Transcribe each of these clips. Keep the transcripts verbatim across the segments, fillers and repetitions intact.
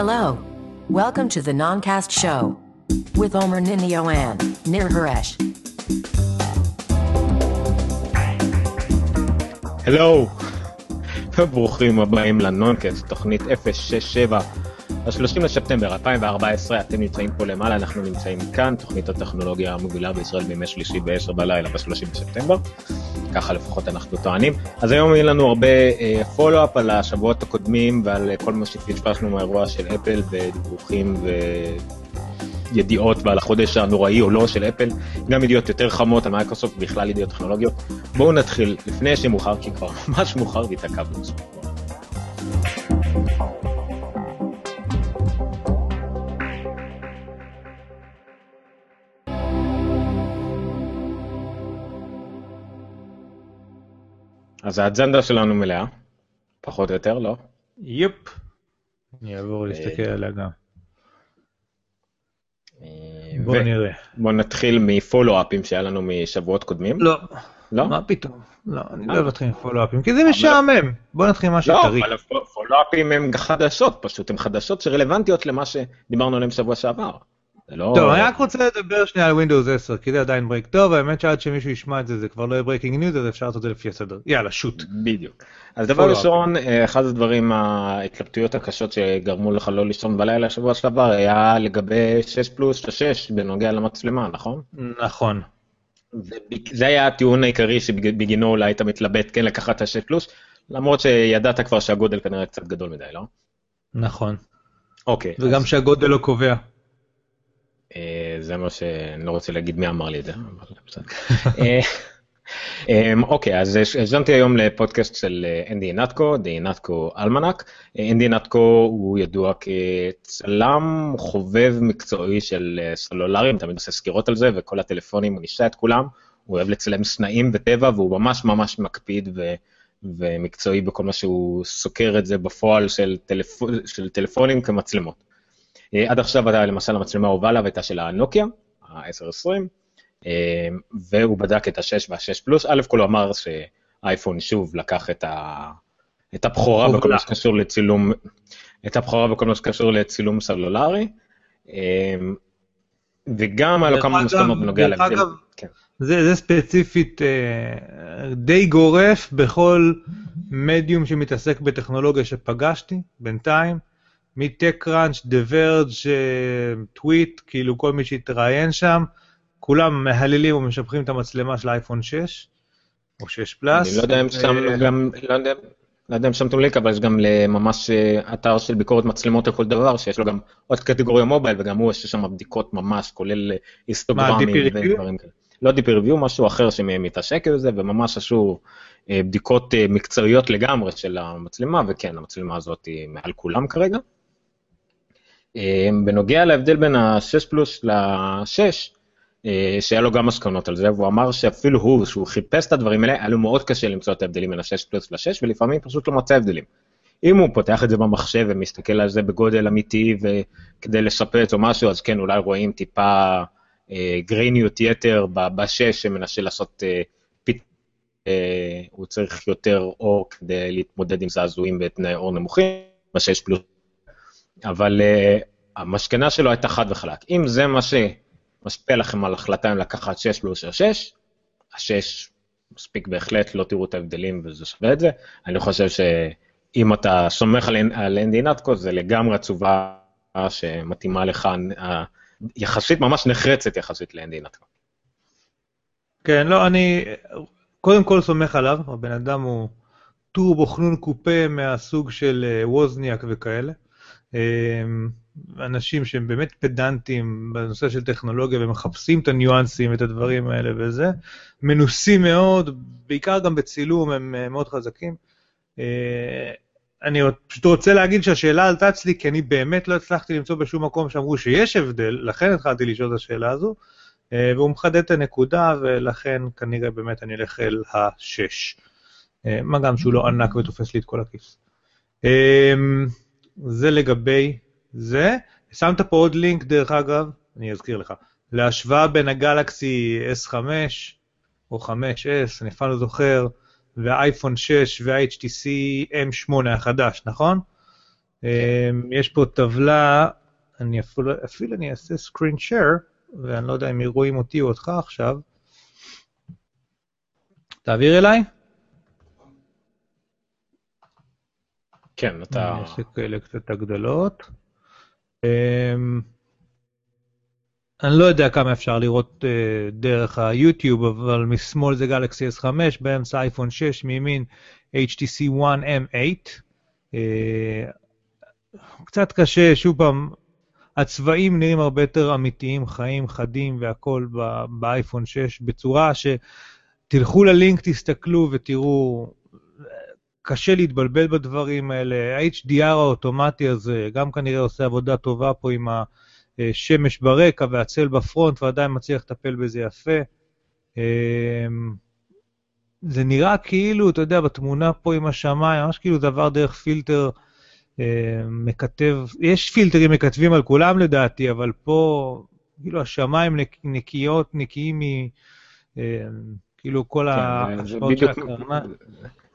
Hello. Welcome to the Noncast show with Omer Ninio and Nir Horesh. הלו, וברוכים הבאים לנונקאסט, תוכנית אפס שש שבע, ה-שלושים לספטמבר אלפיים וארבע עשרה, אתם נמצאים פה למעלה, אנחנו נמצאים כאן, תוכנית הטכנולוגיה המובילה בישראל בימי שלישי ב-עשר בלילה ב-שלושים לספטמבר, ככה לפחות אנחנו טוענים. אז היום יהיה לנו הרבה פולו-אפ uh, על השבועות הקודמים ועל uh, כל מה שפשפשנו מהאירוע של אפל ודיווחים ו... ידיעות ועל החודש הנוראי או לא של אפל, גם ידיעות יותר חמות, המייקרוסופט בכלל ידיעות טכנולוגיות. בואו נתחיל לפני שמאוחר, כי כבר ממש מאוחר והתעכבנו. אז האג'נדה שלנו מלאה, פחות או יותר, לא? יופ, אני אעבור להסתכל עליה גם. בוא נראה. בוא נתחיל מפולו-אפים שהיה לנו משבועות קודמים. לא. לא? מה פתאום? לא, אני לא אתחיל מפולו-אפים, כי זה משעמם. בוא נתחיל משהו טרי. לא, אבל פולו-אפים הם חדשות פשוט, הם חדשות שרלוונטיות למה שדיברנו עליהם שבוע שעבר. טוב, אני רק רוצה לדבר שנייה על Windows עשר, כי זה עדיין ברייק טוב, האמת שעד שמישהו ישמע את זה, זה כבר לא יהיה ברייקינג ניוז, אז אפשר לעשות את זה לפי הסדר. יאללה, שוט. בדיוק. אז דבר ראשון, אחד הדברים, ההתלבטויות הקשות שגרמו לך לא לישון בלילה שבוע שעבר, היה לגבי שש פלוס שש בנוגע למצלמה, נכון? נכון. זה היה הטיעון העיקרי שבגינו אולי היית מתלבט, כן, לקחת את ה-שש פלוס, למרות שידעת כבר שהגודל כנראה קצת גדול מדי, לא? נכון. אוקיי. וגם שהגודל לא קובע. זה מה שאני לא רוצה להגיד מי אמר לי את זה. אוקיי, אז הזמנתי היום לפודקאסט של אנדי נתקו, The Natkho Almanac. אנדי נתקו הוא ידוע כצלם חובב מקצועי של סלולרים, תמיד עושה סקירות על זה, וכל הטלפונים הוא ניסה את כולם, הוא אוהב לצלם סנאים וטבע, והוא ממש ממש מקפיד ומקצועי בכל מה שהוא סוקר את זה בפועל של טלפונים כמצלמות. עד עכשיו הייתה למשל המצלמה הובאה לה והייתה של הנוקיה, ה-עשר עשרים, והוא בדק את ה-שש וה-שש פלוס, א' כול הוא אמר שאייפון שוב לקח את, ה... את הבחורה בכל מה שקשור לצילום, את הבחורה בכל מה שקשור לצילום סלולרי, וגם היה לו כמה מסקנות בנוגע להבדיל. כן. זה, זה ספציפית די גורף בכל מדיום שמתעסק בטכנולוגיה שפגשתי בינתיים, מטק ראנץ', דה ורג', טוויט, כאילו כל מי שהתראיין שם, כולם מהללים ומשבחים את המצלמה של אייפון שש, או שש פלאס. אני לא יודע אם שמתם גם, לא יודע אם שמתם לינק, אבל יש גם ממש אתר של ביקורת מצלמות לכל דבר, שיש לו גם עוד קטגוריה מובייל, וגם הוא עושה שם בדיקות ממש, כולל היסטוגרמים ודברים כאלה. לא די פי-Review, משהו אחר שמתעסק בזה, וממש עשו בדיקות מקצועיות לגמרי של המצלמה, וכן, המצלמה הזאת היא מעל כולם כרגע. בנוגע להבדל בין ה-שש פלוס ל-שש, שהיה לו גם מסקנות על זה, והוא אמר שאפילו הוא, שהוא חיפש את הדברים האלה, היה לו מאוד קשה למצוא את ההבדלים בין ה-שש פלוס ל-שש, ולפעמים פשוט לא מצא הבדלים. אם הוא פותח את זה במחשב ומסתכל על זה בגודל אמיתי, וכדי לשפץ או משהו, אז כן, אולי רואים טיפה גריניות יתר ב-שש, שמנסה לעשות פיתוח, הוא צריך יותר אור כדי להתמודד עם זעזועים בתנאי אור נמוכים, ב-שש פלוס. אבל uh, המשכנה שלו הייתה חד וחלק. אם זה מה שמשפיע לכם על החלטה אם לקחת שש פלוס או שש, השש מספיק בהחלט, לא תראו את ההבדלים וזה שווה את זה. אני חושב שאם אתה סומך על, על אנדי נתקו, זה לגמרי התשובה שמתאימה לך, יחסית, ממש נחרצת יחסית לאנדי נתקו. כן, לא, אני קודם כל סומך עליו, הבן אדם הוא טורבו חנון קופה מהסוג של ווזניאק וכאלה. אנשים שהם באמת פדנטים בנושא של טכנולוגיה ומחפשים את הניואנסים ואת הדברים האלה וזה, מנוסים מאוד, בעיקר גם בצילום הם מאוד חזקים. אני פשוט רוצה להגיד שהשאלה עלתה אצלי, כי אני באמת לא הצלחתי למצוא בשום מקום שאמרו שיש הבדל, לכן התחלתי לשאול את השאלה הזו, והוא מחדד את הנקודה, ולכן כנראה באמת אני אלך אל השש. מה גם שהוא לא ענק ותופס לי את כל הכיס. זה לגבי זה, שמת פה עוד לינק דרך אגב, אני אזכיר לך, להשוואה בין הגלקסי אס חמש או חמש אס, אני פעם לא זוכר, והאייפון שש וה-אייץ' טי סי אם שמונה החדש, נכון? יש פה טבלה, אני אפילו, אפילו אני אעשה screen share, ואני לא יודע אם רואים אותי או אותך עכשיו. תעביר אליי? כן, אתה... יש לי כאלה קצת הגדלות. אני לא יודע כמה אפשר לראות דרך היוטיוב, אבל משמאל זה גלקסי אס חמש, באמצע אייפון שש, מימין H T C One M eight. קצת קשה, שוב פעם, הצבעים נראים הרבה יותר אמיתיים, חיים, חדים והכל באייפון שש, בצורה שתלכו ללינק, תסתכלו ותראו, קשה להתבלבל בדברים האלה, ה-H D R האוטומטי הזה, גם כנראה עושה עבודה טובה פה עם השמש ברקע והצל בפרונט, ועדיין מצליח לטפל בזה יפה. זה נראה כאילו, אתה יודע, בתמונה פה עם השמיים, ממש כאילו דבר דרך פילטר, מקטב, יש פילטרים מקטבים על כולם לדעתי, אבל פה, כאילו השמיים נקיות, נקיים מ... כאילו כל ההשפעות של הקרנה.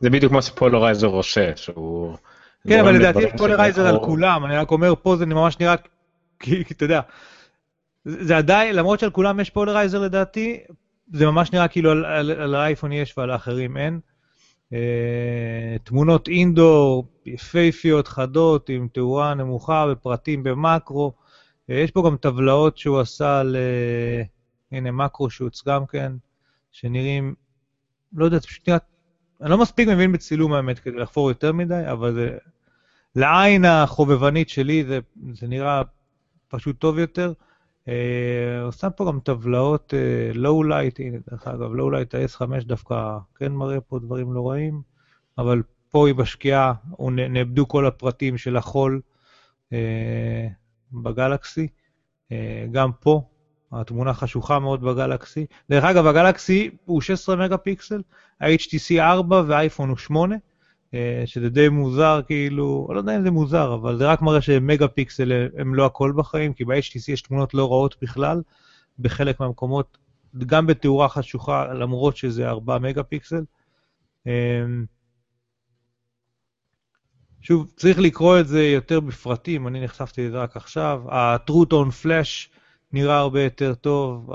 זה בדיוק כמו שפולרייזר רושה, שהוא... כן, אבל לדעתי יש פולרייזר על כולם, אני רק אומר פה, זה ממש נראה, כי אתה יודע, זה עדיין, למרות שעל כולם יש פולרייזר לדעתי, זה ממש נראה כאילו על האייפון יש ועל האחרים אין. תמונות אינדור, יפהפיות, חדות, עם תאורה נמוכה ופרטים במקרו. יש פה גם טבלאות שהוא עשה על, הנה מקרו שהוצג גם כן, שנראים, לא יודע, פשוט נראה, אני לא מספיק מבין בצילום האמת כדי לחפור יותר מדי, אבל זה, לעין החובבנית שלי זה, זה נראה פשוט טוב יותר. הוא שם פה גם טבלאות לואו לייט, הנה דרך אגב, לואו לייט ה-S חמש דווקא כן מראה פה דברים לא רעים, אבל פה היא בשקיעה, נאבדו כל הפרטים של החול בגלקסי, גם פה התמונה חשוכה מאוד בגלקסי, דרך אגב הגלקסי הוא שש עשרה מגה פיקסל, ה-H T C ארבע ואייפון הוא שמונה, שזה די מוזר כאילו, אני לא יודע אם זה מוזר, אבל זה רק מראה שמגה פיקסל הם לא הכל בחיים, כי ב-H T C יש תמונות לא רעות בכלל, בחלק מהמקומות, גם בתאורה חשוכה, למרות שזה ארבע מגה פיקסל. שוב, צריך לקרוא את זה יותר בפרטים, אני נחשפתי לזה רק עכשיו, ה-True Tone Flash נראה הרבה יותר טוב,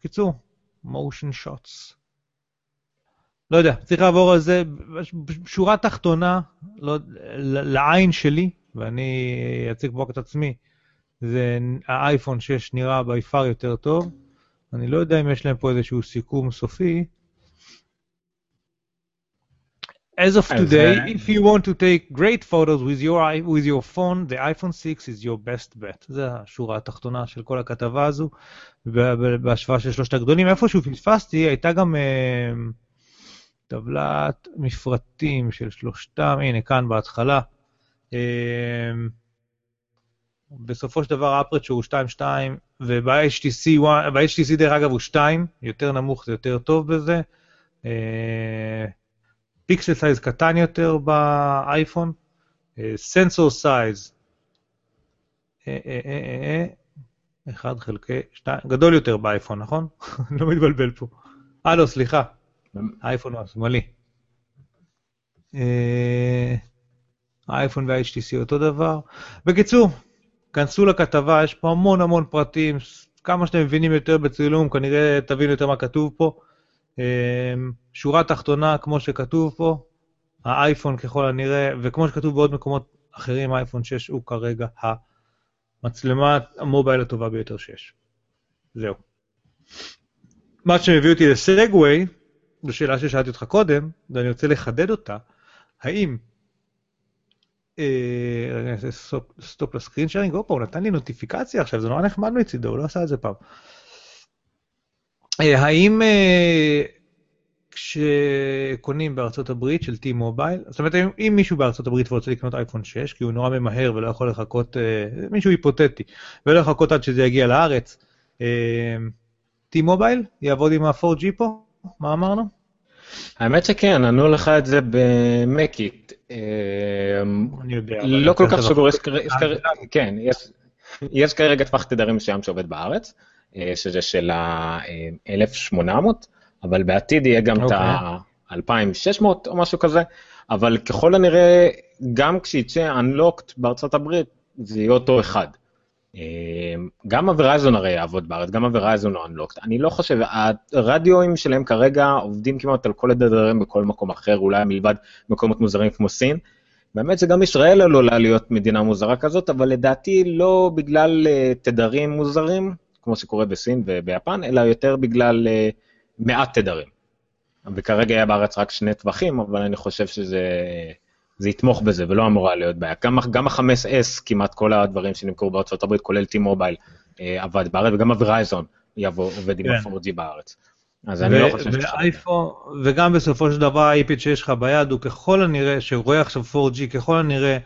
קיצור, Motion Shots. לא יודע, צריך לעבור על זה, שורה תחתונה, לא, לעין שלי, ואני אציג פה את עצמי, זה האייפון שש נראה באיפר יותר טוב, אני לא יודע אם יש להם פה איזשהו סיכום סופי. As of today, if you want to take great photos with your, with your phone, the iPhone six is your best bet. זו השורה התחתונה של כל הכתבה הזו, בהשוואה של שלושת הגדולים. איפשהו פספסתי, הייתה גם... טבלת מפרטים של שלושתם, הנה כאן בהתחלה, בסופו של דבר האפרצ'ר הוא שתיים נקודה שתיים, וב-H T C דרך אגב הוא שתיים, יותר נמוך זה יותר טוב בזה, פיקסל סייז קטן יותר באייפון, סנסור סייז, אחד חלקי, גדול יותר באייפון, נכון? לא מתבלבל פה, אה לא, סליחה, האייפון הוא השמאלי. האייפון וה-H T C אותו דבר. בקיצור, כנסו לכתבה, יש פה המון המון פרטים, כמה שאתם מבינים יותר בצילום, כנראה תבינו יותר מה כתוב פה. שורה תחתונה, כמו שכתוב פה, האייפון ככל הנראה, וכמו שכתוב בעוד מקומות אחרים, האייפון שש הוא כרגע המצלמת המובייל הטובה ביותר שיש. זהו. מה שמביא אותי לסגווי, זו שאלה ששאלתי אותך קודם, ואני רוצה לחדד אותה, האם, אני אעשה סטופ לסקרין שיירינג, אופה, הוא נתן לי נוטיפיקציה עכשיו, זה נורא נחמד מצידו, הוא לא עשה את זה פעם. האם כשקונים בארצות הברית של T-Mobile, זאת אומרת, אם מישהו בארצות הברית רוצה לקנות אייפון שש, כי הוא נורא ממהר ולא יכול לחכות, מישהו היפותטי, ולא לחכות עד שזה יגיע לארץ, T-Mobile יעבוד עם ה-פור ג'י פה? מה אמרנו? האמת שכן, ענו לך את זה במקית. אני יודע. לא כל כך שגור, כן, יש כרגע טווח תדרים שם שעובד בארץ, שזה של ה-אלף שמונה מאות, אבל בעתיד יהיה גם את אלפיים ושש מאות או משהו כזה, אבל ככל הנראה, גם כשיצא Unlocked בארצות הברית, זה יהיה אותו אחד. גם הוורייזון הרי יעבוד בארץ, גם הוורייזון הוא Unlocked. אני לא חושב, הרדיואים שלהם כרגע עובדים כמעט על כל הדברים בכל מקום אחר, אולי מלבד מקומות מוזרים כמו סין. באמת שגם ישראל עלולה להיות מדינה מוזרה כזאת, אבל לדעתי לא בגלל תדרים מוזרים, כמו שקורה בסין וביפן, אלא יותר בגלל מעט תדרים. וכרגע היה בארץ רק שני טווחים, אבל אני חושב שזה זה יתמוך בזה, ולא אמורה להיות בעיה. גם, גם ה-פייב אס, כמעט כל הדברים שנמכרו בארצות הברית, כולל T-Mobile, עבד בארץ, וגם ה-Verizon יבוא עובד עם ה-פור ג'י בארץ. אז אני לא חושב שזה... וגם בסופו של דבר, ה-איי פי שיש לך ביד, הוא ככל הנראה, שרואה עכשיו פור ג'י, ככל הנראה,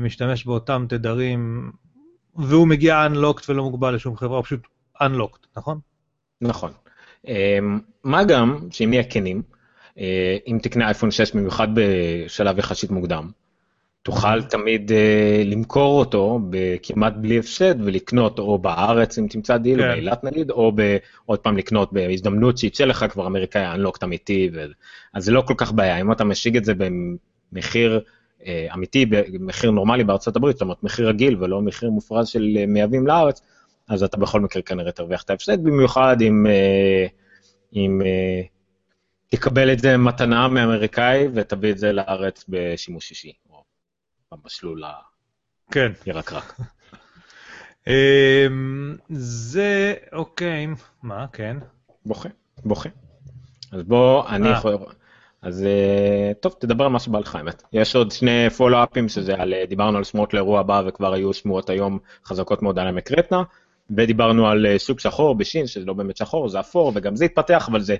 משתמש באותם תדרים, והוא מגיע unlocked ולא מוגבל לשום חברה, הוא פשוט unlocked, נכון? נכון. מה גם, שאם יהיה כנים, אם תקנה אייפון שש במיוחד בשלב יחסית מוקדם, תוכל תמיד למכור אותו כמעט בלי הפסד, ולקנות או בארץ אם תמצא דיל, או באילת נגיד, או עוד פעם לקנות בהזדמנות שיצא לך כבר אמריקאי unlocked אמיתי, אז זה לא כל כך בעיה, אם אתה משיג את זה במחיר אמיתי, במחיר נורמלי בארצות הברית, זאת אומרת מחיר רגיל ולא מחיר מופרז של מייבים לארץ, אז אתה בכל מקרה כנראה תרוויח את ההפסד, במיוחד אם, אם תקבל את זה מתנה מאמריקאי, ותביא את זה לארץ בשימוש אישי, או במשלול הירקרק. זה, אוקיי, מה, כן? בוכה, בוכה. אז בוא, אני יכול... אז טוב, תדבר על מה שבא לך, האמת. יש עוד שני פולו-אפים, שזה על, דיברנו על שמועות לאירוע הבא, וכבר היו שמועות היום חזקות מאוד על המקרטנה, ודיברנו על סוג שחור בשין, שזה לא באמת שחור, זה אפור, וגם זה התפתח, אבל זה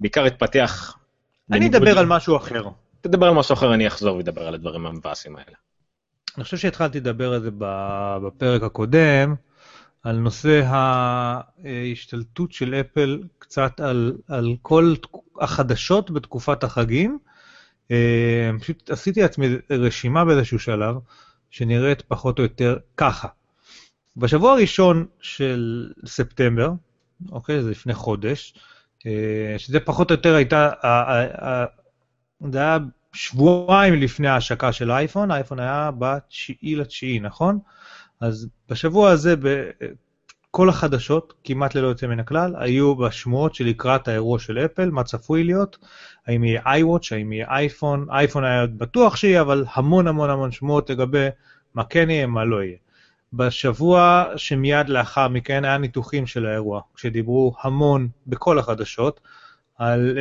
בעיקר התפתח... אני אדבר על משהו אחר. תדבר על משהו אחר, אני אחזור ודבר על הדברים המבאסים האלה. אני חושב שהתחלתי לדבר על זה בפרק הקודם, על נושא ההשתלטות של אפל קצת על, על כל החדשות בתקופת החגים. פשוט עשיתי עצמי רשימה באיזשהו שלב, שנראית פחות או יותר ככה. בשבוע הראשון של ספטמבר, אוקיי, זה לפני חודש, שזה פחות או יותר הייתה, זה היה שבועיים לפני ההשקה של האייפון, האייפון היה בתשיעי לתשיעי, נכון? אז בשבוע הזה, כל החדשות, כמעט ללא יוצא מן הכלל, היו בשמועות שלקראת האירוע של אפל, מה צפוי להיות, האם יהיה iWatch, האם יהיה אייפון, אייפון היה בטוח שיהיה, אבל המון המון המון שמועות לגבי מה כן יהיה, מה לא יהיה. בשבוע שמיד לאחר מכן היה ניתוחים של האירוע, כשדיברו המון בכל החדשות, על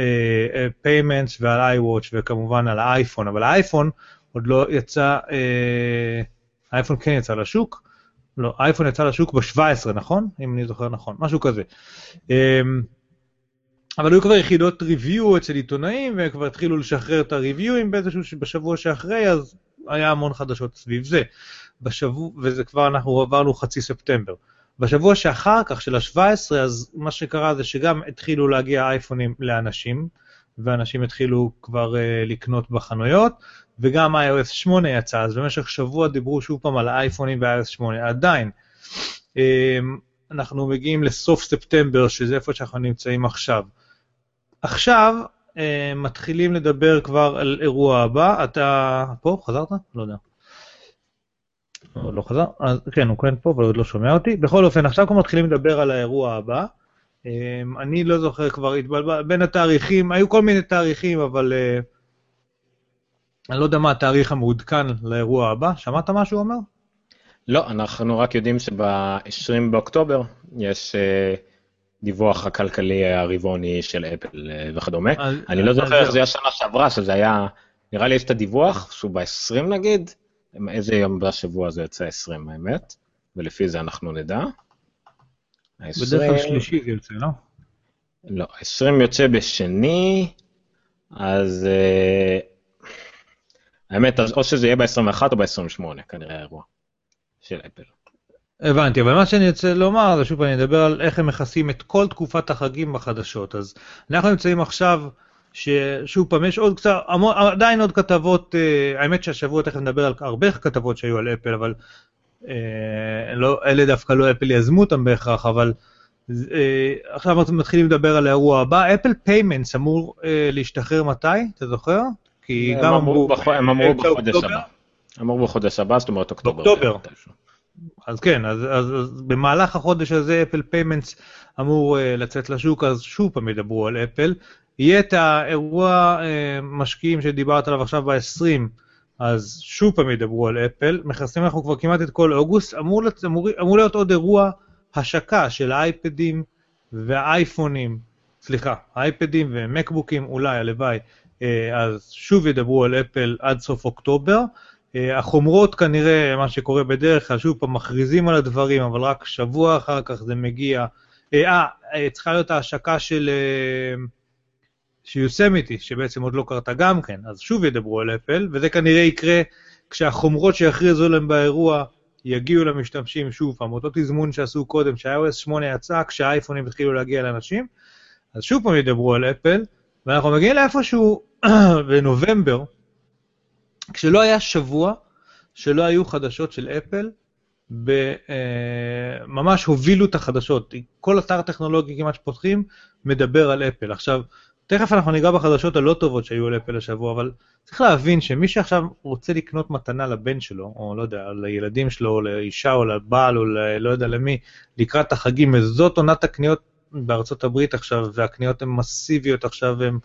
uh, payments ועל iWatch וכמובן על האייפון, אבל האייפון עוד לא יצא... Uh, האייפון כן יצא לשוק, לא, האייפון יצא לשוק ב-שבע עשרה, נכון? אם אני זוכר נכון, משהו כזה. אבל היו כבר יחידות ריוויו אצל עיתונאים, והם כבר התחילו לשחרר את הריוויוים באיזשהו שבשבוע שאחרי, אז היה המון חדשות סביב זה. בשבוע, וזה כבר אנחנו עברנו חצי ספטמבר. בשבוע שאחר כך, של ה-שבע עשרה, אז מה שקרה זה שגם התחילו להגיע אייפונים לאנשים, ואנשים התחילו כבר uh, לקנות בחנויות, וגם איי או אס שמונה יצא, אז במשך שבוע דיברו שוב פעם על האייפונים ואי או אס שמונה, עדיין. Um, אנחנו מגיעים לסוף ספטמבר, שזה איפה שאנחנו נמצאים עכשיו. עכשיו uh, מתחילים לדבר כבר על אירוע הבא, אתה פה? חזרת? לא יודע. עוד לא חזר? אז, כן, הוא כן פה, אבל עוד לא שומע אותי. בכל אופן, עכשיו כבר מתחילים לדבר על האירוע הבא, אני לא זוכר כבר, התבלבל, בין התאריכים, היו כל מיני תאריכים, אבל אני לא יודע מה התאריך המעודכן לאירוע הבא, שמעת מה שהוא אומר? לא, אנחנו רק יודעים שב-עשרים באוקטובר יש דיווח הכלכלי הרבעוני של אפל וכדומה, אני לא זוכר איך זה היה שנה שעברה, שזה היה, נראה לי יש את הדיווח, שהוא ב-עשרים נגיד, איזה יום בשבוע זה יוצא עשרים האמת, ולפי זה אנחנו נדע. בדרך כלל שלישי זה יוצא, לא? לא, עשרים יוצא בשני, אז האמת, או שזה יהיה ב-עשרים ואחת או ב-עשרים ושמונה, כנראה האירוע של אפל. הבנתי, אבל מה שאני רוצה לומר, זה שוב אני אדבר על איך הם מכסים את כל תקופת החגים בחדשות, אז אנחנו נמצאים עכשיו, ששוב פעם יש עוד קצת, עדיין עוד כתבות, האמת שהשבוע תכף נדבר על הרבה כתבות שהיו על אפל, אבל... אלה דווקא לא אפל יזמו אותם בהכרח, אבל עכשיו אנחנו מתחילים לדבר על האירוע הבא, אפל פיימנטס אמור להשתחרר מתי, אתה זוכר? כי גם אמרו בחודש הבא. אמרו בחודש הבא, זאת אומרת אוקטובר. אוקטובר. אז כן, אז, אז, אז במהלך החודש הזה אפל פיימנטס אמור uh, לצאת לשוק, אז שוב פעם ידברו על אפל. יהיה את האירוע uh, משקיעים שדיברת עליו עכשיו ב-עשרים, אז שוב פעם ידברו על אפל. מכנסים אנחנו כבר כמעט את כל אוגוסט, אמור, אמור, אמור להיות עוד אירוע השקה של האייפדים והאייפונים, סליחה, האייפדים ומקבוקים אולי, הלוואי, uh, אז שוב ידברו על אפל עד סוף אוקטובר. החומרות כנראה, מה שקורה בדרך כלל, שוב פעם מכריזים על הדברים, אבל רק שבוע אחר כך זה מגיע. אה, צריכה להיות ההשקה של יוסמיטי, שבעצם עוד לא קרתה גם כן, אז שוב ידברו על אפל, וזה כנראה יקרה כשהחומרות שיכריזו להם באירוע יגיעו למשתמשים שוב פעם, אותו תזמון שעשו קודם, שה-איי או אס שמונה יצא, כשהאייפונים התחילו להגיע לאנשים, אז שוב פעם ידברו על אפל, ואנחנו מגיעים לאיפשהו בנובמבר, כשלא היה שבוע שלא היו חדשות של אפל, ממש הובילו את החדשות. כל אתר טכנולוגי כמעט שפותחים מדבר על אפל. עכשיו, תכף אנחנו ניגע בחדשות הלא טובות שהיו על אפל השבוע, אבל צריך להבין שמי שעכשיו רוצה לקנות מתנה לבן שלו, או לא יודע, לילדים שלו, או לאישה, או לבעל, או לא יודע למי, לקראת החגים, זאת עונת הקניות בארצות הברית עכשיו, והקניות הן מסיביות עכשיו, הן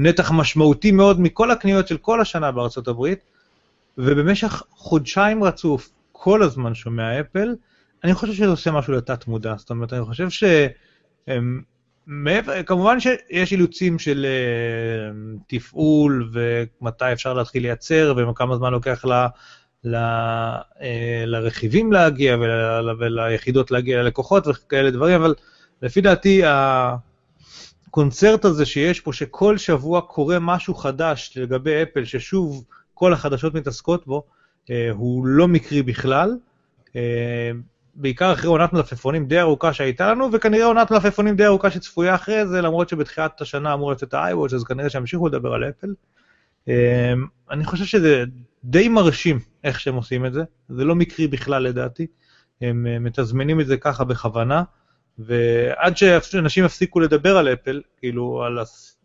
נתח משמעותי מאוד מכל הקניות של כל השנה בארצות הברית, ובמשך חודשיים רצוף, כל הזמן שומע אפל, אני חושב שזה עושה משהו לתת מודע, זאת אומרת, אני חושב ש... כמובן שיש אילוצים של תפעול, ומתי אפשר להתחיל לייצר, וכמה זמן לוקח ל... ל... לרכיבים להגיע, ול... וליחידות להגיע ללקוחות וכאלה דברים, אבל לפי דעתי, ה... הקונצרט הזה שיש פה, שכל שבוע קורה משהו חדש לגבי אפל, ששוב כל החדשות מתעסקות בו, הוא לא מקרי בכלל, בעיקר אחרי עונת מלפפונים די ארוכה שהייתה לנו, וכנראה עונת מלפפונים די ארוכה שצפויה אחרי זה, למרות שבתחילת השנה אמור לצאת ה-iWatch, אז כנראה שהמשיכו לדבר על אפל. אני חושב שזה די מרשים איך שהם עושים את זה, זה לא מקרי בכלל לדעתי, הם מתזמנים את זה ככה בכוונה, ועד שאנשים הפסיקו לדבר על אפל, כאילו על,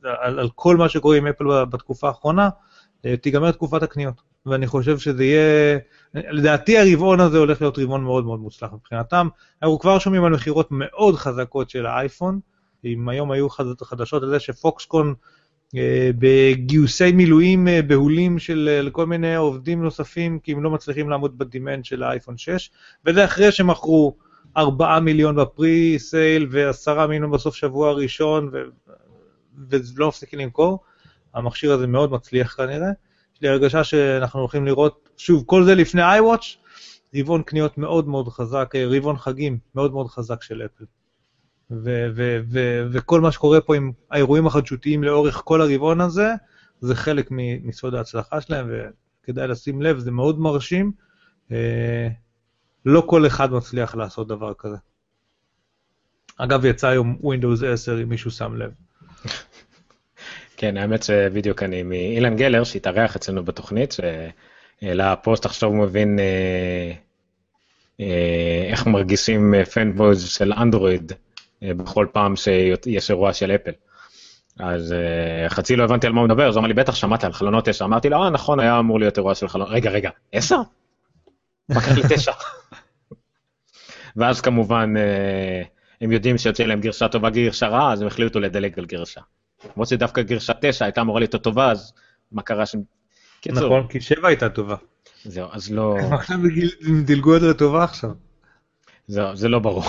על, על כל מה שקורה עם אפל בתקופה האחרונה, תיגמר תקופת הקניות. ואני חושב שזה יהיה, לדעתי הרבעון הזה הולך להיות רבעון מאוד מאוד מוצלח מבחינתם. אנחנו כבר שומעים על מחירות מאוד חזקות של האייפון, אם היום היו חדשות על זה שפוקסקון אה, בגיוסי מילואים אה, בהולים של אה, לכל מיני עובדים נוספים, כי הם לא מצליחים לעמוד בדימנד של האייפון שש, וזה אחרי שמכרו ארבעה מיליון בפרי סייל ועשרה מיליון בסוף שבוע הראשון, ולא מפסיקים למכור. המכשיר הזה מאוד מצליח כנראה. יש לי הרגשה שאנחנו הולכים לראות, שוב, כל זה לפני iWatch, רבעון קניות מאוד מאוד חזק, רבעון חגים מאוד מאוד חזק של אפל. וכל מה שקורה פה עם האירועים החדשותיים לאורך כל הרבעון הזה, זה חלק מסוד ההצלחה שלהם, וכדאי לשים לב, זה מאוד מרשים. לא כל אחד מצליח לעשות דבר כזה. אגב, יצא היום Windows עשר, אם מישהו שם לב. כן, האמת שבדיוק אני מאילן גלר, שהתארח אצלנו בתוכנית, לפוסט עכשיו הוא מבין איך מרגישים פנבויז של אנדרואיד בכל פעם שיש אירוע של אפל. אז חצי לא הבנתי על מה הוא מדבר, אז הוא אמר לי, בטח שמעת על חלונות עשר. אמרתי לו, אה, נכון, היה אמור להיות אירוע של חלונות. רגע, רגע, עשר? פקח לתשע. ואז כמובן הם יודעים שיוצא להם גרשה טובה גרשה רעה, אז הם החליטו לדלג על גרשה. כמו שדווקא גרשה תשע הייתה אמורה להיות טובה, אז מה קרה שם? נכון, כי שבע הייתה טובה. זהו, אז לא... עכשיו הם דילגו את זה לטובה עכשיו. זהו, זה לא ברור.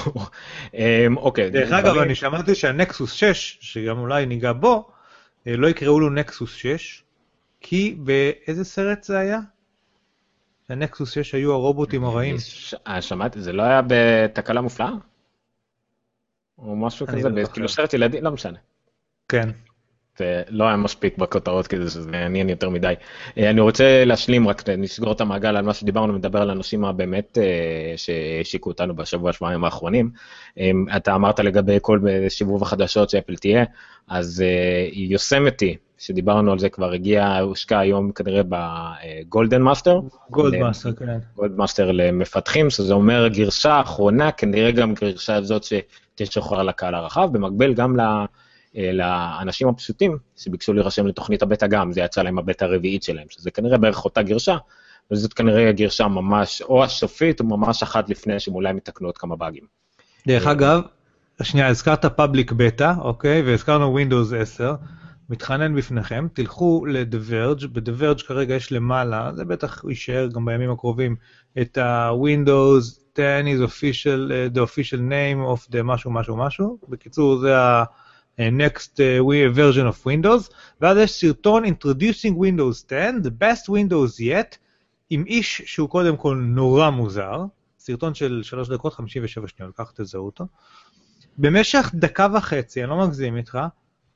אוקיי. דרך אגב, אני שמעתי שהנקסוס שש, שגם אולי ניגע בו, לא יקראו לו נקסוס שש, כי באיזה סרט זה היה? הנקסוס שש היו הרובוטים הרעים. שמעתי, זה לא היה בתקלה מופלאה? או משהו כזה, כאילו סרט ילדים, לא משנה. כן. זה לא היה מספיק בכותרות כזה, זה מעניין יותר מדי. אני רוצה להשלים, רק נסגור את המעגל על מה שדיברנו, מדבר על הנושאים הבאמת שהשיקו אותנו בשבוע השבועיים האחרונים. אתה אמרת לגבי כל שבוב החדשות שאפל תהיה, אז יוסמתי, שדיברנו על זה כבר הגיע, הושקע היום כנראה בגולדן מאסטר. גולד מאסטר, כן. גולד מאסטר למפתחים, שזה אומר גרשה אחרונה, כנראה גם גרשה הזאת שתשוחרר לקהל הרחב, במקביל גם לאנשים הפשוטים שביקשו להירשם לתוכנית הבטא גם, זה יצא להם הבטא הרביעית שלהם, שזה כנראה בערך אותה גרשה, וזאת כנראה גרשה ממש או השופית או ממש אחת לפני שהם אולי מתקנות כמה באגים. דרך אגב, השנייה, הזכרת פאבליק בטא, אוקיי, והזכרנו ווינדוס עשר, מתחנן בפניכם, תלכו לדברג', בדברג' כרגע יש למעלה, זה בטח יישאר גם בימים הקרובים, את ה-Windows עשר is official, the official name of the משהו משהו משהו, בקיצור זה ה-next version of Windows, ואז יש סרטון introducing Windows עשר, the best Windows yet, עם איש שהוא קודם כל נורא מוזר, סרטון של שלוש דקות חמישים ושבע שניות, כך תזהו אותו, במשך דקה וחצי, אני לא מגזים איתך,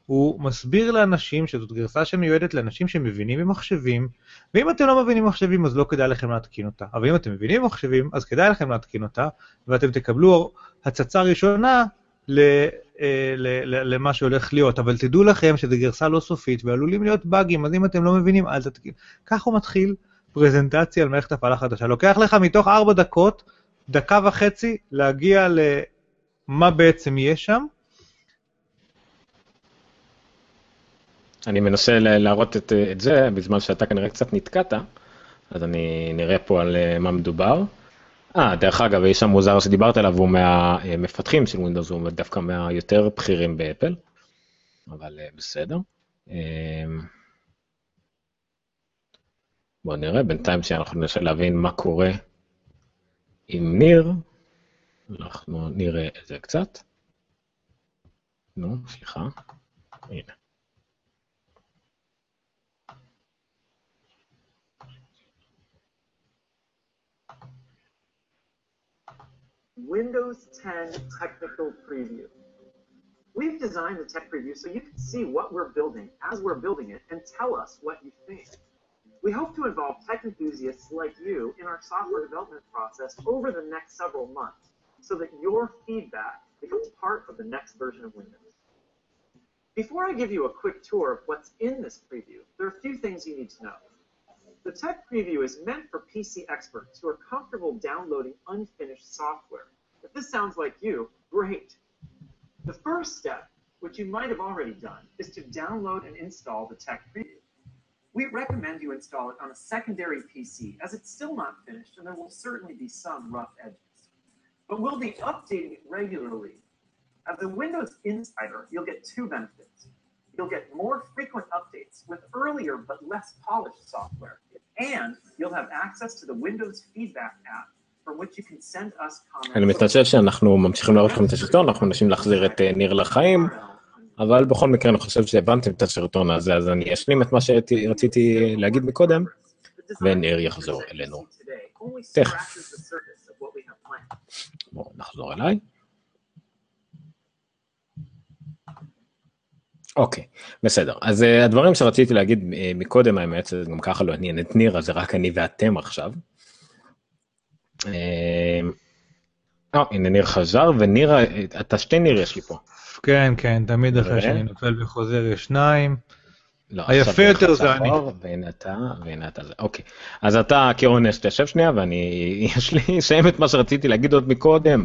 הוא מסביר לאנשים שזאת גרסה שמיועדת לאנשים שמבינים במחשבים, ואם אתם לא מבינים במחשבים אז לא כדאי לכם להתקין אותה, אבל אם אתם מבינים במחשבים אז כדאי לכם להתקין אותה, ואתם תקבלו הצצה ראשונה למה שהולך להיות, אבל תדעו לכם שזו גרסה לא סופית ועלולים להיות באגים, אז אם אתם לא מבינים אל תתקין. כך הוא מתחיל פרזנטציה על מערכת הפעלה חדשה, לוקח לך מתוך ארבע דקות, דקה וחצי להגיע למה בעצם יהיה שם, אני מנסה להראות את, את זה, בזמן שאתה כנראה קצת נתקעת, אז אני נראה פה על מה מדובר. אה, דרך אגב, יש שם מוזר שדיברת עליו, הוא מהמפתחים של ווינדוס, הוא דווקא מהיותר בכירים באפל, אבל בסדר. בואו נראה, בינתיים שאנחנו ננסה להבין מה קורה עם ניר, אנחנו נראה את זה קצת. נו, סליחה, הנה. Windows ten technical preview. We've designed the tech preview so you can see what we're building as we're building it and tell us what you think. We hope to involve tech enthusiasts like you in our software development process over the next several months so that your feedback becomes part of the next version of Windows. Before I give you a quick tour of what's in this preview, there are a few things you need to know. The tech preview is meant for P C experts who are comfortable downloading unfinished software. If this sounds like you, great. The first step, which you might have already done, is to download and install the tech preview. We recommend you install it on a secondary P C, as it's still not finished and there will certainly be some rough edges. But we'll be updating it regularly. As a Windows Insider, you'll get two benefits. You'll get more frequent updates with earlier but less polished software, and you'll have access to the Windows Feedback app from which you can send us comments. אני מתנצל שאנחנו ממשיכים להראות לכם את השרטון, אנחנו מנסים להחזיר את ניר לחיים, אבל בכל מקרה אני חושב שהבנתם את השרטון הזה, אז אני אשלים את מה שרציתי להגיד מקודם, וניר יחזור אלינו. תכף. בואו נחזור אליי. אוקיי, בסדר. אז הדברים שרציתי להגיד מקודם, האמת, זה גם ככה לא עניין את ניר, אז זה רק אני ואתם עכשיו. אה, הנה ניר חזר, וניר, אתה שתי ניר יש לי פה. כן, כן, תמיד אחרי שאני נופל וחוזר יש שניים. היפה יותר זה אני. והנה אתה, והנה אתה זה, אוקיי. אז אתה כעונש תשב שנייה, ואני, יש לי שם את מה שרציתי להגיד עוד מקודם.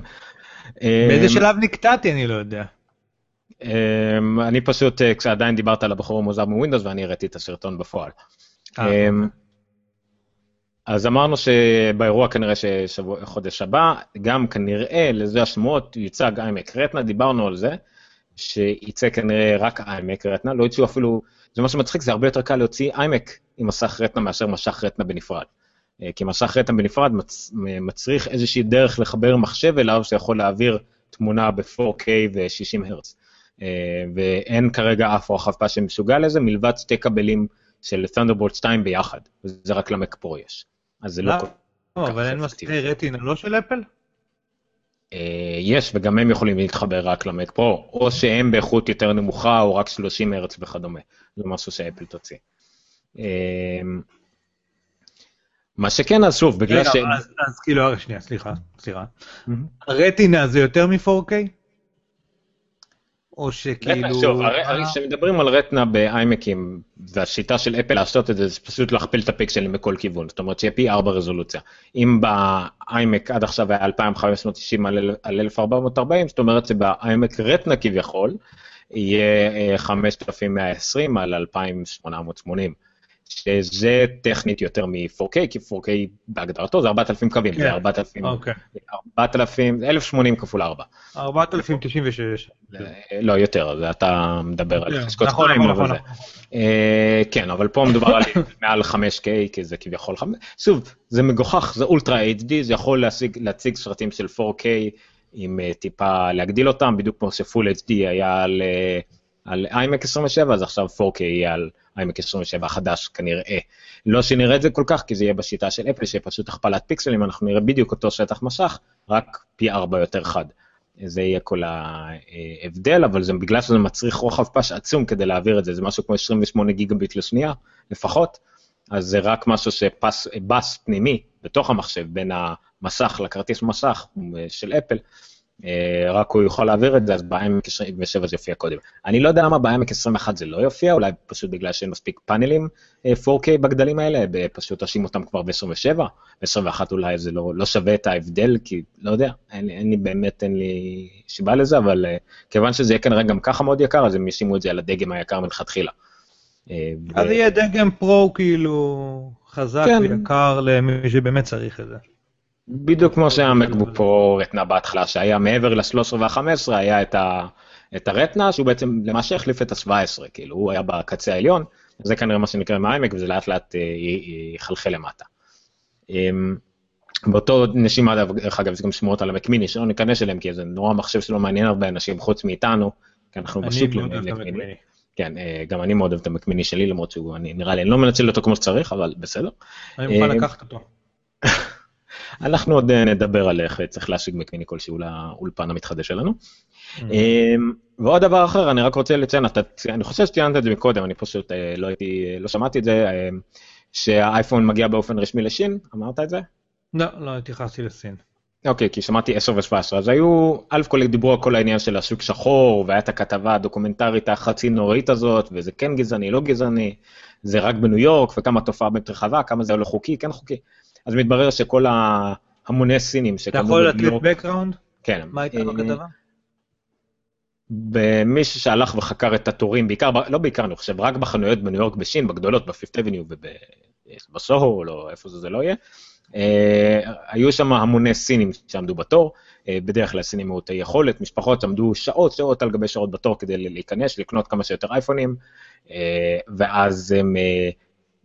באיזה שלב נקטעתי, אני לא יודע. אני פשוט, כשעדיין דיברת על הבחור המוזר מווינדוס, ואני הראיתי את הסרטון בפועל. אז אמרנו שבאירוע כנראה שחודש הבא, גם כנראה לזה השמועות יוצג iMac רטנה, דיברנו על זה, שיצא כנראה רק iMac רטנה, לא יצאו אפילו, זה מה שמצחיק, זה הרבה יותר קל להוציא iMac עם מסך רטנה מאשר משך רטנה בנפרד. כי מסך רטנה בנפרד מצריך איזושהי דרך לחבר מחשב אליו, שיכול להעביר תמונה ב-פור קיי ו-שישים הרץ. ואין כרגע אף רחב פה שמשוגע לזה, מלבד שתי קבלים של Thunderbolt שתיים ביחד, וזה רק למק פרו יש. אז זה לא כל כך אפקטיבי. אבל אין מסכי רטינה לא של אפל? יש, וגם הם יכולים להתחבר רק למק פרו, או שהם באיכות יותר נמוכה, או רק שלושים הרץ וכדומה. זה משהו שאפל תוציא. מה שכן, אז שוב, בגלל ש... אז כאילו, שנייה, סליחה, סליחה. הרטינה זה יותר מ-פור קיי? או שכאילו... כשמדברים על רטנה באיימקים, והשיטה של אפל לעשות את זה, זה פשוט להכפיל את הפיקסלים בכל כיוון, זאת אומרת שיהיה פי ארבע רזולוציה. אם באיימק עד עכשיו היה אלפיים חמש מאות תשעים על אלף ארבע מאות ארבעים, זאת אומרת שבאיימק רטנה כביכול, יהיה חמשת אלפים מאה ועשרים על אלפיים שמונה מאות שמונים. שזה טכנית יותר מ-פור קיי, כי פור קיי בהגדרתו זה ארבעת אלפים קווים, זה ארבעת אלפים, אלף שמונים כפול ארבע. ארבעת אלפים תשעים ושש. לא, יותר, אתה מדבר על חשקות שתיים, אבל זה. כן, אבל פה מדובר על מעל חמש קיי, כי זה כביכול חמש. שוב, זה מגוחך, זה אולטרה אייץ' די, זה יכול להציג סרטים של פור קיי, עם טיפה להגדיל אותם, בדיוק כמו שפול אייץ' די היה על... על iMac עשרים ושבע, אז עכשיו פור קיי יהיה על iMac עשרים ושבע החדש, כנראה. לא שנראה את זה כל כך, כי זה יהיה בשיטה של אפל, שפשוט הכפלת פיקסלים, אנחנו נראה בדיוק אותו שטח משך, רק פי ארבע יותר חד. זה יהיה כל ההבדל, אבל זה בגלל שזה מצריך רוחב פס עצום כדי להעביר את זה, זה משהו כמו עשרים ושמונה גיגביט לשנייה, לפחות, אז זה רק משהו שפס, פס פנימי, בתוך המחשב, בין המסך לכרטיס מסך של אפל, רק הוא יוכל להעביר את זה, אז ב-iMac עשרים ושבע זה יופיע קודם. אני לא יודע למה ב-iMac עשרים ואחת זה לא יופיע, אולי פשוט בגלל שאין מספיק פאנלים פור קיי בגדלים האלה, פשוט אשים אותם כבר ב-עשרים ושבע, ב-עשרים ואחת אולי זה לא, לא שווה את ההבדל, כי לא יודע, אין, אין לי באמת, אין לי שיבה לזה, אבל כיוון שזה יהיה כנראה גם ככה מאוד יקר, אז הם ישימו את זה על הדגם היקר מלכתחילה. אז ו... יהיה דגם פרו כאילו חזק כן. ויקר למי שבאמת צריך את זה. בדיוק כמו שהמקבוק פרו רטנה בהתחלה, שהיה מעבר ל-שלוש עשרה וה-חמש עשרה, היה את הרטנה, שהוא בעצם למעשה החליף את ה-שבע עשרה, כאילו הוא היה בקצה העליון, זה כנראה מה שנקרא מהעמק, וזה לאט לאט יחלחל למטה. באותו נשימה, דרך אגב, זה גם שמועות על המק מיני, שלא ניכנס אליהם, כי זה נורא מחשב שלא מעניין הרבה אנשים חוץ מאיתנו, כי אנחנו בשוק למק מיני. כן, גם אני מאוד אוהב את המק מיני שלי, למרות שהוא נראה לי, אני לא מנצל אותו כמו שצריך, אבל בסדר. אני מוכן לקחת אותו. אנחנו עוד נדבר על איך צריך להשיג מקמיני כלשהו לאולפן המתחדש שלנו. ועוד דבר אחר, אני רק רוצה לציין, אני חושב שציינת את זה מקודם, אני פשוט לא שמעתי את זה, שהאייפון מגיע באופן רשמי לשין, אמרת את זה? לא, לא התייחסתי לסין. אוקיי, כי שמעתי עשר ושבע עשרה, אז היו, אלף כלל דיברו על כל העניין של השוק שחור, והייתה הכתבה הדוקומנטרית החצי נוראית הזאת, וזה כן גזעני, לא גזעני, זה רק בניו יורק, וכמה תופעה ברחבה, כמה זה לא חוקי, כן חוקי. אז מתברר שכל ההמוני סינים... אתה יכול לתת בקראונד? כן. מה הייתה בכתבה? במישהו שהלך וחקר את התורים, בעיקר, לא בעיקר, אני חושב, רק בחנויות בניו יורק, בשין, בגדולות, בפיפט אבניו ובסוהו, או איפה זה לא יהיה, היו שם המוני סינים שעמדו בתור, בדרך כלל סינים מעוטי יכולת, משפחות שעמדו שעות, שעות על גבי שעות בתור כדי להיכנס, לקנות כמה שיותר אייפונים, ואז הם...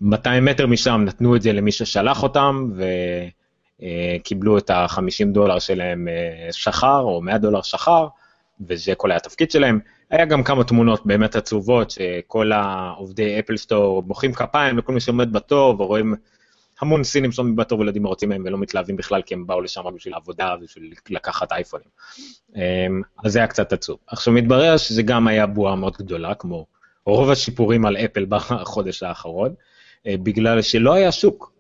מאתיים מטר משם נתנו את זה למי ששלח אותם, וקיבלו את ה-חמישים דולר שלהם שחר, או מאה דולר שחר, וזה כל היה תפקיד שלהם. היה גם כמה תמונות באמת עצובות, שכל העובדי אפל סטור מוחאים כפיים לכל מי שעומד בתור, ורואים המון סינים שעומדים בתור ולדים מרוצים מהם, ולא מתלהבים בכלל, כי הם באו לשם רק בשביל העבודה, בשביל לקחת אייפונים. אז זה היה קצת עצוב. עכשיו מתברר שזה גם היה בועה מאוד גדולה, כמו רוב השיפורים על אפל בחודש האחרון, בגלל שלא היה שוק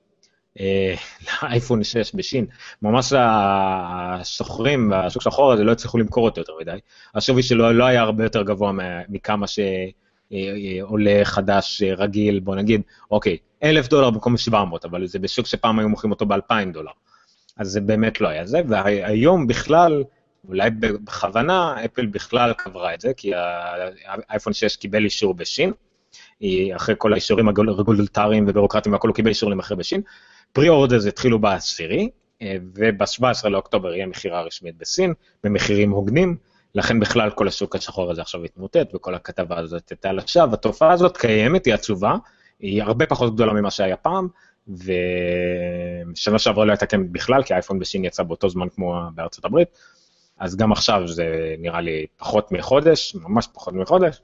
לאייפון שש בשין, ממש השוחרים והשוק שחור הזה לא הצליחו למכור אותו יותר מדי, השווי שלו לא היה הרבה יותר גבוה מכמה שעולה חדש רגיל, בוא נגיד, אוקיי, אלף דולר במקום שבע מאות, אבל זה בשוק שפעם היו מוכרים אותו באלפיים דולר, אז זה באמת לא היה זה, והיום בכלל, אולי בכוונה, אפל בכלל קברה את זה, כי האייפון שש קיבל אישור בשין, אחרי כל האישורים הרגולטריים ובירוקרטיים, והכל הוא קיבל אישור למחיר בשין. פרי-אורדרס התחילו בעשירי, וב-שבעה עשר לאוקטובר יהיה מחירה רשמית בסין, במחירים הוגנים, לכן בכלל כל השוק השחור הזה עכשיו התמוטט, וכל הכתבה הזאת הייתה לשווא. התופעה הזאת קיימת, היא עצובה, היא הרבה פחות גדולה ממה שהיה פעם, ושנה שעברה לא הייתה קיימת בכלל, כי האייפון בשין יצא באותו זמן כמו בארצות הברית, אז גם עכשיו זה נראה לי פחות מחודש, ממש פחות מחודש,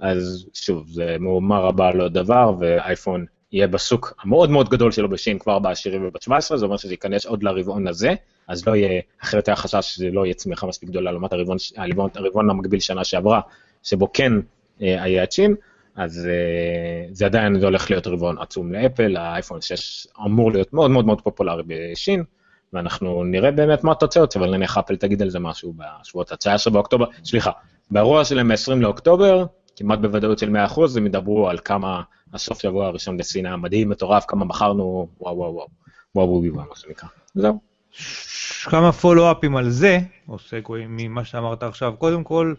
אז שוב, זה מהומה רבה לא דבר, ואייפון יהיה בסוק המאוד מאוד גדול שלו בשין כבר בעשירי וב-שבע עשרה, זה אומר שזה ייכנס עוד לרבעון הזה, אז לא יהיה, אחרת היה חשש שזה לא יהיה צמיחה מספיק גדולה, לעומת הרבעון, הרבעון, הרבעון המקביל שנה שעברה, שבו כן היה צ'ין, אז זה עדיין זה הולך להיות רבעון עצום לאפל, האייפון שש אמור להיות מאוד מאוד מאוד פופולרי בשין, ואנחנו נראה באמת מה התוצאות, אבל נניח אפל תגיד על זה משהו בשבועות התשעה עשר באוקטובר, סליחה, ברוע שלהם ב-עשרים לאוקטובר, כמעט בוודאות של מאה אחוז, הם ידברו על כמה הסוף שבוע הראשון בסין, מדהים, מטורף, כמה בחרנו, וואו וואו וואו, וואו וואו וואו, מה שנקרא. זהו. כמה פולו-אפים על זה, עוסק ממה שאמרת עכשיו, קודם כל,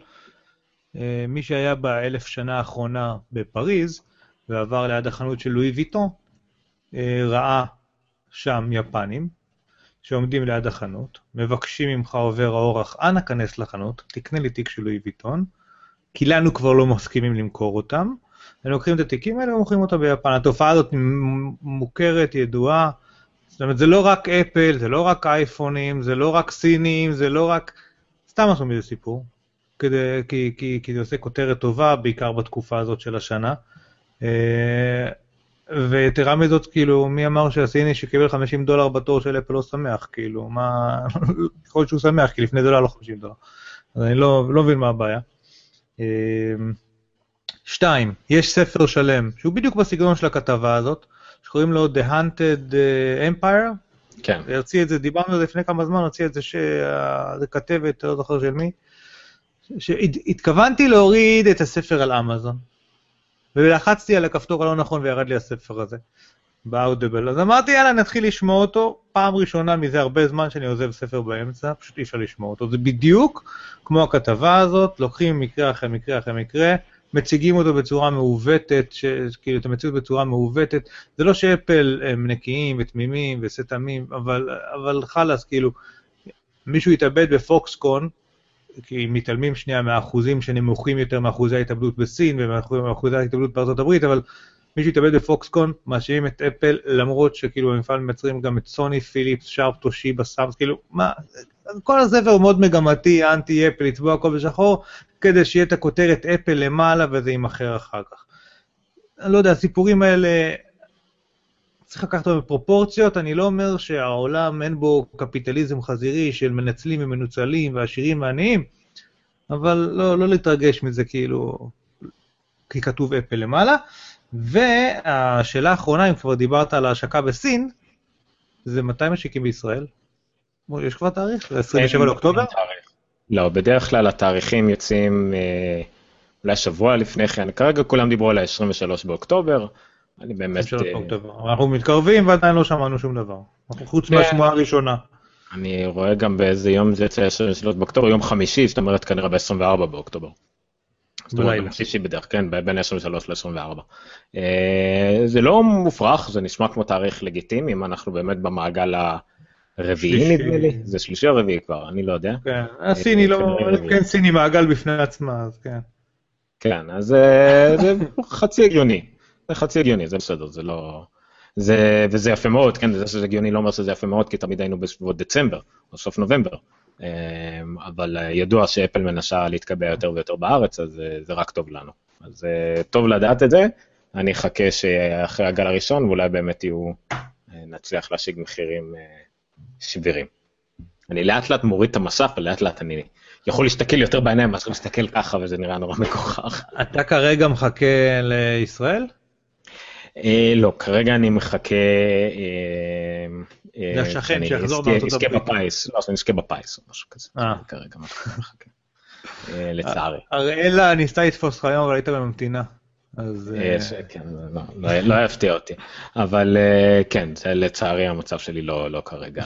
מי שהיה באלף שנה האחרונה בפריז, ועבר ליד החנות של לואי ויטון, ראה שם יפנים, שעומדים ליד החנות, מבקשים ממך עובר האורח, אנא כנס לחנות, תקנה לי תיק של לואי ויטון, כי לנו כבר לא מסכימים למכור אותם, הם לוקחים את התיקים האלה ומוכרים אותם ביפן. התופעה הזאת מוכרת, ידועה, זאת אומרת, זה לא רק אפל, זה לא רק אייפונים, זה לא רק סינים, זה לא רק... סתם עשו מזה סיפור, כדי, כי, כי, כי זה עושה כותרת טובה, בעיקר בתקופה הזאת של השנה. ויתרה מזאת, כאילו, מי אמר שהסיני שקיבל חמישים דולר בתור של אפל לא שמח, כאילו, מה... יכול להיות שהוא שמח, כי לפני זה לא היה לו חמישים דולר. אז אני לא, לא מבין מה הבעיה. שתיים, יש ספר שלם, שהוא בדיוק בסגנון של הכתבה הזאת, שקוראים לו The Haunted Empire. כן. הרציע את זה, דיברנו על זה לפני כמה זמן, הרציע את זה שזה כתבת, לא זוכר של מי, שהתכוונתי להוריד את הספר על אמזון, ולחצתי על הכפתור הלא נכון וירד לי הספר הזה, באודיבל. אז אמרתי, יאללה, נתחיל לשמוע אותו, פעם ראשונה מזה הרבה זמן שאני עוזב ספר באמצע, פשוט אי אפשר לשמוע אותו. זה בדיוק כמו הכתבה הזאת, לוקחים מקרה אחרי מקרה אחרי מקרה, מציגים אותו בצורה מעוותת, ש... כאילו אתה מציג בצורה מעוותת, זה לא שאפל הם נקיים ותמימים וסתמים, אבל, אבל חלס, כאילו, מישהו התאבד בפוקסקון, כי מתעלמים שנייה מהאחוזים שנמוכים יותר מאחוזי ההתאבדות בסין, ומאחוזי ההתאבדות בארצות הברית, אבל מישהו התאבד בפוקסקון, מאשימים את אפל, למרות שכאילו במפעל מייצרים גם את סוני, פיליפס, שרפ, טושיבה, סאמס, כאילו, מה... כל הספר הוא מאוד מגמתי, אנטי אפל, לצבוע הכל בשחור, כדי שיהיה את הכותרת אפל למעלה, וזה יימחר אחר כך. אני לא יודע, הסיפורים האלה, צריך לקחת אותם בפרופורציות, אני לא אומר שהעולם אין בו קפיטליזם חזירי, של מנצלים ומנוצלים, ועשירים ועניים, אבל לא, לא להתרגש מזה, כאילו, כי כתוב אפל למעלה. והשאלה האחרונה, אם כבר דיברת על ההשקה בסין, זה מתי משיקים בישראל? יש כבר תאריך? עשרים ושבעה לאוקטובר? לא, בדרך כלל התאריכים יוצאים אולי שבוע לפני כן, כרגע כולם דיברו על ה-עשרים ושלושה באוקטובר, אני באמת... אנחנו מתקרבים ועדיין לא שמענו שום דבר, חוץ מהשמועה הראשונה. אני רואה גם באיזה יום זה יצא עשרים ושלושה באוקטובר, יום חמישי, זאת אומרת כנראה ב-עשרים וארבעה באוקטובר. זאת אומרת, חמישי בדרך, כן, בין עשרים ושלושה לעשרים וארבעה. זה לא מופרך, זה נשמע כמו תאריך לגיטימי, אם אנחנו באמת במעגל ה... רביעי נדמה לי, זה שלישי או רביעי כבר, אני לא יודע. כן, הסיני לא, כן סיני מעגל בפני עצמה, אז כן. כן, אז זה חצי הגיוני, זה חצי הגיוני, זה בסדר, זה לא, וזה יפה מאוד, כן, זה שזה הגיוני לא אומר שזה יפה מאוד, כי תמיד היינו בשבועות דצמבר, או סוף נובמבר, אבל ידוע שאפל מנסה להתקבע יותר ויותר בארץ, אז זה רק טוב לנו. אז טוב לדעת את זה, אני אחכה שאחרי הגל הראשון, ואולי באמת יהיו, נצליח להשיג מחירים, שבירים. אני לאט לאט מוריד את המסף, ולאט לאט אני יכול להסתכל יותר בעיניים, מאשר להסתכל ככה, וזה נראה נורא מכוחך. אתה כרגע מחכה לישראל? לא, כרגע אני מחכה... לשכן שיחזור בארצות הברית. לא, אני נזכה בפיס, או משהו כזה. כרגע מחכה. לצערי. אראלה ניסתה לתפוס לך היום, אבל היית בממתינה. לא יפתיע אותי, אבל כן, לצערי המצב שלי לא כרגע,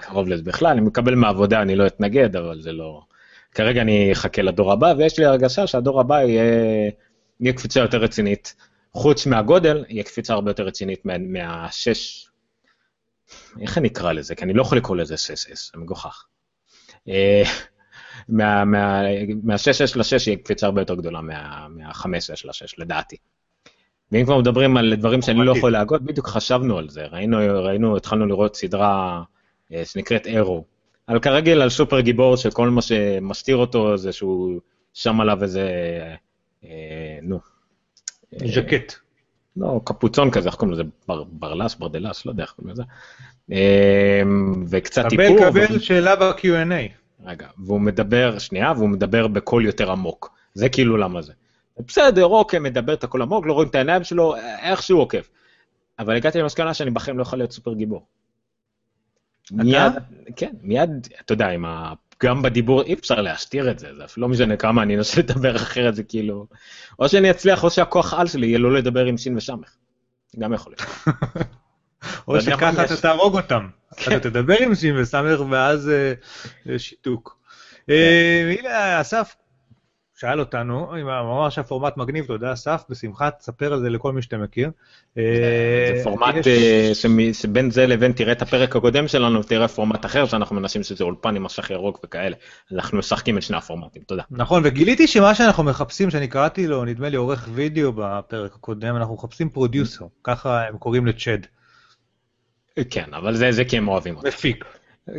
קרוב לזה בכלל, אני מקבל מעבודה, אני לא אתנגד, אבל זה לא, כרגע אני אחכה לדור הבא, ויש לי הרגשה שהדור הבא יהיה קפיצה יותר רצינית, חוץ מהגודל, יהיה קפיצה הרבה יותר רצינית מהשש, איך אני אקרא לזה, כי אני לא יכול לקרוא לזה שש אס, זה מגוחך. מה-שש אס ל-שש היא קפיצה הרבה יותר גדולה מה-חמש אס ל-שש, לדעתי. ואם כבר מדברים על דברים שאני לא יכול להגות, בדיוק חשבנו על זה, ראינו, התחלנו לראות סדרה שנקראת אירו, על כרגיל, על סופר גיבור, שכל מה שמסתיר אותו זה שהוא שם עליו איזה, נו. ז'קט. לא, קפוצון כזה, איך קוראים לזה, ברלס, ברדלס, לא יודע איך קוראים לזה. וקצת טיפור. קבל, קבל, שאלה ב-קיו אנד איי. רגע, והוא מדבר, שנייה, והוא מדבר בקול יותר עמוק, זה כאילו למה זה. בסדר, אוקיי, מדבר את הכל עמוק, לא רואים את העיניים שלו, איכשהו עוקב. אבל הגעתי למסקנה שאני בחיים לא יכול להיות סופר גיבור. מיד, כן, מיד, אתה יודע, עם גם בדיבור אי אפשר להשתיר את זה, זה לא משנה כמה, אני אנסה לדבר אחרת, זה כאילו, או שאני אצליח, או שהכוח על שלי יהיה לא לדבר עם שין ושמח, גם יכול להיות. או שככה אתה תהרוג אותם, אתה תדבר עם שין ושמח, ואז שיתוק. הנה, אסף שאל אותנו, אם אמר שהפורמט מגניב, תודה אסף, בשמחה, תספר על זה לכל מי שאתה מכיר. זה פורמט שבין זה לבין תראה את הפרק הקודם שלנו, ותראה פורמט אחר, שאנחנו מנסים שזה אולפן עם מסך ירוק וכאלה. אנחנו משחקים את שני הפורמטים, תודה. נכון, וגיליתי שמה שאנחנו מחפשים, שאני קראתי לו, נדמה לי עורך וידאו בפרק הקודם, אנחנו מחפשים פרודיוסר, ככה הם קוראים לצ'ד. כן, אבל זה כי הם אוהבים אותם. מפיק.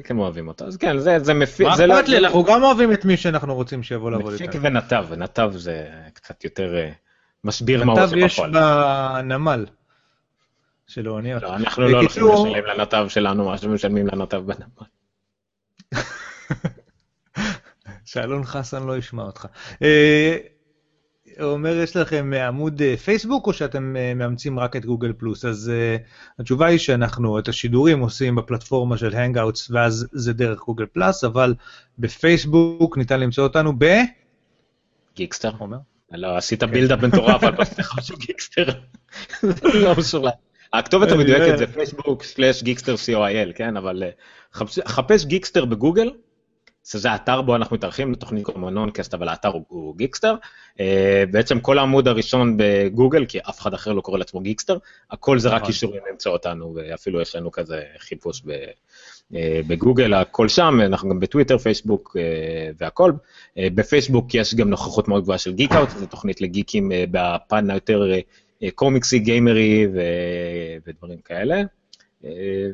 כן, אוהבים אותו. אז כן, זה, זה מפיק. מה אכפת לי? אנחנו גם אוהבים את מי שאנחנו רוצים שיבוא לעבוד איתנו. מפיק ונתב, נתב זה קצת יותר מסביר מה הוא עושה בפועל. נתב יש בנמל של האוניות. לא, אנחנו לא הולכים לשלם לנתב שלנו, מה שמשלמים לנתב בנמל. שאלון חסן לא ישמע אותך. אומר, יש לכם עמוד פייסבוק, או שאתם מאמצים רק את גוגל פלוס? אז uh, התשובה היא שאנחנו את השידורים עושים בפלטפורמה של Hangouts, ואז זה דרך גוגל פלוס, אבל בפייסבוק ניתן למצוא אותנו ב... גיקסטר. אומר? לא, עשית בילדה בנתורה, אבל בסך משהו גיקסטר. לא משולה. הכתובת המדויקת זה פייסבוק סלש גיקסטר סי או איי אל, כן? אבל חפש גיקסטר בגוגל, שזה האתר בו אנחנו מתארחים, לתוכנית כמו נונקאסט, אבל האתר הוא גיקסטר. בעצם כל העמוד הראשון בגוגל, כי אף אחד אחר לא קורא לעצמו גיקסטר, הכל זה רק אישורים למצוא אותנו, ואפילו יש לנו כזה חיפוש בגוגל, הכל שם, אנחנו גם בטוויטר, פייסבוק והכל. בפייסבוק יש גם נוכחות מאוד גבוהה של גיקאוט, זו תוכנית לגיקים בפן היותר קומיקסי, גיימרי ודברים כאלה.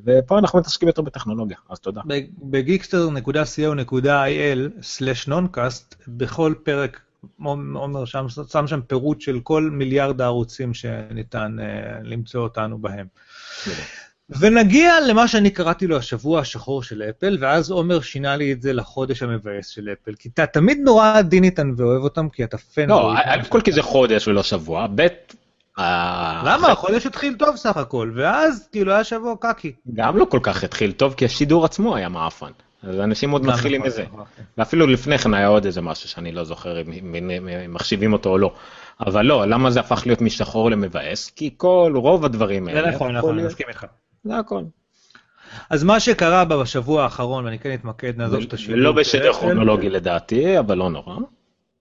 ופה אנחנו מתעסקים יותר בטכנולוגיה, אז תודה. ב-geekster נקודה co נקודה il סלש noncast בכל פרק, עומר שם שם פירוט של כל מיליארד הערוצים שניתן למצוא אותנו בהם. ונגיע למה שאני קראתי לו השבוע השחור של אפל, ואז עומר שינה לי את זה לחודש המבאס של אפל, כי אתה תמיד נורא עדין איתן ואוהב אותם, כי אתה פן... לא, כל כי זה חודש ולא שבוע, בית... למה? החודש התחיל טוב סך הכל, ואז כאילו היה שבוע קקי. גם לא כל כך התחיל טוב, כי השידור עצמו היה מאפן. אז אנשים עוד מתחילים מזה. ואפילו לפני כן היה עוד איזה משהו שאני לא זוכר אם מחשיבים אותו או לא. אבל לא, למה זה הפך להיות משחור למבאס? כי כל, רוב הדברים האלה... זה נכון, נכון, נסכים איתך. זה הכל. אז מה שקרה בשבוע האחרון, ואני כן אתמקד, נעזוב את השידור. לא בסדר כרונולוגי לדעתי, אבל לא נורא.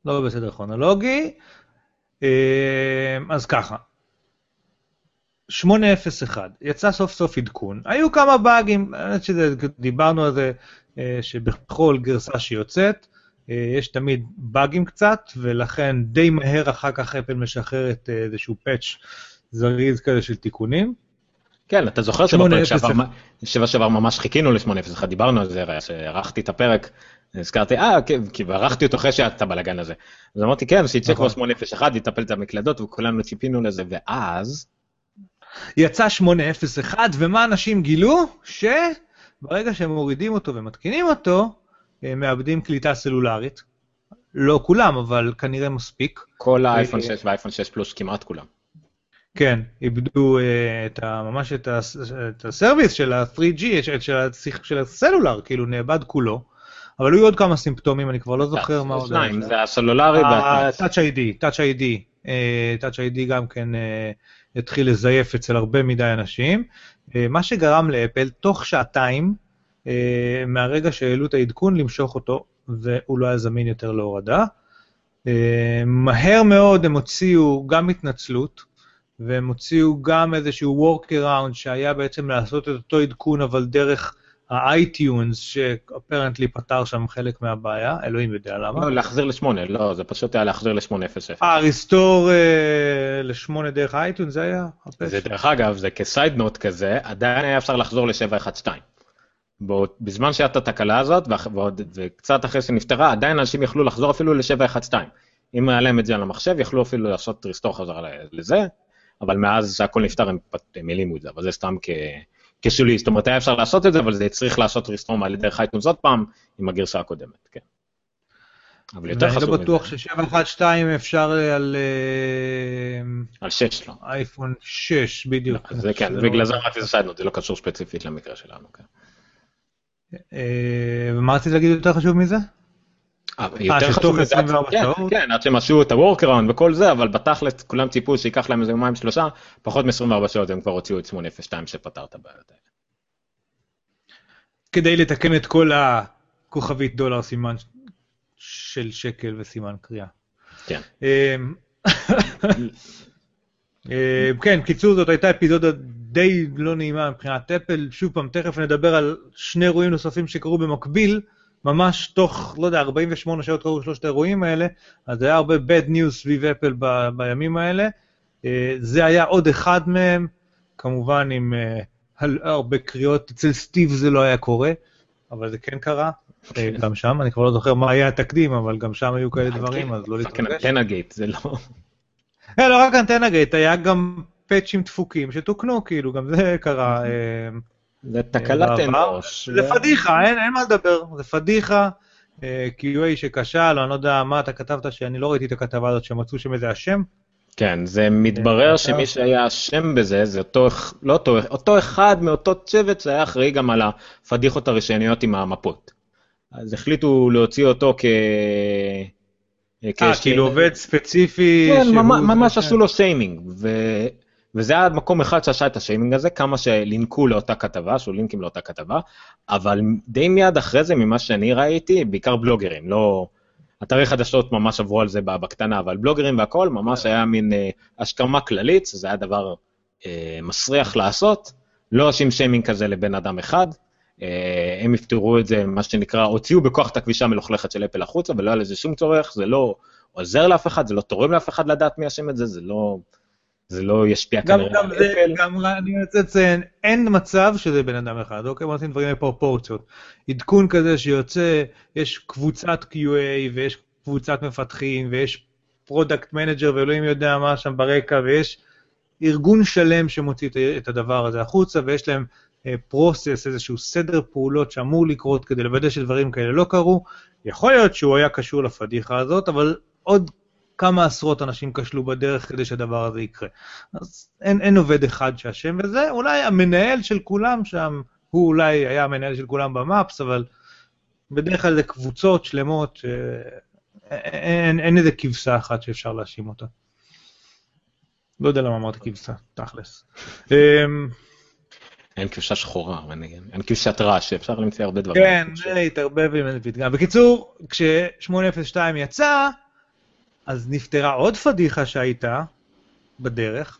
לא בסדר כרונולוגי. אז ככה, שמונה אפס אחת, יצא סוף סוף עדכון, היו כמה באגים, דיברנו על זה שבכל גרסה שיוצאת, יש תמיד באגים קצת, ולכן די מהר אחר כך אפל משחררת איזשהו פאץ' זריז כזה של תיקונים. כן, אתה זוכר שבפרק שעבר ממש חיכינו ל-שמונה אפס אחת, דיברנו על זה, שערכתי את הפרק, הזכרתי, אה, כי בערכתי אותו אחרי שאת הבלגן הזה. אז אמרתי, כן, שיצא כבר שמונה אפס אחת, יטפל את המקלדות, וכולנו ציפינו לזה, ואז... יצא שמונה אפס אחת, ומה אנשים גילו? שברגע שהם מורידים אותו ומתקינים אותו, הם מאבדים קליטה סלולרית. לא כולם, אבל כנראה מספיק. כל האייפון שש והאייפון שש פלוס, כמעט כולם. כן, איבדו ממש את הסרוויס של ה-תרי ג'י, של הסלולר, כאילו נאבד כולו. אבל היו עוד כמה סימפטומים, אני כבר לא זוכר מה עוד. שניים, זה הסלולרי. טאץ' איי די, טאץ' איי די, טאץ' איי די גם כן התחיל לזייף אצל הרבה מדי אנשים. מה שגרם לאפל, תוך שעתיים, מהרגע שהעלו את העדכון, למשוך אותו, והוא לא היה זמין יותר להורדה. מהר מאוד הם הוציאו גם התנצלות, והם הוציאו גם איזשהו workaround, שהיה בעצם לעשות את אותו עדכון, אבל דרך... האייטיונס, שאפרנטלי פתר שם חלק מהבעיה, אלוהים יודע למה. לא, להחזיר לשמונה, לא, זה פשוט היה להחזיר ל-שמונה אפס אפס. אה, ריסטור לשמונה דרך האייטיונס, זה היה? זה דרך אגב, זה כסיידנוט כזה, עדיין היה אפשר לחזור ל-שבע אחת שתיים. בזמן שהייתה התקלה הזאת, וקצת אחרי שנפטרה, עדיין אנשים יכלו לחזור אפילו ל-שבע אחת שתיים. אם היה להם את זה על המחשב, יכלו אפילו לעשות ריסטור חזרה לזה, אבל מאז שהכל נפטר הם מילימו את זה, אבל זה סתם כ... כשולי, זאת אומרת, היה אפשר לעשות את זה, אבל זה צריך לעשות ריסטרום על דרך האייטונס עוד פעם, עם הגרסה הקודמת, כן. אבל יותר חשוב מזה. ואני לא בטוח ש-שבע אחת שתיים אפשר על... על שש, לא. אייפון שש, בדיוק. זה כן, בגלל זה רק זה סיידנות, זה לא קשור ספציפית למקרה שלנו, כן. ומה רציתי להגיד יותר חשוב מזה? יותר חשוב מזה, כן, עד שהם עשו את ה-workaround וכל זה, אבל בתכלת כולם ציפו שייקח להם איזה יומיים שלושה, פחות מ-עשרים וארבע שעות הם כבר הוציאו את שמונה אפס שתיים שפתרת בעיות האלה. כדי לתקן את כל הכוכבית דולר סימן של שקל וסימן קריאה. כן. כן, קיצור זאת הייתה אפיזודה די לא נעימה מבחינת אפל, שוב פעם תכף נדבר על שני אירועים נוספים שקרו במקביל, ממש תוך, לא יודע, ארבעים ושמונה שעות קרו שלושת האירועים האלה, אז היה הרבה bad news סביב אפל ב- בימים האלה, זה היה עוד אחד מהם, כמובן עם הרבה קריאות, אצל סטיב זה לא היה קורה, אבל זה כן קרה, גם שם, אני כבר לא זוכר מה היה התקדים, אבל גם שם היו כאלה דברים, אז לא להתרגש. אנטנה גייט, זה לא... לא רק אנטנה גייט, היה גם פאצ'ים דפוקים שתוקנו, כאילו, גם זה קרה... זה תקלת אנוש. זה פדיחה, אין מה לדבר, זה פדיחה, קיו איי שקשל, אני לא יודע מה אתה כתבת, שאני לא ראיתי את הכתבה הזאת, שמצאו שם איזה השם. כן, זה מתברר שמי שהיה אשם בזה, זה אותו, לא אותו, אותו אחד מאותו צוות שהיה אחראי גם על הפדיחות הראשוניות עם המפות. אז החליטו להוציא אותו כ... אה, כאילו עובד ספציפי... כן, ממש עשו לו שיימינג, וזה היה מקום אחד שעשה את השיימינג הזה, כמה שלינקו לאותה כתבה, שהוא לינקים לאותה כתבה, אבל די מיד אחרי זה, ממה שאני ראיתי, בעיקר בלוגרים, לא... אתרי חדשות ממש עברו על זה בקטנה, אבל בלוגרים והכל, ממש היה מין השכמה כללית, שזה היה דבר מסריח לעשות, לא עושים שיימינג כזה לבן אדם אחד, הם יפתרו את זה, מה שנקרא, הוציאו בכוח את הכבישה המלוכלכת של אפל החוצה, ולא היה לזה שום צורך, זה לא עוזר לאף אחד, זה לא תורם לאף אחד לדעת מי אשם את זה, זה לא... זה לא ישפיע כנראה. גם זה, גם אני רוצה לציין, אין מצב שזה בן אדם אחד, אוקיי, מנסים דברים בפרופורציות. עדכון כזה שיוצא, יש קבוצת קיו איי, ויש קבוצת מפתחים, ויש פרודקט מנג'ר, ואלוהים יודע מה שם ברקע, ויש ארגון שלם שמוציא את הדבר הזה החוצה, ויש להם פרוסס, איזשהו סדר פעולות שאמור לקרות, כדי לוודא שדברים כאלה לא קרו. יכול להיות שהוא היה קשור לפדיחה הזאת, אבל עוד כמה עשרות אנשים כשלו בדרך כדי שהדבר הזה יקרה. אז אין, אין עובד אחד שהשם, וזה אולי המנהל של כולם שם, הוא אולי היה המנהל של כולם במאפס, אבל בדרך כלל זה קבוצות שלמות, אין, אין איזה כבשה אחת שאפשר להשים אותה. לא יודע למה אמרת כבשה, תכלס. אין כבשה שחורה, אין כבשת רעש, שאפשר למצוא הרבה דברים. כן, זה התערבב עם איזה פתגם. בקיצור, כש-שמונה אפס שתיים יצא, אז נפטרה עוד פדיחה שהייתה בדרך,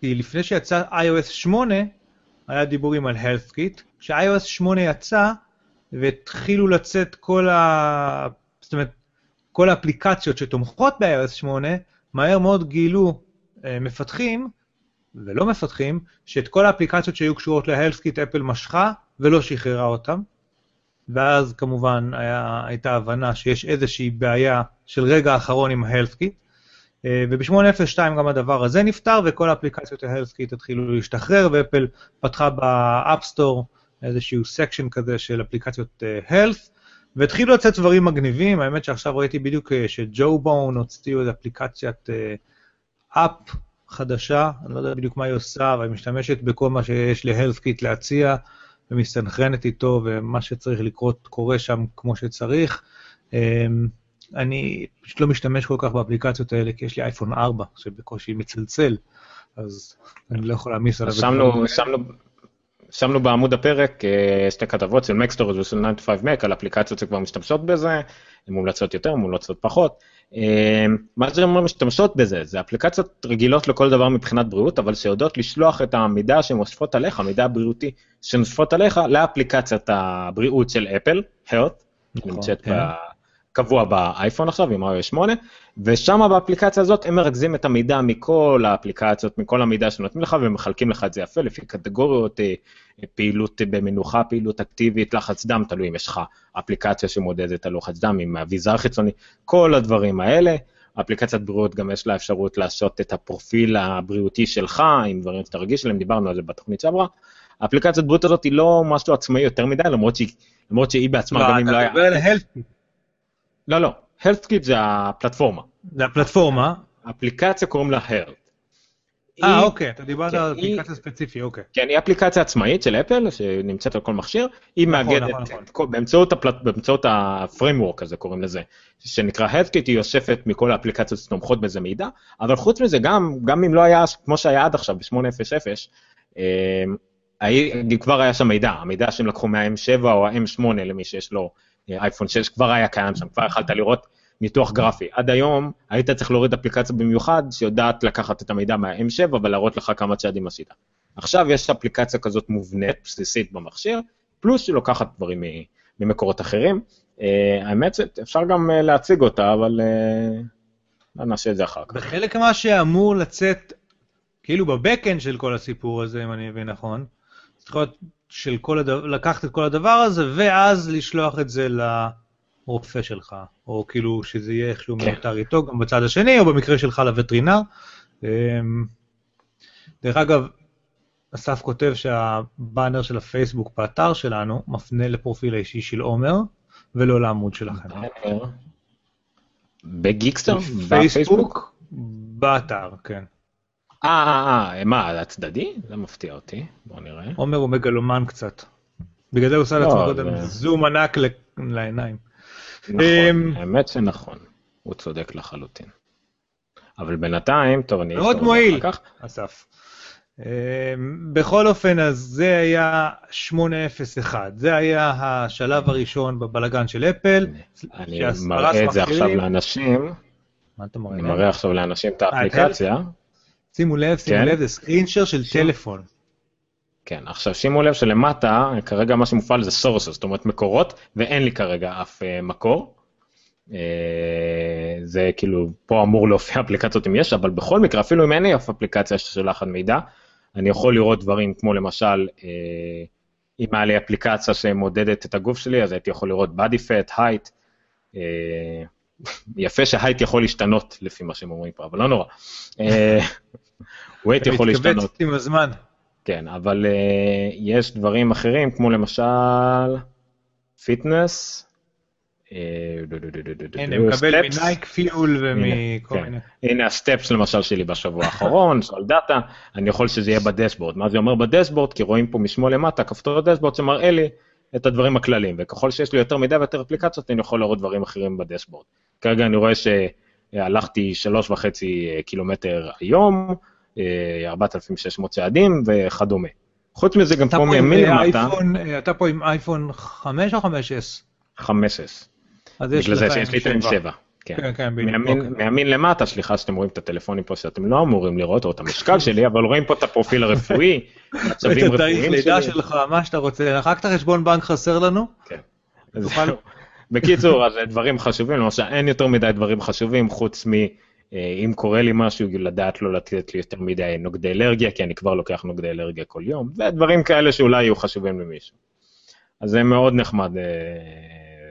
כי לפני שיצא איי או אס שמונה, היה דיבורים על HealthKit, כש-איי או אס שמונה יצא, והתחילו לצאת כל ה... זאת אומרת, כל האפליקציות שתומכות ב-איי או אס שמונה, מהר מאוד גילו מפתחים, ולא מפתחים, שאת כל האפליקציות שהיו קשורות ל-HealthKit, אפל משכה ולא שחררה אותם, ואז כמובן הייתה הבנה שיש איזושהי בעיה של רגע האחרון עם ה-HealthKit, וב-שמונה אפס שתיים גם הדבר הזה נפטר, וכל האפליקציות ה-HealthKit התחילו להשתחרר, ואפל פתחה באפסטור איזשהו סקשן כזה של אפליקציות Health, והתחילו לצאת דברים מגניבים, האמת שעכשיו ראיתי בדיוק שג'ו בון הוציאו את אפליקציית אפ חדשה, אני לא יודע בדיוק מה היא עושה, והיא משתמשת בכל מה שיש ל-HealthKit להציע, ומסתנחרנת איתו, ומה שצריך לקרות קורה שם כמו שצריך. אני לא משתמש כל כך באפליקציות האלה, כי יש לי אייפון ארבע, שבקושי מצלצל, אז אני לא יכול להמיס עליו. שמנו בעמוד הפרק שתי כתבות של מקסטוריז ושל תשעים וחמש מק, על אפליקציות שכבר משתמשות בזה, הן מומלצות יותר, מומלצות פחות. מה זה אומר משתמשות בזה? זה אפליקציות רגילות לכל דבר מבחינת בריאות, אבל שיודעות לשלוח את המידע שמוספות עליך, המידע הבריאותי שמוספות עליך, לאפליקציית הבריאות של אפל, Health, נמצאת קבוע באייפון עכשיו, עם איי או אס שמונה, ושם באפליקציה הזאת הם מרכזים את המידע מכל האפליקציות, מכל המידע שנותנים לך, ומחלקים לך את זה יפה, לפי קטגוריות, פעילות במנוחה, פעילות אקטיבית, לחץ דם, תלוי אם יש לך אפליקציה שמודדת על לחץ דם, עם הוויזר חיצוני, כל הדברים האלה. אפליקציית בריאות גם יש לה אפשרות לעשות את הפרופיל הבריאותי שלך, עם דברים שתרגיש להם, דיברנו על זה בתוכנית שעברה. האפליקציית בריאות הזאת היא לא משהו עצמאי יותר מדי, למרות שהיא, למרות שהיא בעצמה גם אם לא היה... לא, לא, HealthKit זה הפלטפורמה. זה הפלטפורמה. האפליקציה קוראים לה Health. אה, אוקיי, אתה דיברת על אפליקציה ספציפית, אוקיי. כן, היא אפליקציה עצמאית של אפל, שנמצאת על כל מכשיר, היא מאגדת, באמצעות הפריימוורק הזה קוראים לזה, שנקרא HealthKit, היא יוספת מכל האפליקציות שתומכות בזה מידע, אבל חוץ מזה, גם אם לא היה, כמו שהיה עד עכשיו, ב-שמונה אפס אפס, כבר היה שם מידע, המידע שהם לקחו מה-אם שבע או ה-אם שמונה, למי שיש לו אייפון שש, כבר היה קיים שם, כבר יכלת לראות, ניתוח גרפי. עד היום היית צריך להוריד אפליקציה במיוחד שיודעת לקחת את המידע מה-אם שבע ולהראות לך כמה צעדים עשית. עכשיו יש אפליקציה כזאת מובנית, בסיסית במכשיר, פלוס שלוקחת דברים ממקורות אחרים. האמת, אפשר גם להציג אותה, אבל נעשה את זה אחר כך. בחלק מה שאמור לצאת, כאילו בבקאנד של כל הסיפור הזה, אם אני מבין נכון, של כל הדבר, לקחת את כל הדבר הזה, ואז לשלוח את זה ל... רופא שלך, או כאילו שזה יהיה איכשהו מאותר איתו, גם בצד השני, או במקרה שלך לווטרינר. דרך אגב, אסף כותב שהבאנר של הפייסבוק באתר שלנו מפנה לפרופיל האישי של עומר, ולא לעמוד שלכם. בגיקסטר? בפייסבוק? באתר, כן. אה, אה, מה, הצדדי? זה מפתיע אותי, בואו נראה. עומר הוא מגלומן קצת. בגלל זה הוא עושה לעצמו קודם זום ענק לעיניים. נכון, האמת שנכון, הוא צודק לחלוטין. אבל בינתיים, טוב, אני... מאוד מועיל, אסף. בכל אופן, אז זה היה שמונה אפס אחת, זה היה השלב הראשון בבלגן של אפל. אני מראה את זה עכשיו לאנשים, אני מראה עכשיו לאנשים את האפליקציה. שימו לב, שימו לב, זה סקרינשר של טלפון. כן, עכשיו שימו לב שלמטה, כרגע מה שמופעל זה sources, זאת אומרת מקורות, ואין לי כרגע אף מקור. זה כאילו, פה אמור להופיע אפליקציות אם יש, אבל בכל מקרה, אפילו אם אין לי אף אפליקציה ששולחת מידע, אני יכול לראות דברים כמו למשל, אם היה לי אפליקציה שמודדת את הגוף שלי, אז הייתי יכול לראות body fat, height, יפה שההייט יכול להשתנות לפי מה שהם אומרים פה, אבל לא נורא. הוא הייתי יכול להשתנות. התכווצת עם הזמן. כן, אבל uh, יש דברים אחרים, כמו למשל, פיטנס, הנה, הוא מקבל מנייק פיול ומכל מיני. הנה הסטפס למשל שלי בשבוע האחרון, של דאטה, אני יכול שזה יהיה בדשבורד. מה זה אומר בדשבורד? כי רואים פה משמאל למטה, כפתור הדשבורד שמראה לי את הדברים הכלליים, וככל שיש לי יותר מידע ויותר אפליקציות, אני יכול לראות דברים אחרים בדשבורד. כרגע אני רואה שהלכתי שלוש וחצי קילומטר היום, ארבעת אלפים ושש מאות צעדים וכדומה. חוץ מזה גם פה מימין למטה. אתה פה עם אייפון חמש או חמש אס? חמש אס. בגלל זה שיש לי את ה-אם שבע. מימין למטה, סליחה שאתם רואים את הטלפונים פה שאתם לא אמורים לראות, או את המשקל שלי, אבל רואים פה את הפרופיל הרפואי, מצבים רפואיים שלי. לידה שלך, מה שאתה רוצה, נחקת חשבון בנק חסר לנו? כן. בקיצור, אז דברים חשובים, למשל אין יותר מדי דברים חשובים, חוץ מ... אם קורה לי משהו, לדעת לא לתת לי יותר מדי נוגדי אלרגיה, כי אני כבר לוקח נוגדי אלרגיה כל יום, ודברים כאלה שאולי יהיו חשובים למישהו. אז זה מאוד נחמד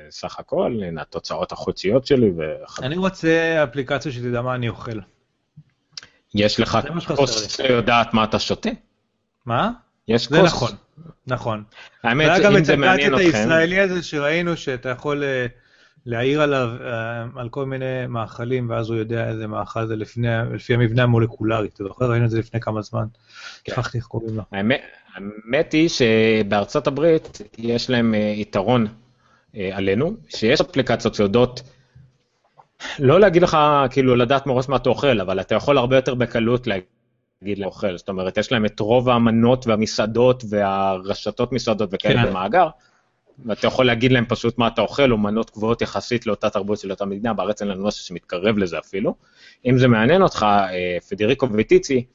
סך הכל, הנה התוצאות החוציות שלי. אני רוצה אפליקציה שתדע מה אני אוכל. יש לך כוס שיודעת מה אתה שותה? מה? יש כוס. זה נכון, נכון. האמת, אם זה מעניין אתכם... את הישראלי הזה שראינו שאתה יכול... להעיר עליו, על כל מיני מאכלים, ואז הוא יודע איזה מאכל זה לפי המבנה המולקולרי. אתה זוכר, ראינו את זה לפני כמה זמן. שכחתי איך קוראים לו. האמת היא שבארצות הברית יש להם יתרון עלינו, שיש אפליקציות שיודעות, לא להגיד לך, כאילו, לדעת מראש מה אתה אוכל, אבל אתה יכול הרבה יותר בקלות להגיד לאוכל. זאת אומרת, יש להם את רוב האמנות והמסעדות והרשתות מסעדות וכאלה במאגר, ואתה יכול להגיד להם פשוט מה אתה אוכל, או מנות קבועות יחסית לאותה תרבות של אותה מדינה, בארץ אין לנו משהו שמתקרב לזה אפילו. אם זה מעניין אותך, פדריקו ויטיצי,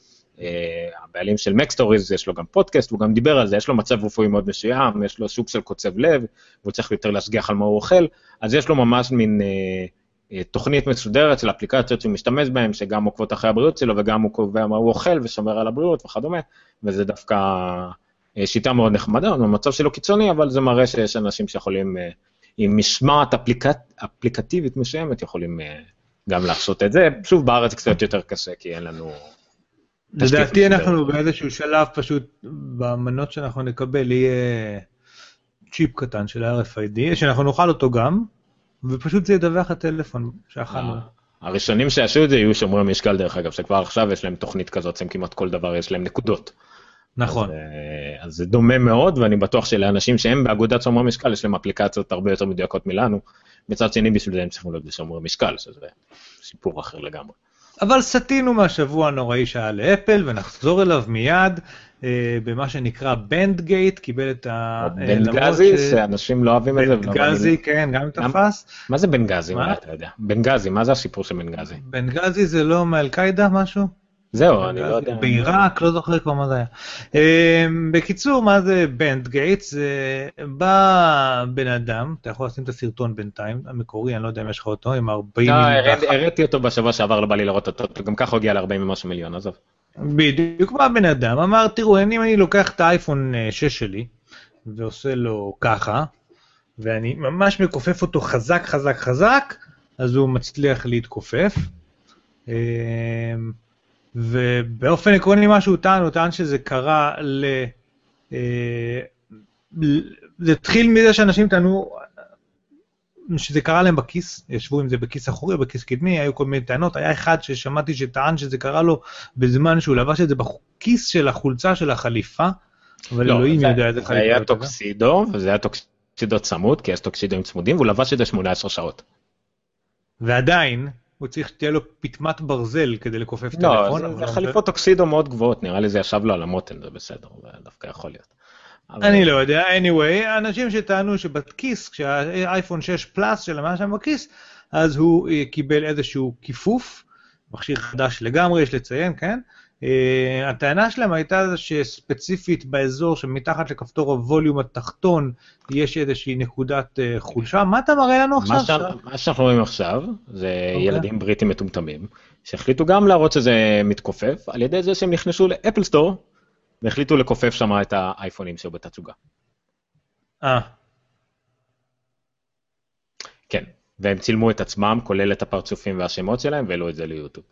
הבעלים של מקסטוריז, יש לו גם פודקאסט, הוא גם דיבר על זה, יש לו מצב רפואי מאוד משעם, יש לו שוק של קוצב לב, והוא צריך יותר להשגיח על מה הוא אוכל, אז יש לו ממש מין תוכנית מסודרת של אפליקציות שהוא משתמש בהן, שגם עוקבות אחרי הבריאות שלו, וגם הוא קובע מה הוא אוכל ושומר על הבריאות וכדומה, וזה דווקא... שיטה מאוד נחמדה, במצב שלו קיצוני, אבל זה מראה שיש אנשים שיכולים, עם משמעת אפליקטיבית משעמת, יכולים גם לעשות את זה. שוב, בארץ קצת יותר קשה, כי אין לנו... לדעתי אנחנו באיזשהו שלב, פשוט במנות שאנחנו נקבל, יהיה צ'יפ קטן של ה-אר אף איי די, שאנחנו נאכל אותו גם, ופשוט זה ידווח הטלפון שאכלנו. הראשונים שעשו את זה יהיו שומרי משקל דרך אגב, שכבר עכשיו יש להם תוכנית כזאת, שהם כמעט כל דבר יש להם נקודות. נכון. אז, אז זה דומה מאוד, ואני בטוח שלאנשים שהם באגודת שומרי משקל, יש להם אפליקציות הרבה יותר מדויקות מלנו, מצד שני בשביל זה הם צריכים להיות בשומרי משקל, שזה סיפור אחר לגמרי. אבל סתינו מהשבוע הנוראי שהיה לאפל, ונחזור אליו מיד, אה, במה שנקרא bandgate, קיבל את ה... בנגזי, ש... שאנשים לא אוהבים את זה. בנגזי, כן, גם תפס. מה זה בנגזי, מה אתה יודע? בנגזי, מה זה הסיפור של בנגזי? בנגזי זה לא מאל-קאידה משהו? זהו, אני לא יודע. בעיראק, לא זוכר כבר מה זה היה. אה, בקיצור, מה זה bandgate? זה בא בן אדם, אתה יכול לשים את הסרטון בינתיים, המקורי, אני לא יודע אם יש לך אותו, עם ארבעים... לא, הראיתי אותו בשבוע שעבר, לא בא לי לראות אותו, גם ככה הגיע ל-ארבעים ומשהו מיליון, עזוב. בדיוק מה בן אדם, אמר, תראו, אם אני לוקח את האייפון שש שלי, ועושה לו ככה, ואני ממש מכופף אותו חזק, חזק, חזק, אז הוא מצליח להתכופף. אה... ובאופן עקרוני מה שהוא טען, הוא טען שזה קרה ל... זה התחיל מזה שאנשים טענו, שזה קרה להם בכיס, ישבו עם זה בכיס אחורי, בכיס קדמי, היו כל מיני טענות, היה אחד ששמעתי שטען שזה קרה לו בזמן שהוא לבש את זה בכיס של החולצה של החליפה, אבל אלוהים יודע איזה חליפה. זה היה טוקסידו, וזה היה טוקסידו צמוד, כי יש טוקסידוים צמודים, והוא לבש את זה שמונה עשרה שעות. ועדיין, הוא צריך שתהיה לו פטמת ברזל כדי לקופף טלפון. לא, זה חליפות טוקסידו מאוד גבוהות, נראה לי זה ישב לו על המותן, זה בסדר, זה דווקא יכול להיות. אני לא יודע, anyway, האנשים שטענו שבכיס, כשהאייפון שש פלאס של מה שם בכיס, אז הוא קיבל איזשהו כיפוף, מכשיר חדש לגמרי, יש לציין, כן? הטענה שלהם הייתה שספציפית באזור שמתחת לכפתור הווליום התחתון יש איזושהי נקודת חולשה. מה אתה מראה לנו עכשיו? מה שאנחנו רואים עכשיו זה ילדים בריטים מטומטמים שהחליטו גם להראות שזה מתכופף על ידי זה שהם נכנסו לאפל סטור והחליטו לכופף שם את האייפונים שהיו בתצוגה. אה. כן, והם צילמו את עצמם כולל את הפרצופים והשמות שלהם והעלו את זה ליוטיוב.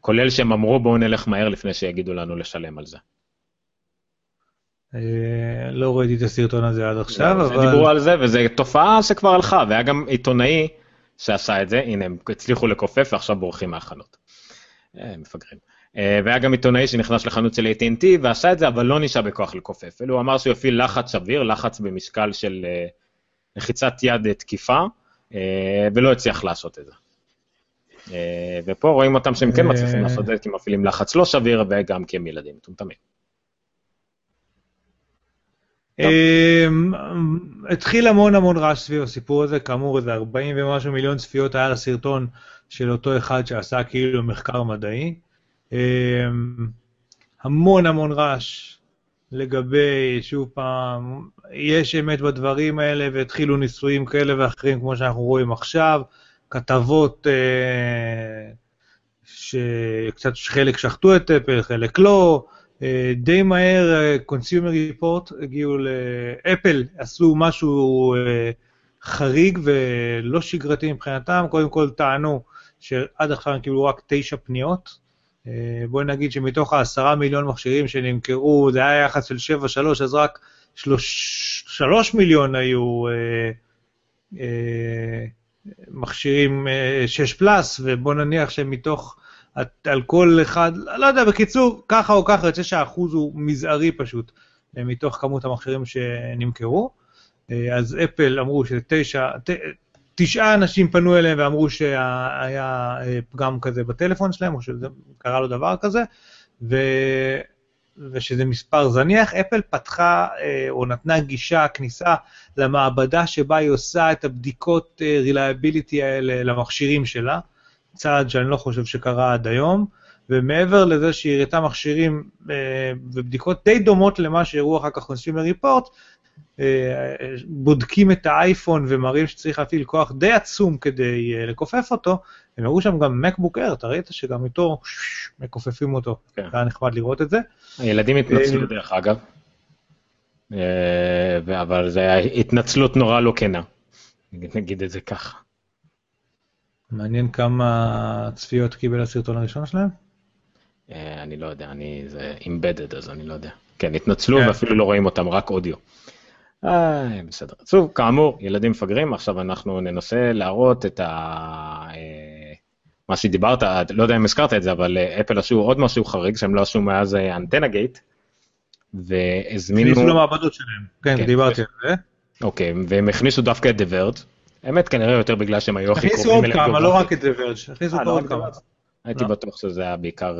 כולל שהם אמרו, בואו נלך מהר לפני שיגידו לנו לשלם על זה. לא ראיתי את הסרטון הזה עד עכשיו, אבל... דיברו על זה, וזו תופעה שכבר הלכה, והיה גם עיתונאי שעשה את זה, הנה, הם הצליחו לכופף, ועכשיו בורחים מהחנות. מפגרים. והיה גם עיתונאי שנכנס לחנות של איי טי אנד טי, ועשה את זה, אבל לא נשאר בכוח לכופף. אלו, הוא אמר שהוא יפעיל לחץ שביר, לחץ במשקל של לחיצת יד תקיפה, ולא הצליח לעשות את זה. ופה רואים אותם שהם כן מצליחים לעשות את זה, כי מפעילים לחץ לא שביר, וגם כי הם ילדים מטומטמים. התחיל המון המון רעש סביב הסיפור הזה, כאמור איזה ארבעים ומשהו מיליון צפיות היה לסרטון של אותו אחד שעשה כאילו מחקר מדעי. המון המון רעש לגבי, שוב פעם, יש אמת בדברים האלה, והתחילו ניסויים כאלה ואחרים כמו שאנחנו רואים עכשיו, כתבות שקצת חלק שחטו את אפל, חלק לא, די מהר קונסיומר ריפורט הגיעו לאפל, עשו משהו חריג ולא שגרתי מבחינתם, קודם כל טענו שעד עכשיו הם קיבלו רק תשע פניות, בואי נגיד שמתוך העשרה מיליון מכשירים שנמכרו, זה היה יחס של שבע שלוש, אז רק שלוש, שלוש מיליון היו... מכשירים שש פלאס, ובוא נניח שמתוך, על כל אחד, לא יודע, בקיצור, ככה או ככה, רצה שהאחוז הוא מזערי פשוט, מתוך כמות המכשירים שנמכרו, אז אפל אמרו שתשע, תשעה אנשים פנו אליהם ואמרו שהיה פגם כזה בטלפון שלהם, או שקרה לו דבר כזה, ו... ושזה מספר זניח, אפל פתחה או נתנה גישה, כניסה למעבדה שבה היא עושה את הבדיקות reliability האלה למכשירים שלה, צעד שאני לא חושב שקרה עד היום, ומעבר לזה שהיא הראתה מכשירים ובדיקות די דומות למה שהראו אחר כך Consumer Report, בודקים את האייפון ומראים שצריך להפעיל כוח די עצום כדי לכופף אותו, הם הראו שם גם MacBook Air, אתה ראית שגם איתו מכופפים אותו, זה היה נחמד לראות את זה. הילדים התנצלו דרך אגב, אבל זה היה התנצלות נורא לא כנה, נגיד את זה ככה. מעניין כמה צפיות קיבל הסרטון הראשון שלהם? אני לא יודע, זה embedded אז אני לא יודע. כן, התנצלו ואפילו לא רואים אותם, רק אודיו. איי, בסדר. שוב, כאמור, ילדים מפגרים, עכשיו אנחנו ננסה להראות את ה... מה שדיברת, לא יודע אם הזכרת את זה, אבל אפל עשו עוד משהו חריג, שהם לא עשו מאז אנטנה גייט, והזמינו... הכניסו למעבדות שלהם, כן, דיברתי על זה. אוקיי, והם הכניסו דווקא את דיוורג', האמת כנראה יותר בגלל שהם היו הכי קרובים... הכניסו עוד כמה, לא רק את דיוורג', הכניסו עוד כמה. הייתי בטוח שזה היה בעיקר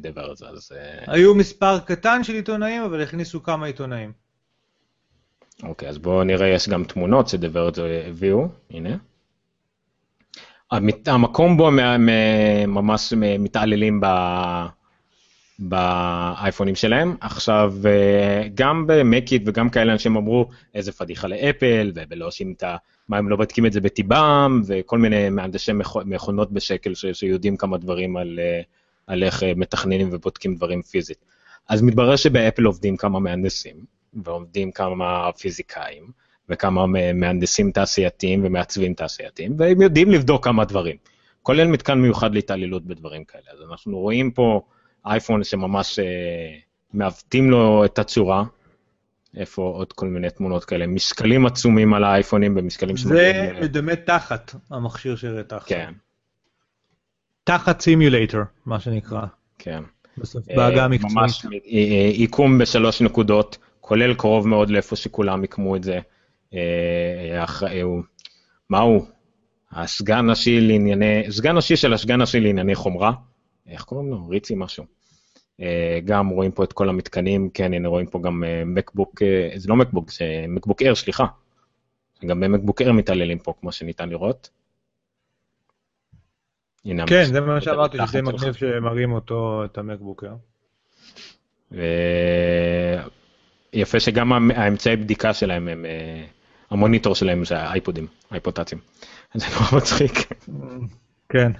דיוורג', אז... היו מספר קטן של עיתונאים, אבל הכניסו כמה עיתונאים. אוקיי, אז בואו נראה, יש גם תמונות שדיוורג' הביאו, הנה. המקום בו ממש מתעללים באייפונים שלהם, עכשיו גם במקיט וגם כאלה אנשים אמרו איזה פדיחה לאפל, ולא עושים את ה... מה הם לא בדקים את זה בטיבם, וכל מיני מהנדשי מכונות בשקל שיודעים כמה דברים על איך מתכננים ובודקים דברים פיזית. אז מתברר שבאפל עובדים כמה מהנדסים, ועובדים כמה פיזיקאים, וכמה מהנדסים תעשייתיים ומעצבים תעשייתיים, והם יודעים לבדוק כמה דברים, כולל מתקן מיוחד להתעללות בדברים כאלה. אז אנחנו רואים פה אייפון שממש מעוותים לו את הצורה, איפה עוד כל מיני תמונות כאלה, משקלים עצומים על האייפונים במשקלים... זה מדמה תחת, המכשיר של תחת. כן. תחת סימולטור, מה שנקרא. כן. בהגה המקצועית. ממש עיקום בשלוש נקודות, כולל קרוב מאוד לאיפה שכולם יקמו את זה. מה הוא? הסגן השי לענייני, סגן השי של הסגן השי לענייני חומרה, איך קוראים לו? ריצי משהו. גם רואים פה את כל המתקנים, כן, הנה רואים פה גם מקבוק, זה לא מקבוק, זה מקבוק אייר, סליחה. גם במקבוק אייר מתעללים פה, כמו שניתן לראות. כן, זה מה שאמרתי, שזה מגניב שמראים אותו, את המקבוק אייר. יפה שגם האמצעי בדיקה שלהם הם... המוניטור שלהם זה האייפודים, האייפוטצים. זה נורא מצחיק. כן.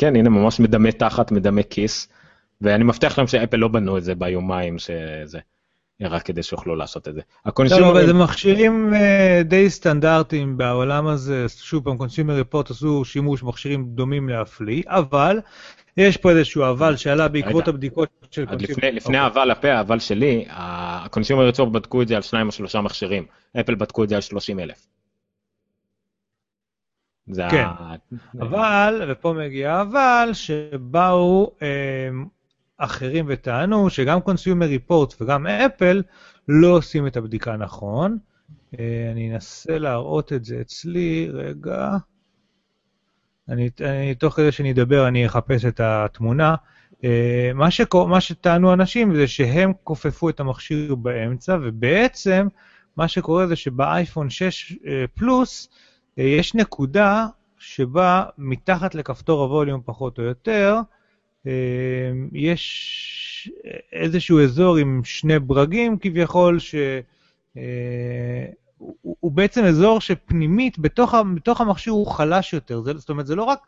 כן, הנה ממש מדמה תחת, מדמה כיס, ואני מבטיח להם שאפל לא בנו את זה ביומיים, שזה רק כדי שיוכלו לעשות את זה. אבל זה מכשירים די סטנדרטיים בעולם הזה, שוב פעם, קונסיומר ריפורט עשו שימוש מכשירים דומים להפליא, אבל... יש פה איזשהו אבל שעלה בעקבות הבדיקות של קונסיומר. לפני אבל, הפה, האבל שלי, הקונסיומר ריפורט בדקו את זה על שניים או שלושה מכשירים, אפל בדקו את זה על שלושים אלף. כן, אבל, ופה מגיע אבל, שבאו אחרים וטענו שגם קונסיומר ריפורט וגם אפל לא עושים את הבדיקה נכון. אני אנסה להראות את זה אצלי, רגע. אני, אני, תוך כדי שאני אדבר, אני אחפש את התמונה. מה ש, מה שטענו אנשים זה שהם כופפו את המכשיר באמצע, ובעצם מה שקורה זה שבאייפון שש פלוס, יש נקודה שבה מתחת לכפתור הווליום פחות או יותר, יש איזשהו אזור עם שני ברגים כביכול ש... הוא בעצם אזור שפנימית, בתוך המכשיר הוא חלש יותר, זאת אומרת, זה לא רק,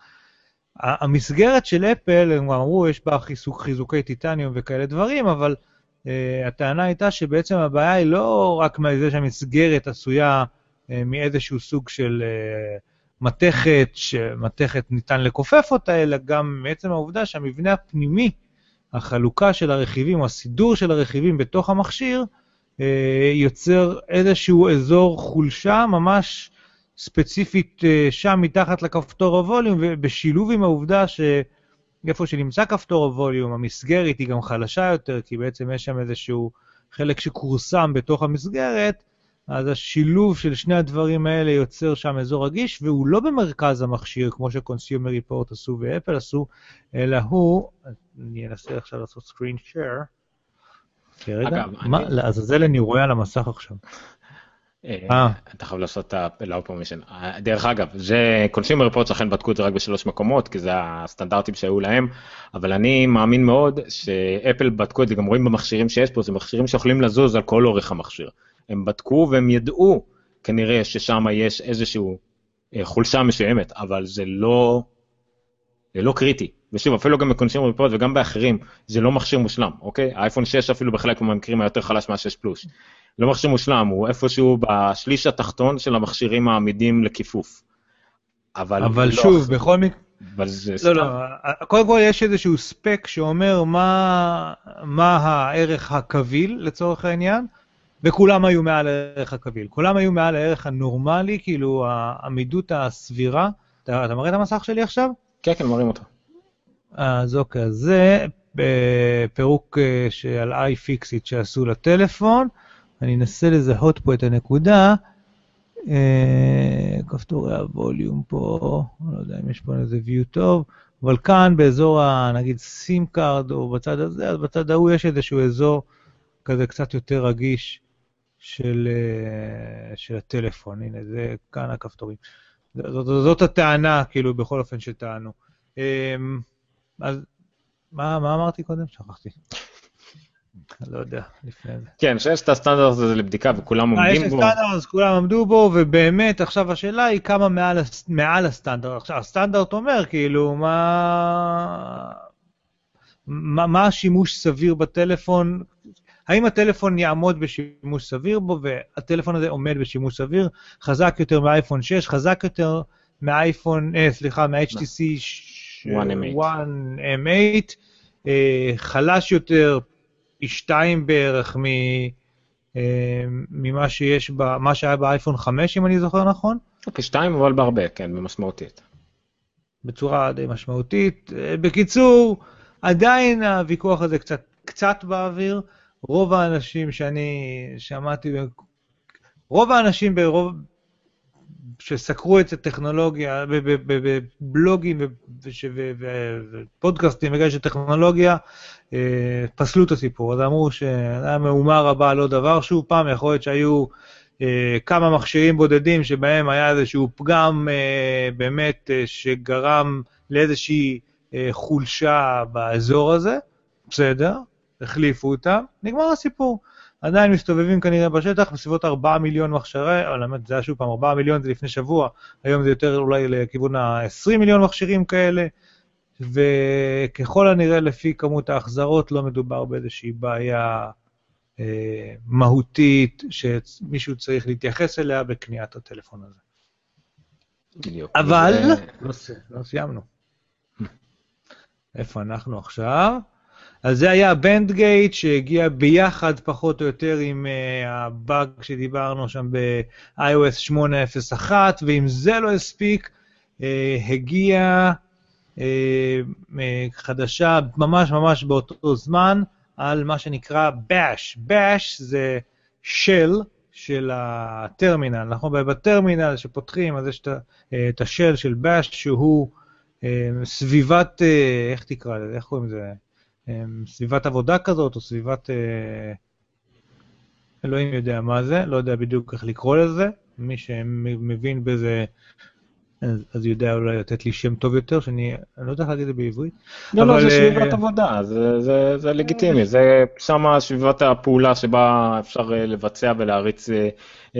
המסגרת של אפל, הם אמרו, יש בה חיזוקי טיטניום וכאלה דברים, אבל הטענה הייתה שבעצם הבעיה היא לא רק מזה שהמסגרת עשויה מאיזשהו סוג של מתכת, שמתכת ניתן לכופף אותה, אלא גם בעצם העובדה שהמבנה הפנימי, החלוקה של הרכיבים, הסידור של הרכיבים בתוך המכשיר, יוצר איזשהו אזור חולשה ממש ספציפית שם מתחת לכפתור הווליום, ובשילוב עם העובדה שאיפה שנמצא כפתור הווליום, המסגרת היא גם חלשה יותר, כי בעצם יש שם איזשהו חלק שקורסם בתוך המסגרת, אז השילוב של שני הדברים האלה יוצר שם אזור רגיש, והוא לא במרכז המכשיר, כמו שקונסיומר ריפורט עשו ואפל עשו, אלא הוא, אני אנסה עכשיו לעשות סקרין שייר, רגע, מה, לעזאזל אני רואה על המסך עכשיו. אתה חייב לעשות את ה-Low-Permission. דרך אגב, זה, קונסיומר ריפורט אכן בדקו את זה רק בשלוש מקומות, כי זה הסטנדרטים שהיו להם, אבל אני מאמין מאוד שאפל בדקו את זה, גם רואים במכשירים שיש פה, זה מכשירים שיכולים לזוז על כל אורך המכשיר. הם בדקו והם ידעו, כנראה ששם יש איזשהו חולשה משיימת, אבל זה לא, זה לא קריטי. ושוב, אפילו גם בקונסיומר ריפורט וגם באחרים, זה לא מכשיר מושלם, אוקיי? האייפון שש אפילו בחלק מהמקרים היה יותר חלש מה-שש פלוס. לא מכשיר מושלם, הוא איפשהו בשליש התחתון של המכשירים העמידים לכיפוף. אבל, אבל לא שוב, אחר... בכל מקרה... אבל זה... לא, לא, קודם כל יש איזשהו ספק שאומר מה, מה הערך הקביל לצורך העניין, וכולם היו מעל הערך הקביל. כולם היו מעל הערך הנורמלי, כאילו העמידות הסבירה, אתה, אתה מראה את המסך שלי עכשיו? כן, כן, מראים אותו. אז אוקיי, זה פירוק שעל iFixit שעשו לטלפון, אני אנסה לזהות פה את הנקודה, כפתורי הווליום פה, לא יודע אם יש פה איזה view טוב, אבל כאן באזור נגיד סים קארד או בצד הזה, אז בצד ההוא יש איזשהו אזור כזה קצת יותר רגיש של, של הטלפון, הנה זה כאן הכפתורים. זאת, זאת הטענה, כאילו, בכל אופן שטענו. אז מה, מה אמרתי קודם? שכחתי. לא יודע, לפני זה. כן, שיש את הסטנדרט הזה לבדיקה וכולם עומדים בו. יש הסטנדרט, אז כולם עמדו בו, ובאמת עכשיו השאלה היא כמה מעל, מעל הסטנדרט. עכשיו, הסטנדרט אומר, כאילו, מה, מה, מה השימוש סביר בטלפון? האם הטלפון יעמוד בשימוש סביר בו, והטלפון הזה עומד בשימוש סביר, חזק יותר מהאייפון שש, חזק יותר מהאייפון, אה, סליחה, מה-H T C One M eight, אה, חלש יותר, פי שתיים בערך מ, אה, ממה שיש ב, מה שהיה באייפון חמש, אם אני זוכר נכון? פי שתיים, אבל בהרבה, כן, במשמעותית. בצורה די משמעותית. בקיצור, עדיין הוויכוח הזה קצת, קצת באוויר, רוב האנשים שאני שמעתי, רוב האנשים ברוב, שסקרו את הטכנולוגיה, בבלוגים ופודקאסטים בגלל של טכנולוגיה, פסלו את הסיפור. אז אמרו שהמהומה רבה לא דבר שהוא פעם, יכול להיות שהיו כמה מכשירים בודדים שבהם היה איזשהו פגם באמת שגרם לאיזושהי חולשה באזור הזה, בסדר? החליפו אותם, נגמר הסיפור. עדיין מסתובבים כנראה בשטח, בסביבות ארבעה מיליון מכשירי, או למד, זה היה שוב פעם, ארבעה מיליון זה לפני שבוע, היום זה יותר אולי לכיוון ה-עשרים מיליון מכשירים כאלה, וככל הנראה לפי כמות ההחזרות, לא מדובר באיזושהי בעיה אה, מהותית, שמישהו צריך להתייחס אליה בקניית הטלפון הזה. בדיוק. אבל, לא, לא סיימנו. איפה אנחנו עכשיו? אז זה היה bandgate שהגיע ביחד פחות או יותר עם uh, הבאג שדיברנו שם ב-iOS שמונה נקודה אפס אחת, ואם זה לא הספיק, uh, הגיע uh, uh, חדשה ממש ממש באותו זמן על מה שנקרא bash. bash זה shell של הטרמינל, אנחנו בטרמינל שפותחים, אז יש את השל של bash שהוא uh, סביבת, uh, איך תקרא לזה, איך קוראים לזה? סביבת עבודה כזאת, או סביבת, אה, אלוהים יודע מה זה, לא יודע בדיוק איך לקרוא לזה, מי שמבין בזה, אז, אז יודע אולי לתת לי שם טוב יותר, שאני לא יודע להגיד את זה בעברית. לא, אבל, לא, זה סביבת אה, עבודה, זה, זה, זה לגיטימי, זה שמה סביבת הפעולה שבה אפשר לבצע ולהריץ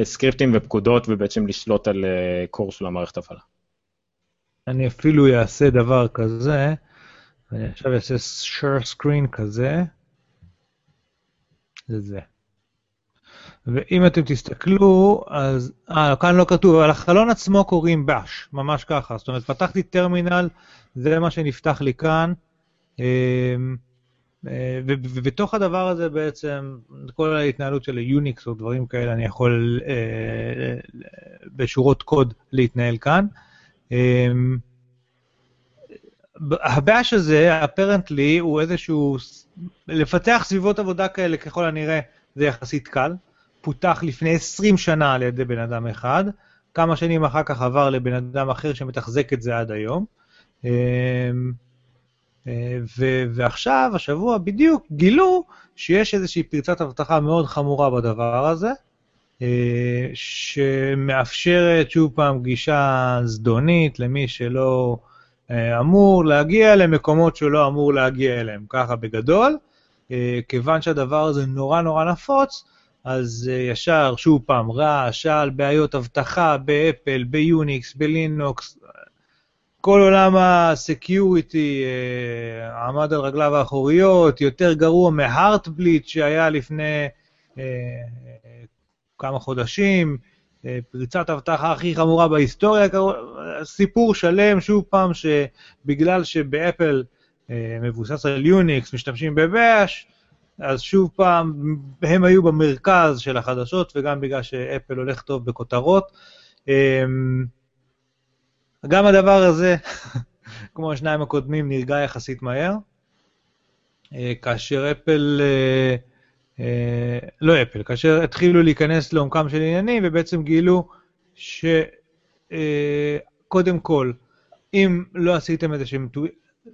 סקריפטים ופקודות, ובעצם לשלוט על קורס של המערכת הפעלה. אני אפילו אעשה דבר כזה, אני עכשיו אעשה share screen כזה, זה זה. ואם אתם תסתכלו, אז, אה, כאן לא כתוב, אבל החלון עצמו קוראים bash, ממש ככה. זאת אומרת, פתחתי טרמינל, זה מה שנפתח לי כאן, ובתוך הדבר הזה בעצם, כל ההתנהלות של יוניקס או דברים כאלה, אני יכול בשורות קוד להתנהל כאן. הבאש הזה, apparently, הוא איזשהו, לפתח סביבות עבודה כאלה, ככל הנראה, זה יחסית קל, פותח לפני עשרים שנה על ידי בן אדם אחד, כמה שנים אחר כך עבר לבן אדם אחר שמתחזק את זה עד היום, ועכשיו, השבוע בדיוק, גילו שיש איזושהי פרצת אבטחה מאוד חמורה בדבר הזה, שמאפשרת שוב פעם גישה זדונית למי שלא אמור להגיע למקומות שלא אמור להגיע אליהם, ככה בגדול, כיוון שהדבר הזה נורא נורא נפוץ, אז ישר שוב פעם רעש על בעיות אבטחה באפל, ביוניקס, בלינוקס, כל עולם הסקיוריטי עמד על רגליו האחוריות, יותר גרוע מההארטבליט שהיה לפני כמה חודשים, פריצת אבטחה הכי חמורה בהיסטוריה, סיפור שלם שוב פעם שבגלל שבאפל מבוסס על יוניקס משתמשים בבאש, אז שוב פעם הם היו במרכז של החדשות, וגם בגלל שאפל הולך טוב בכותרות, גם הדבר הזה, כמו השניים הקודמים, נרגע יחסית מהר, כאשר אפל, לא אפל, כאשר התחילו להיכנס לעומקם של עניינים, ובעצם גילו שקודם כל, אם לא עשיתם את השם,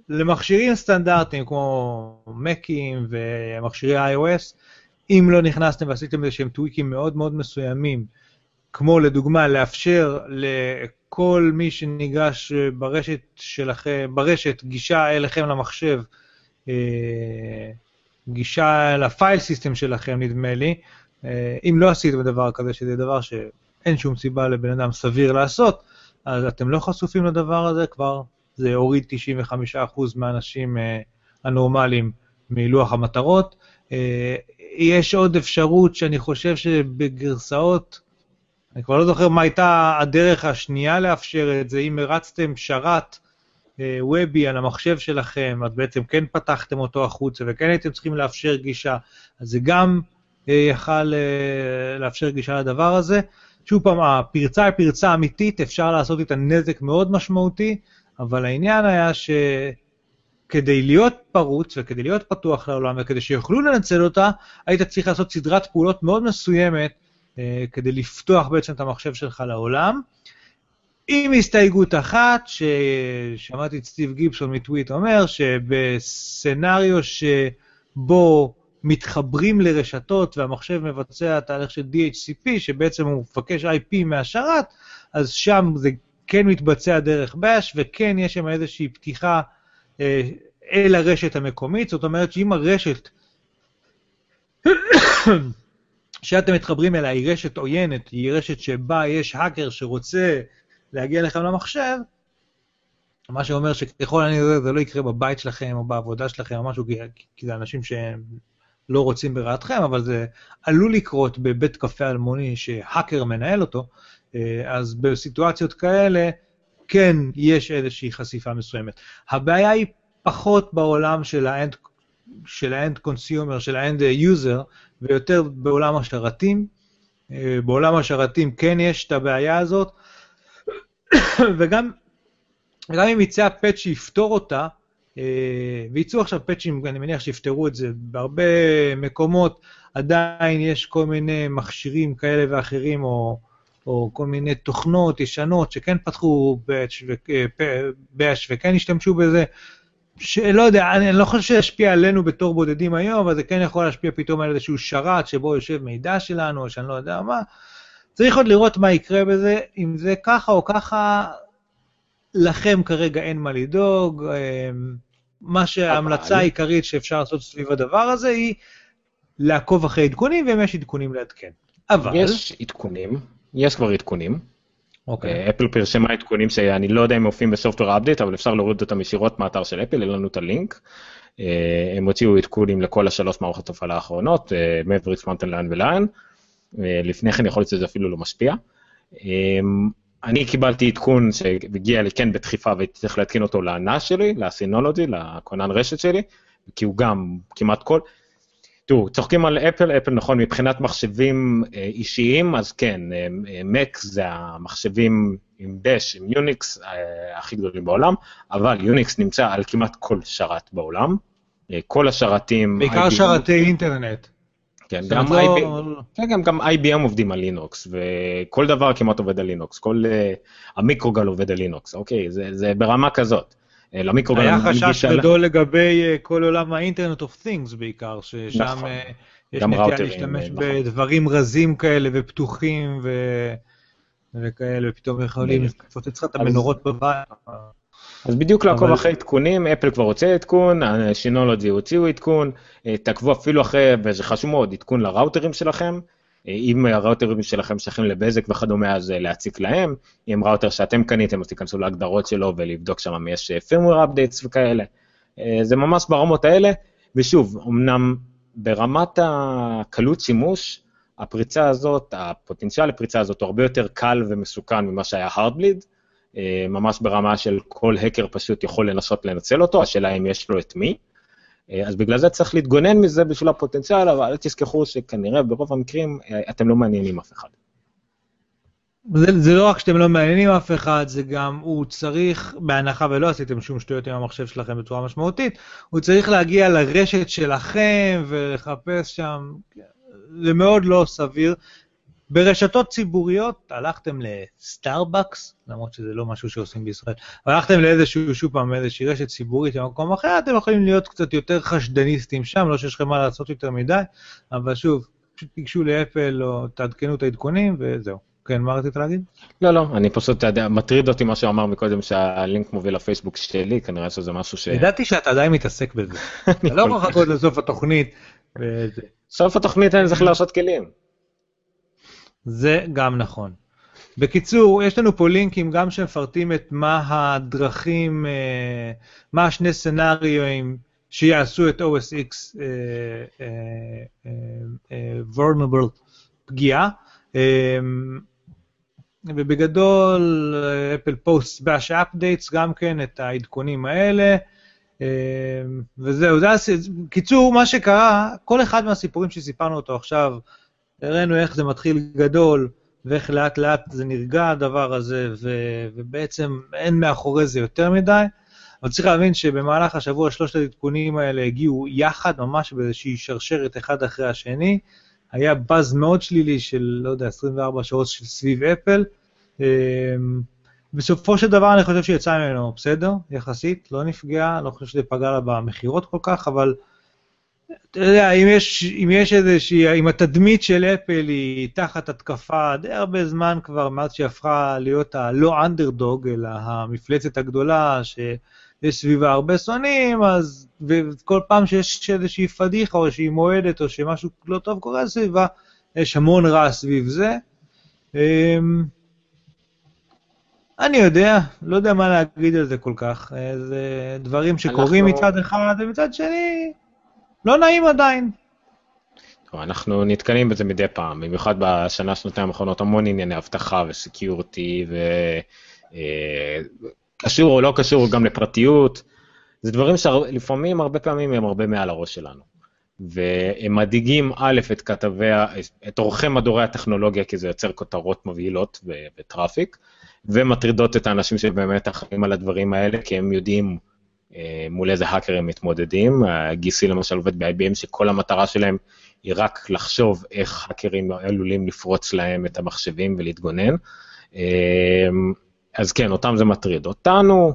למכשירים סטנדרטיים כמו מקים ומכשירי iOS, אם לא נכנסתם ועשיתם את השם טוויקים מאוד מאוד מסוימים, כמו לדוגמה לאפשר לכל מי שניגש ברשת שלכם, ברשת גישה אליכם למחשב, גישה לפייל סיסטם שלכם נדמה לי, אם לא עשיתם דבר כזה, שזה דבר שאין שום סיבה לבן אדם סביר לעשות, אז אתם לא חשופים לדבר הזה כבר, זה הוריד תשעים וחמישה אחוז מהאנשים הנורמליים מלוח המטרות. יש עוד אפשרות שאני חושב שבגרסאות, אני כבר לא זוכר מה הייתה הדרך השנייה לאפשר את זה, אם הרצתם שרת וובי על המחשב שלכם, אז בעצם כן פתחתם אותו החוצה, וכן הייתם צריכים לאפשר גישה, אז זה גם יכל לאפשר גישה לדבר הזה. שוב פעם, הפרצה היא פרצה אמיתית, אפשר לעשות איתה נזק מאוד משמעותי, אבל העניין היה שכדי להיות פרוץ, וכדי להיות פתוח לעולם, וכדי שיוכלו לנצל אותה, היית צריך לעשות סדרת פעולות מאוד מסוימת, כדי לפתוח בעצם את המחשב שלך לעולם, עם הסתייגות אחת, ששמעתי את סטיב גיבסון מטוויט אומר, שבסנריו שבו מתחברים לרשתות, והמחשב מבצע תהליך של די אייץ' סי פי, שבעצם הוא מבקש איי פי מהשרת, אז שם זה כן מתבצע דרך באש, וכן יש שם איזושהי פתיחה אל הרשת המקומית, זאת אומרת שאם הרשת שאתם מתחברים אליה היא רשת עוינת, היא רשת שבה יש האקר שרוצה להגיע לכם למחשב, מה שאומר שככל אני יודע זה לא יקרה בבית שלכם או בעבודה שלכם או משהו, כי זה אנשים שהם לא רוצים ברעתכם, אבל זה עלול לקרות בבית קפה אלמוני שהאקר מנהל אותו, אז בסיטואציות כאלה כן יש איזושהי חשיפה מסוימת. הבעיה היא פחות בעולם של האנד, של האנד קונסיומר, של האנד יוזר, ויותר בעולם השרתים. בעולם השרתים כן יש את הבעיה הזאת, וגם גם אם יצא פאץ' שיפתור אותה, ויצאו עכשיו פאצ'ים, אני מניח שיפתרו את זה, בהרבה מקומות עדיין יש כל מיני מכשירים כאלה ואחרים, או, או כל מיני תוכנות ישנות שכן פתחו באש וכן השתמשו בזה, שלא יודע, אני לא חושב שישפיע עלינו בתור בודדים היום, אבל זה כן יכול להשפיע פתאום על איזשהו שרת שבו יושב מידע שלנו, או שאני לא יודע מה, צריך עוד לראות מה יקרה בזה, אם זה ככה או ככה, לכם כרגע אין מה לדאוג, מה שההמלצה העיקרית שאפשר לעשות סביב הדבר הזה, היא לעקוב אחרי עדכונים, ואם יש עדכונים לעדכן. אבל... יש עדכונים, יש כבר עדכונים, אוקיי. אפל פרסמה עדכונים שאני לא יודע אם מופיעים בסופטוור האפדייט, אבל אפשר להוריד אותם ישירות מהאתר של אפל, אין לנו את הלינק, הם הוציאו עדכונים לכל השלוש מערכות הפעלה האחרונות, מבריקס, מאונטן ליין וליין, לפני כן יכול להיות שזה אפילו לא משפיע. אני קיבלתי עדכון שהגיע לי כן בדחיפה, וצריך להתקין אותו לענה שלי, לסינולוגי, לכונן רשת שלי, כי הוא גם כמעט כל... תראו, צוחקים על אפל, אפל נכון, מבחינת מחשבים אישיים, אז כן, מק זה המחשבים עם דש, עם יוניקס הכי גדולים בעולם, אבל יוניקס נמצא על כמעט כל שרת בעולם, כל השרתים... בעיקר שרתי אינטרנט. כן, גם, לא... I B M, גם, גם I B M עובדים על לינוקס, וכל דבר כמעט עובד על לינוקס, כל uh, המיקרוגל עובד על לינוקס, אוקיי, זה, זה ברמה כזאת. היה חשש גדול לגבי uh, כל עולם האינטרנט אוף תינגס בעיקר, ששם נכון. uh, יש נטייה להשתמש נכון. בדברים רזים כאלה ופתוחים ו... וכאלה, ופתאום יכולים לפצוץ אצלך את המנורות בבית. אז בדיוק לעקוב אחרי עדכונים, אפל כבר הוציאה עדכון, שינולוג'י הוציאו עדכון, תעקבו אפילו אחרי, וזה חשוב מאוד, עדכון לראוטרים שלכם, אם הראוטרים שלכם שייכים לבזק וכדומה, אז להציק להם, אם ראוטר שאתם קניתם, אז תיכנסו להגדרות שלו ולבדוק שם אם יש פירמוור אפדייטס וכאלה, זה ממש ברמות האלה, ושוב, אמנם ברמת הקלות שימוש, הפריצה הזאת, הפוטנציאל לפריצה הזאת, הוא הרבה יותר קל ומסוכן ממה שהיה הרדבליד, ממש ברמה של כל האקר פשוט יכול לנסות לנצל אותו, השאלה אם יש לו את מי, אז בגלל זה צריך להתגונן מזה בשביל הפוטנציאל, אבל תזכחו שכנראה ברוב המקרים אתם לא מעניינים אף אחד. זה, זה לא רק שאתם לא מעניינים אף אחד, זה גם הוא צריך, בהנחה ולא עשיתם שום שטויות עם המחשב שלכם בצורה משמעותית, הוא צריך להגיע לרשת שלכם ולחפש שם, זה מאוד לא סביר. ברשתות ציבוריות הלכתם לסטארבקס, למרות שזה לא משהו שעושים בישראל, אבל הלכתם לאיזשהו שוב פעם, איזושהי רשת ציבורית למקום אחר, אתם יכולים להיות קצת יותר חשדניסטים שם, לא שיש לכם מה לעשות יותר מדי, אבל שוב, פשוט תיגשו לאפל או תעדכנו את העדכונים וזהו. כן, מה רצית להגיד? לא, לא, אני פשוט מטריד אותי מה שאמר מקודם שהלינק מוביל לפייסבוק שלי, כנראה שזה משהו ש... ידעתי שאתה עדיין מתעסק בזה. אתה לא יכול לחכות לסוף התוכנית. סוף התוכנית אני צריך להרשות כלים. זה גם נכון. בקיצור, יש לנו פה לינקים גם שמפרטים את מה הדרכים, מה השני סנאריויים שיעשו את או אס אקס vulnerable פגיעה. ובגדול אפל פוסט באש אפדייטס גם כן את העדכונים האלה, וזהו, קיצור מה שקרה, כל אחד מהסיפורים שסיפרנו אותו עכשיו, הראינו איך זה מתחיל גדול, ואיך לאט לאט זה נרגע הדבר הזה, ובעצם אין מאחורי זה יותר מדי, אבל צריך להבין שבמהלך השבוע שלושת העדכונים האלה הגיעו יחד, ממש באיזושהי שרשרת אחד אחרי השני, היה באז מאוד שלילי של, לא יודע, עשרים וארבע שעות של סביב אפל. בסופו של דבר אני חושב שיצא ממנו בסדר, יחסית, לא נפגע, לא חושב שזה פגע לה במחירות כל כך, אבל, אתה יודע, אם יש, אם יש איזושהי, אם התדמית של אפל היא תחת התקפה די הרבה זמן כבר, מאז שהפכה להיות הלא אנדרדוג, אלא המפלצת הגדולה שיש סביבה הרבה שונים, אז, וכל פעם שיש איזושהי פדיחה, או איזושהי מועדת, או שמשהו לא טוב קורה סביבה, יש המון רע סביב זה. אני יודע, לא יודע מה להגיד על זה כל כך. זה דברים שקורים מצד אחד, ומצד שני, לא נעים עדיין. אנחנו נתקלים בזה מדי פעם, במיוחד בשנה שנתיים האחרונות, המון ענייני הבטחה וסקיורטי, וקשור או לא קשור גם לפרטיות, זה דברים שלפעמים, הרבה פעמים, הם הרבה מעל הראש שלנו. והם מדאיגים א' את כתבי, את עורכי מדורי הטכנולוגיה, כי זה יוצר כותרות מבהילות בטראפיק, ומטרידות את האנשים שבאמת אחראים על הדברים האלה, כי הם יודעים מול איזה האקרים מתמודדים. גיסי למשל עובד ב-איי בי אם, שכל המטרה שלהם היא רק לחשוב איך האקרים עלולים לפרוץ להם את המחשבים ולהתגונן. אז כן, אותם זה מטריד. אותנו,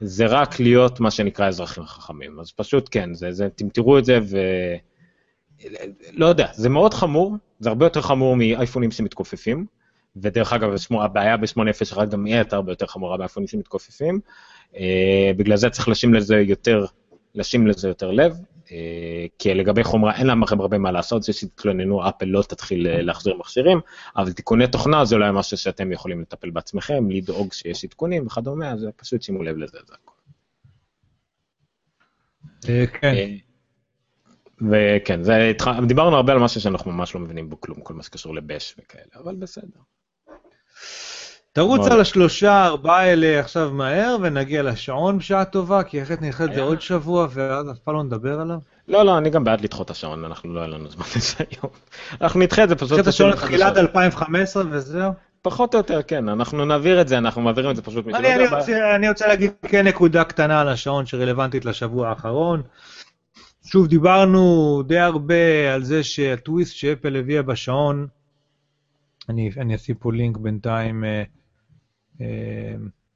זה רק להיות מה שנקרא אזרחים חכמים, אז פשוט כן, זה, זה, תמתירו את זה ו... לא יודע, זה מאוד חמור, זה הרבה יותר חמור מאייפונים שמתכופפים, ודרך אגב, הבעיה ב-שמונה אפס אחת גם היא הרבה יותר חמורה באייפונים שמתכופפים, אה, בגלל זה צריך לשים לזה יותר, לשים לזה יותר לב, אה, כי לגבי חומרה אין להם הרבה מה לעשות, זה שתתלוננו, אפל לא תתחיל להחזיר מכשירים, אבל תיקוני תוכנה זה אולי משהו שאתם יכולים לטפל בעצמכם, לדאוג שיש עדכונים וכדומה, אז פשוט שימו לב לזה, זה הכל. כן. וכן, דיברנו הרבה על משהו שאנחנו ממש לא מבינים בו כלום, כל מה שקשור לבש וכאלה, אבל בסדר. תרוץ על השלושה, ארבעה אלה עכשיו מהר, ונגיע לשעון בשעה טובה, כי אחרת נלחת זה עוד שבוע, ואז אף פעם לא נדבר עליו. לא, לא, אני גם בעד לדחות השעון, אנחנו לא עלינו זמן לזה היום. אנחנו נדחה את זה פשוט... נדחה את השעון לתחילת אלפיים וחמש עשרה וזהו? פחות או יותר, כן, אנחנו נעביר את זה, אנחנו מעבירים את זה פשוט... אני רוצה להגיד כן נקודה קטנה על השעון שרלוונטית לשבוע האחרון. שוב, דיברנו די הרבה על זה שהטוויסט שאפל הביאה בשעון, אני אשים פה לינק בינתיים...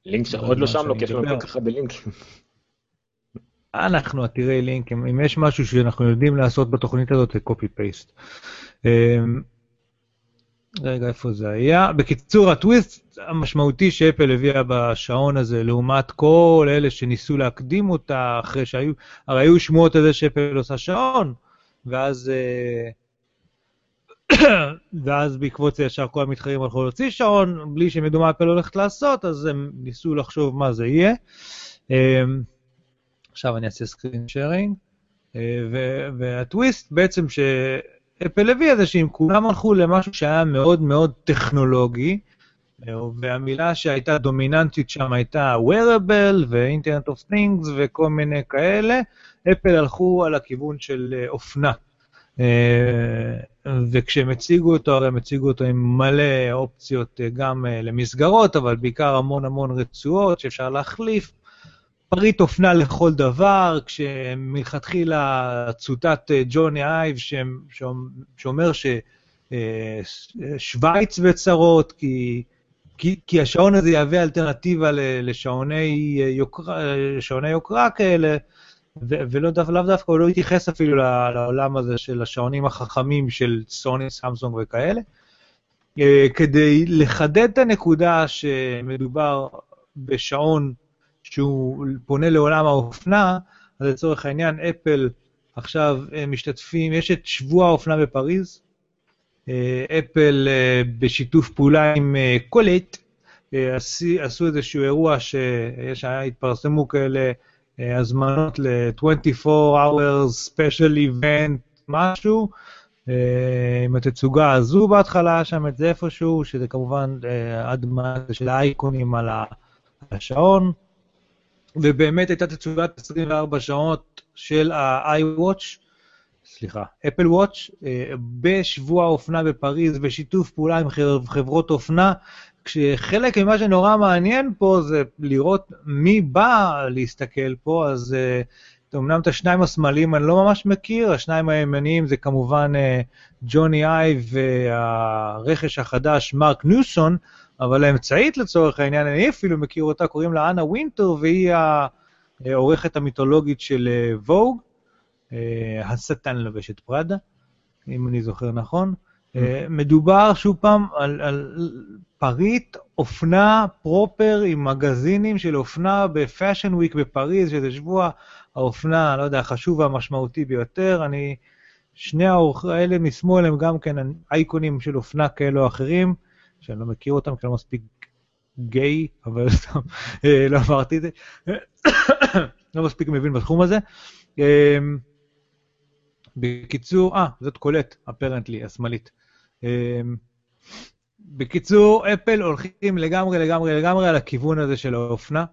לינק שעוד לא שם, לא כיף לנו ככה בלינקים. אנחנו עתירי לינקים, אם יש משהו שאנחנו יודעים לעשות בתוכנית הזאת, זה copy-paste. רגע, איפה זה היה? בקיצור, הטוויסט המשמעותי שאפל הביאה בשעון הזה, לעומת כל אלה שניסו להקדים אותה, אחרי שהיו, הרי היו שמועות על זה שאפל עושה שעון, ואז... ואז בעקבות זה ישר כל המתחרים הלכו להוציא שעון, בלי שמדומה אפל הולכת לעשות, אז הם ניסו לחשוב מה זה יהיה. עכשיו אני אעשה סקרין שיירינג, והטוויסט בעצם שאפל הביא זה שאם כולם הלכו למשהו שהיה מאוד מאוד טכנולוגי, והמילה שהייתה דומיננטית שם הייתה wearable ו-Internet of Things וכל מיני כאלה, אפל הלכו על הכיוון של אופנה. וכשהם הציגו אותו, הרי הם הציגו אותו עם מלא אופציות גם למסגרות, אבל בעיקר המון המון רצועות שאפשר להחליף, פריט אופנה לכל דבר, כשמלכתחילה צוטט ג'וני אייב, שאומר ששוויץ בצרות, כי, כי, כי השעון הזה יהווה אלטרנטיבה לשעוני יוקרה, יוקרה כאלה, ולא דווקא, הוא לא התייחס אפילו לעולם הזה של השעונים החכמים של סוני, סמסונג וכאלה, כדי לחדד את הנקודה שמדובר בשעון שהוא פונה לעולם האופנה, אז לצורך העניין, אפל עכשיו משתתפים, יש את שבוע האופנה בפריז, אפל בשיתוף פעולה עם קולט, עשו איזשהו אירוע שהתפרסמו כאלה, הזמנות ל-twenty-four hours special event משהו, עם התצוגה הזו בהתחלה, שם את זה איפשהו, שזה כמובן הדמה של האייקונים על השעון, ובאמת הייתה תצוגת עשרים וארבע שעות של ה-iWatch, סליחה, Apple Watch, בשבוע האופנה בפריז, בשיתוף פעולה עם חברות אופנה, כשחלק ממה שנורא מעניין פה זה לראות מי בא להסתכל פה, אז אמנם את השניים השמאליים אני לא ממש מכיר, השניים הימניים זה כמובן ג'וני אייב והרכש החדש מרק ניוסון, אבל האמצעית לצורך העניין, אני אפילו מכיר אותה, קוראים לה אנה וינטור, והיא העורכת המיתולוגית של ווג, השטן לבש את פראדה, אם אני זוכר נכון, מדובר שוב פעם על, על פריט אופנה פרופר עם מגזינים של אופנה בפאשן וויק בפריז, שזה שבוע האופנה, לא יודע, החשוב והמשמעותי ביותר, אני, שני האורחים האלה משמאל הם גם כן אייקונים של אופנה כאלו אחרים, שאני לא מכיר אותם, כי לא מספיק גיי, אבל סתם לא אמרתי את זה, לא מספיק מבין בתחום הזה. בקיצור, אה, זאת קולט, apparently, השמאלית. בקיצור, אפל הולכים לגמרי, לגמרי, לגמרי על הכיוון הזה של האופנה.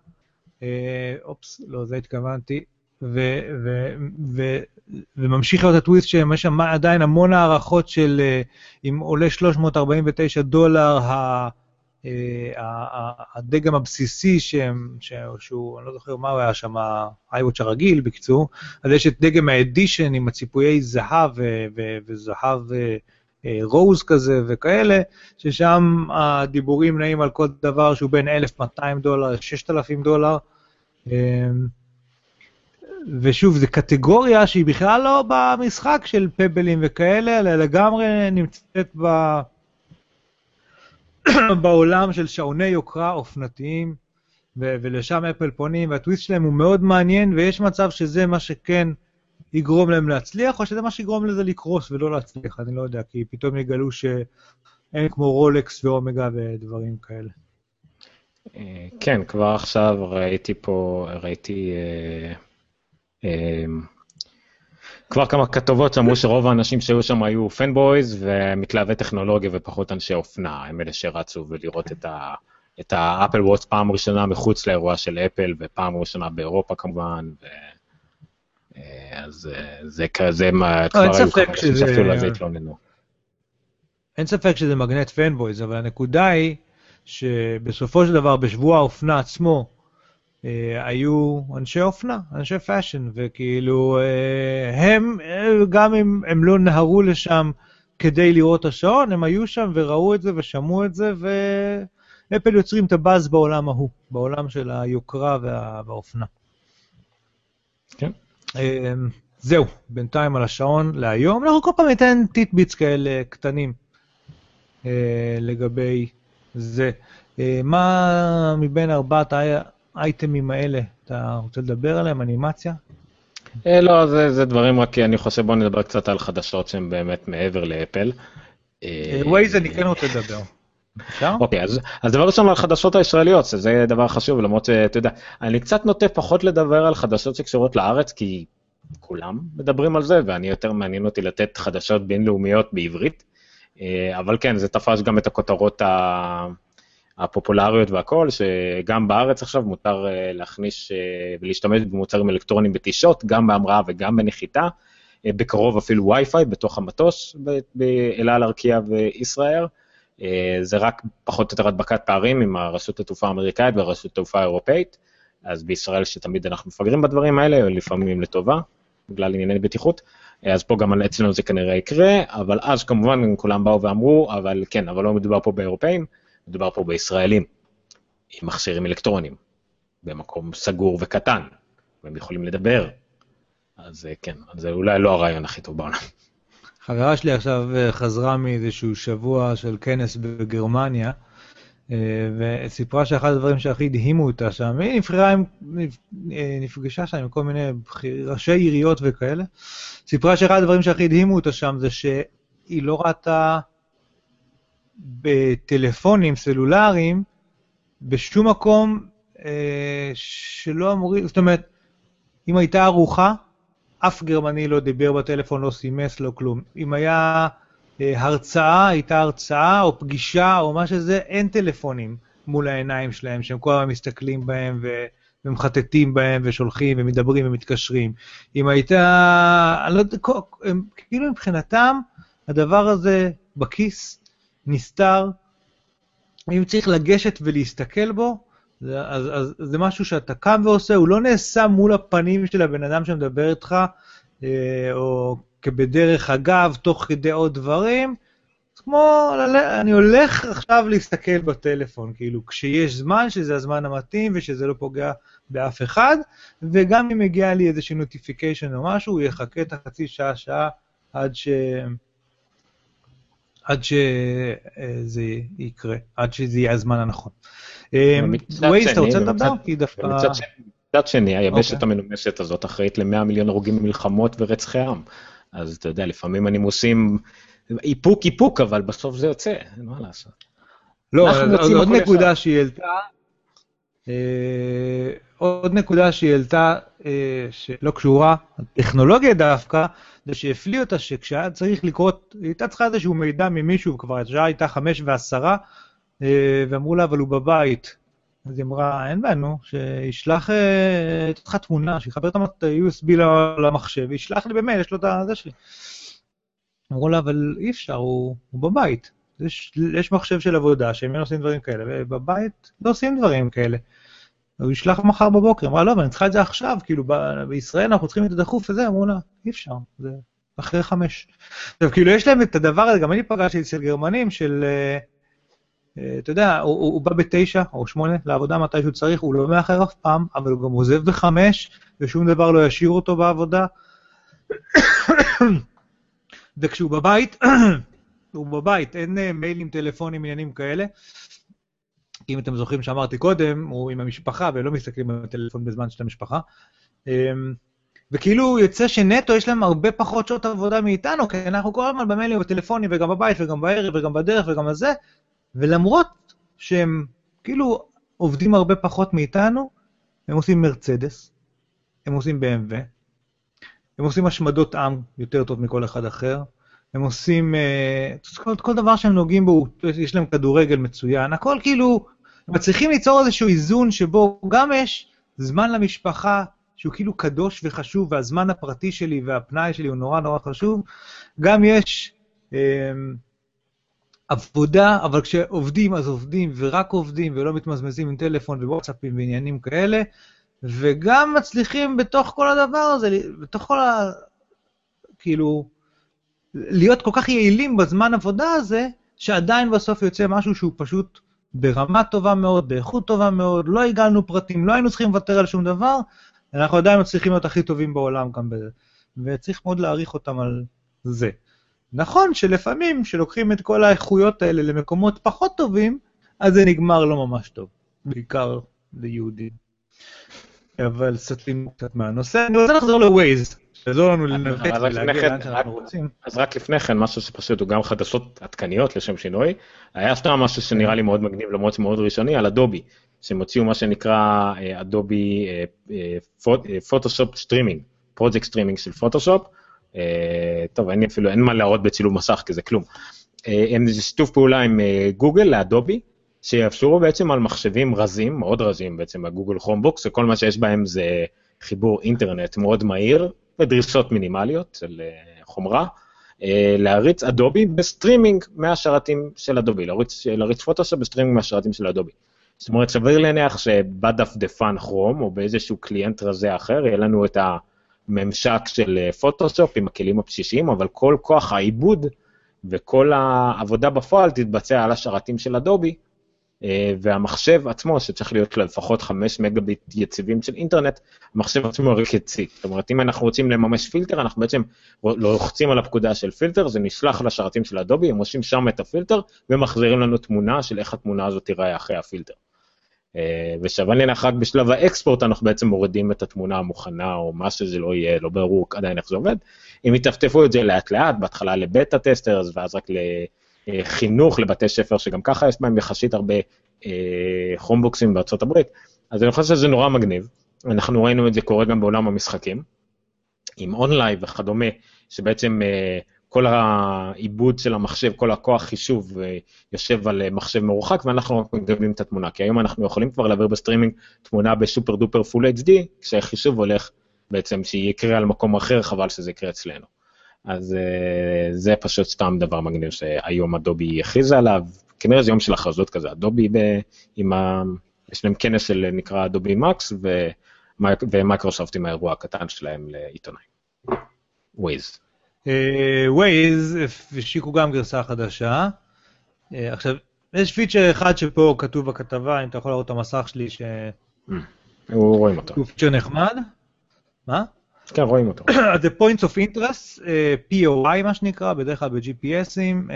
אופס, לא, זה התכוונתי. וממשיך להיות הטוויסט שיש שם עדיין המון הערכות של אם עולה שלוש מאות ארבעים ותשע דולר הדגם הבסיסי שהוא, אני לא זוכר מה היה שם, ה-iWatch הרגיל בקיצור, אז יש את דגם האדישן עם הציפויי זהב וזהב רוז כזה וכאלה, ששם הדיבורים נעים על כל דבר שהוא בין אלף מאתיים דולר ל-שישת אלפים דולר, ושוב, זו קטגוריה שהיא בכלל לא במשחק של פבלים וכאלה, אלא לגמרי נמצאת ב... בעולם של שעוני יוקרה אופנתיים, ו- ולשם אפל פונים, והטוויסט שלהם הוא מאוד מעניין, ויש מצב שזה מה שכן יגרום להם להצליח, או שזה מה שיגרום לזה לקרוס ולא להצליח, אני לא יודע, כי פתאום יגלו שאין כמו רולקס ואומגה ודברים כאלה. כן, כבר עכשיו ראיתי פה, ראיתי... כבר כמה כתובות שאמרו שרוב האנשים שהיו שם היו פנבויז ומתלהבי טכנולוגיה ופחות אנשי אופנה, הם אלה שרצו ולראות את האפל וואץ פעם ראשונה מחוץ לאירוע של אפל ופעם ראשונה באירופה כמובן, אז זה כזה מה כבר היו כמה ששפתו לזה התלוננו. אין ספק שזה מגנט פנבויז, אבל הנקודה היא שבסופו של דבר בשבוע האופנה עצמו, היו אנשי אופנה, אנשי פאשן, וכאילו הם, גם אם הם לא נהרו לשם כדי לראות השעון, הם היו שם וראו את זה ושמעו את זה, ואפל יוצרים את הבאז בעולם ההוא, בעולם של היוקרה והאופנה. כן. זהו, בינתיים על השעון להיום, אנחנו כל פעם ניתן טיטביץ כאלה קטנים לגבי זה. מה מבין ארבעת ה... האייטמים האלה, אתה רוצה לדבר עליהם, אנימציה? לא, זה דברים רק, אני חושב, בוא נדבר קצת על חדשות שהן באמת מעבר לאפל. ווייז, אני כן רוצה לדבר. אוקיי, אז דבר ראשון על חדשות הישראליות, זה דבר חשוב, למרות שאתה יודע, אני קצת נוטה פחות לדבר על חדשות שקשורות לארץ, כי כולם מדברים על זה, ואני יותר מעניין אותי לתת חדשות בינלאומיות בעברית, אבל כן, זה תפס גם את הכותרות ה... הפופולריות והכל, שגם בארץ עכשיו מותר להכניס ולהשתמש במוצרים אלקטרונים בטישות, גם בהמראה וגם בנחיתה, בקרוב אפילו וי-פיי בתוך המטוס, באל על, ארקיע וישראל, זה רק פחות או יותר הדבקת פערים עם הרשות התעופה האמריקאית והרשות התעופה האירופאית, אז בישראל שתמיד אנחנו מפגרים בדברים האלה, לפעמים לטובה, בגלל ענייני בטיחות, אז פה גם אצלנו זה כנראה יקרה, אבל אז כמובן כולם באו ואמרו, אבל כן, אבל לא מדובר פה באירופאים, מדובר פה בישראלים, עם מכשירים אלקטרונים, במקום סגור וקטן, והם יכולים לדבר, אז כן, זה אולי לא הרעיון הכי טוב בעולם. חברה שלי עכשיו חזרה מאיזשהו שבוע של כנס בגרמניה, וסיפרה שאחד הדברים שהכי הדהימו אותה שם, היא נבחרה עם, נפגשה שם עם כל מיני ראשי עיריות וכאלה, סיפרה שאחד הדברים שהכי הדהימו אותה שם זה שהיא לא ראתה בטלפונים סלולריים בשום מקום שלא אמורים, זאת אומרת, אם הייתה ארוחה, אף גרמני לא דיבר בטלפון, לא סימס, לא כלום. אם היה הרצאה, הייתה הרצאה או פגישה או מה שזה, אין טלפונים מול העיניים שלהם, שהם כל הזמן מסתכלים בהם ומחטטים בהם ושולחים ומדברים ומתקשרים. אם הייתה, אני לא יודע, כאילו מבחינתם, הדבר הזה בכיס, נסתר, אם צריך לגשת ולהסתכל בו, אז, אז זה משהו שאתה קם ועושה, הוא לא נעשה מול הפנים של הבן אדם שמדבר איתך, או כבדרך אגב, תוך כדי עוד דברים, זה כמו, אני הולך עכשיו להסתכל בטלפון, כאילו, כשיש זמן, שזה הזמן המתאים, ושזה לא פוגע באף אחד, וגם אם מגיע לי איזושהי נוטיפיקיישן או משהו, הוא יחכה את החצי שעה, שעה, עד ש... עד שזה יקרה, עד שזה יהיה הזמן הנכון. ווייז, אתה רוצה לדבר? מצד שני, היבשת המנומסת הזאת אחראית ל-מאה מיליון הרוגים במלחמות ורצחי עם. אז אתה יודע, לפעמים הנימוסים איפוק איפוק, אבל בסוף זה יוצא, אין מה לעשות. לא, עוד נקודה שהיא העלתה, עוד נקודה שהיא העלתה, שלא קשורה, הטכנולוגיה דווקא, זה שהפליא אותה שכשהיה צריך לקרות, היא הייתה צריכה איזשהו מידע ממישהו, כבר השעה הייתה חמש ועשרה, ואמרו לה, אבל הוא בבית. אז היא אמרה, אין בנו, שישלח, הייתה צריכה תמונה, שיחבר את ה-יו אס בי למחשב, וישלח לי במייל, יש לו את זה שלי. אמרו לה, אבל אי אפשר, הוא, הוא בבית. יש, יש מחשב של עבודה, שהם לא עושים דברים כאלה, ובבית לא עושים דברים כאלה. הוא ישלח מחר בבוקר, אמרה, לא, אבל אני צריכה את זה עכשיו, כאילו, בישראל אנחנו צריכים את הדחוף הזה, אמרו לה, אי אפשר, זה אחרי חמש. עכשיו, כאילו, יש להם את הדבר הזה, גם אני פגשתי אצל גרמנים של, אתה יודע, הוא, הוא, הוא בא בתשע או שמונה לעבודה מתי שהוא צריך, הוא לא מאחר אף פעם, אבל הוא גם עוזב בחמש, ושום דבר לא ישאיר אותו בעבודה. וכשהוא בבית, הוא בבית, אין מיילים, טלפונים, עניינים כאלה, אם אתם זוכרים שאמרתי קודם, הוא עם המשפחה, ולא מסתכלים על הטלפון בזמן של המשפחה, וכאילו יוצא שנטו יש להם הרבה פחות שעות עבודה מאיתנו, כי אנחנו כל הזמן במיילים ובטלפונים, וגם בבית, וגם בערב, וגם בדרך, וגם הזה, ולמרות שהם כאילו עובדים הרבה פחות מאיתנו, הם עושים מרצדס, הם עושים בי אם דאבליו, הם עושים השמדות עם יותר טוב מכל אחד אחר, הם עושים, כל דבר שהם נוגעים בו, יש להם כדורגל מצוין, הכל כאילו, הם צריכים ליצור איזשהו איזון שבו גם יש זמן למשפחה, שהוא כאילו קדוש וחשוב, והזמן הפרטי שלי והפנאי שלי הוא נורא נורא חשוב, גם יש אה, עבודה, אבל כשעובדים אז עובדים ורק עובדים, ולא מתמזמזים עם טלפון ווואטסאפים ועניינים כאלה, וגם מצליחים בתוך כל הדבר הזה, בתוך כל ה... כאילו... להיות כל כך יעילים בזמן עבודה הזה, שעדיין בסוף יוצא משהו שהוא פשוט ברמה טובה מאוד, באיכות טובה מאוד, לא הגענו פרטים, לא היינו צריכים לוותר על שום דבר, אנחנו עדיין מצליחים להיות הכי טובים בעולם גם בזה, וצריך מאוד להעריך אותם על זה. נכון שלפעמים, שלוקחים את כל האיכויות האלה למקומות פחות טובים, אז זה נגמר לא ממש טוב, בעיקר ליהודים. אבל סתים קצת מהנושא, אני רוצה לחזור לווייז. תעזור לנו לנווט ולהגיע לאן שאנחנו רוצים. אז רק לפני כן, משהו שפשוט הוא גם חדשות עדכניות לשם שינוי, היה סתם משהו שנראה לי מאוד מגניב, למרות שמאוד ראשוני, על אדובי, שהם הוציאו מה שנקרא אדובי פוטושופ סטרימינג, פרויקט סטרימינג של פוטושופ, טוב, אין לי אפילו, אין מה להראות בצילום מסך, כי זה כלום. הם שיתוף פעולה עם גוגל לאדובי, שיאפשרו בעצם על מחשבים רזים, מאוד רזים בעצם, הגוגל כרומבוקס, וכל מה שיש בהם זה חיבור אינטרנט מאוד מהיר, לדרישות מינימליות של חומרה, להריץ אדובי בסטרימינג מהשרתים של אדובי, להריץ פוטושופ בסטרימינג מהשרתים של אדובי. זאת אומרת, סביר להניח שבדפדפן כרום, או באיזשהו קליינט רזה אחר, יהיה לנו את הממשק של פוטושופ עם הכלים הבסיסיים, אבל כל כוח העיבוד וכל העבודה בפועל תתבצע על השרתים של אדובי, והמחשב עצמו, שצריך להיות לפחות חמש מגביט יציבים של אינטרנט, המחשב עצמו רק יציב. זאת אומרת, אם אנחנו רוצים לממש פילטר, אנחנו בעצם לוחצים על הפקודה של פילטר, זה נשלח לשרתים של אדובי, הם עושים שם את הפילטר, ומחזירים לנו תמונה של איך התמונה הזאת תיראה אחרי הפילטר. ושווה לנח רק בשלב האקספורט, אנחנו בעצם מורידים את התמונה המוכנה, או מה שזה לא יהיה, לא ברור עדיין איך זה עובד. אם יטפטפו את זה לאט לאט, בהתחלה לבטה טסטר, ואז רק ל... חינוך לבתי ספר, שגם ככה יש בהם יחסית הרבה אה, חומבוקסים בארצות הברית, אז אני חושב שזה נורא מגניב, אנחנו ראינו את זה קורה גם בעולם המשחקים, עם אונליין וכדומה, שבעצם אה, כל העיבוד של המחשב, כל הכוח חישוב אה, יושב על מחשב מרוחק, ואנחנו רק מגבים את התמונה, כי היום אנחנו יכולים כבר להעביר בסטרימינג תמונה בסופר דופר פול אייץ' די, כשהחישוב הולך בעצם שיקרה על מקום אחר, חבל שזה יקרה אצלנו. אז זה פשוט סתם דבר מגניב שהיום אדובי הכריזה עליו, כנראה זה יום של הכרזות כזה, אדובי עם ה... יש להם כנס של נקרא אדובי מקס, ומייקרוסופט עם האירוע הקטן שלהם לעיתונאים. ווייז. ווייז, השיקו גם גרסה חדשה. עכשיו, יש פיצ'ר אחד שפה כתוב בכתבה, אם אתה יכול לראות את המסך שלי ש... רואים אותו. הוא פיצ'ר נחמד. מה? כן, רואים אותו. The points of interest, פי או איי מה שנקרא, בדרך כלל ב-ג'י פי אסים,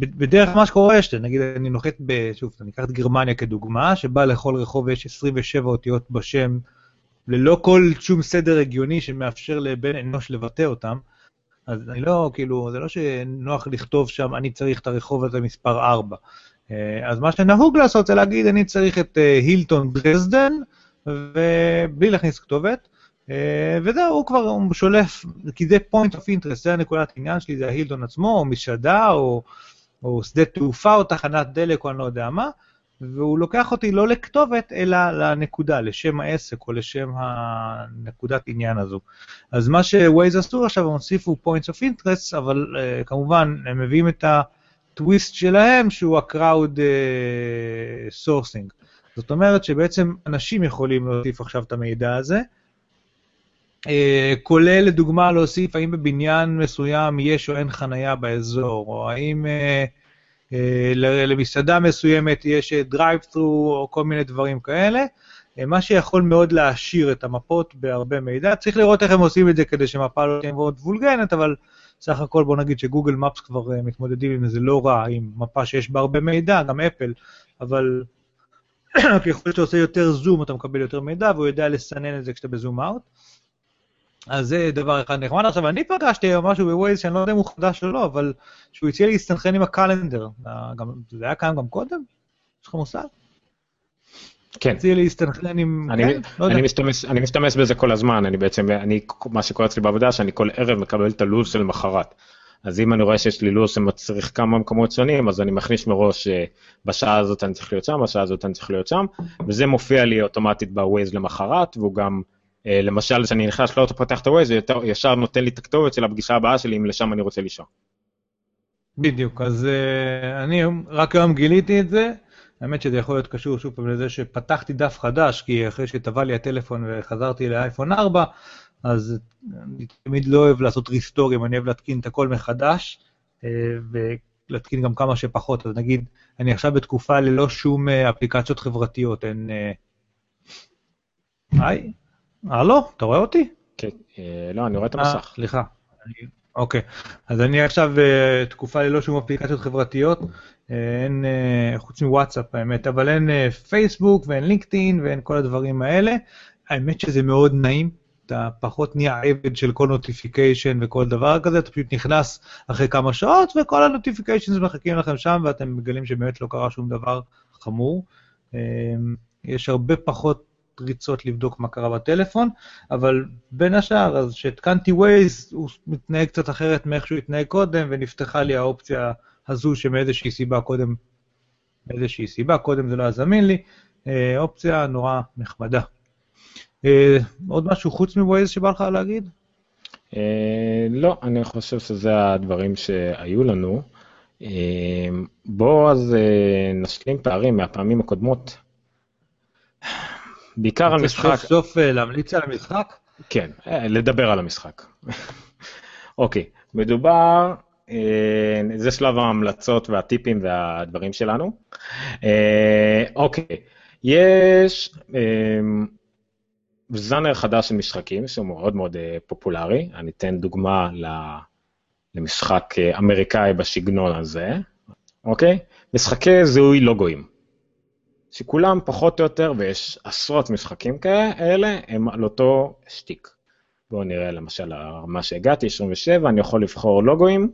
בדרך מה שקורה, נגיד אני נוחת, שוב, אני אקח את גרמניה כדוגמה, שבה לכל רחוב יש עשרים ושבע אותיות בשם, ללא כל שום סדר הגיוני שמאפשר לבן אנוש לבטא אותם, אז אני לא, כאילו, זה לא שנוח לכתוב שם, אני צריך את הרחוב הזה מספר ארבע. אז מה שנהוג לעשות זה להגיד, אני צריך את הילטון דרזדן, ובלי להכניס כתובת, וזהו, הוא כבר שולף, כי זה point of interest, זה הנקודת העניין שלי, זה ההילטון עצמו, או משעדה, או, או שדה תעופה, או תחנת דלק, או אני לא יודע מה, והוא לוקח אותי לא לכתובת, אלא לנקודה, לשם העסק, או לשם הנקודת עניין הזו. אז מה ש-Waze עשו עכשיו, הם הוסיפו points of interest, אבל כמובן, הם מביאים את הטוויסט שלהם, שהוא ה-crowd sourcing. זאת אומרת שבעצם אנשים יכולים להוסיף עכשיו את המידע הזה, כולל לדוגמה להוסיף האם בבניין מסוים יש או אין חנייה באזור, או האם למסעדה מסוימת יש דרייב-ת'רו או כל מיני דברים כאלה, מה שיכול מאוד להעשיר את המפות בהרבה מידע, צריך לראות איך הם עושים את זה כדי שמפה לא תהיה מאוד וולגנית, אבל סך הכל בוא נגיד שגוגל מפס כבר מתמודדים עם זה לא רע, עם מפה שיש בה הרבה מידע, גם אפל, אבל... ככל שאתה עושה יותר זום, אתה מקבל יותר מידע, והוא יודע לסנן את זה כשאתה בזום אאוט. אז זה דבר אחד נחמד. עכשיו, אני פגשתי משהו בווייז, שאני לא יודע אם הוא חדש או לא, אבל שהוא הציע להסתנכרן עם הקלנדר. זה היה קיים גם קודם? יש לך מושג? כן. הציע להסתנכרן עם... אני משתמש בזה כל הזמן, אני בעצם, מה שקורה אצלי בעבודה, שאני כל ערב מקבל את הלו"ז של מחרת. אז אם אני רואה שיש לי לו"ז שמצריך כמה מקומות שונים, אז אני מכניס מראש בשעה הזאת אני צריך להיות שם, בשעה הזאת אני צריך להיות שם, וזה מופיע לי אוטומטית בווייז למחרת, והוא גם, למשל, כשאני נכנס לא פותח את הווייז, הוא ישר נותן לי את הכתובת של הפגישה הבאה שלי, אם לשם אני רוצה לישון. בדיוק, אז אני רק היום גיליתי את זה, האמת שזה יכול להיות קשור שוב פעם לזה שפתחתי דף חדש, כי אחרי שטבע לי הטלפון וחזרתי לאייפון ארבע, אז אני תמיד לא אוהב לעשות ריסטורים, אני אוהב להתקין את הכל מחדש, ולהתקין גם כמה שפחות, אז נגיד, אני עכשיו בתקופה ללא שום אפליקציות חברתיות, אין... היי? הלו, אתה רואה אותי? כן, לא, אני רואה את המסך. סליחה, אוקיי, אז אני עכשיו תקופה ללא שום אפליקציות חברתיות, אין, חוץ מוואטסאפ האמת, אבל אין פייסבוק ואין לינקדאין ואין כל הדברים האלה, האמת שזה מאוד נעים, אתה פחות נהיה עבד של כל נוטיפיקיישן וכל דבר כזה, אתה פשוט נכנס אחרי כמה שעות, וכל הנוטיפיקיישנס מחכים לכם שם, ואתם מגלים שבאמת לא קרה שום דבר חמור. יש הרבה פחות ריצות לבדוק מה קרה בטלפון, אבל בין השאר, אז שהתקנתי Waze, הוא מתנהג קצת אחרת מאיך שהוא התנהג קודם, ונפתחה לי האופציה הזו שמאיזושהי סיבה קודם, מאיזושהי סיבה קודם זה לא היה זמין לי, אופציה נורא נחמדה. עוד משהו חוץ מווייז שבא לך להגיד? לא, אני חושב שזה הדברים שהיו לנו. בואו אז נשלים פערים מהפעמים הקודמות. בעיקר המשחק... צריך סוף להמליץ על המשחק? כן, לדבר על המשחק. אוקיי, מדובר... זה שלב ההמלצות והטיפים והדברים שלנו. אוקיי, יש... ז'אנר חדש של משחקים שהוא מאוד מאוד פופולרי, אני אתן דוגמה למשחק אמריקאי בשגנון הזה, אוקיי? משחקי זיהוי לוגויים, שכולם פחות או יותר, ויש עשרות משחקים כאלה, הם על אותו שטיק. בואו נראה למשל מה שהגעתי, עשרים ושבע, אני יכול לבחור לוגויים,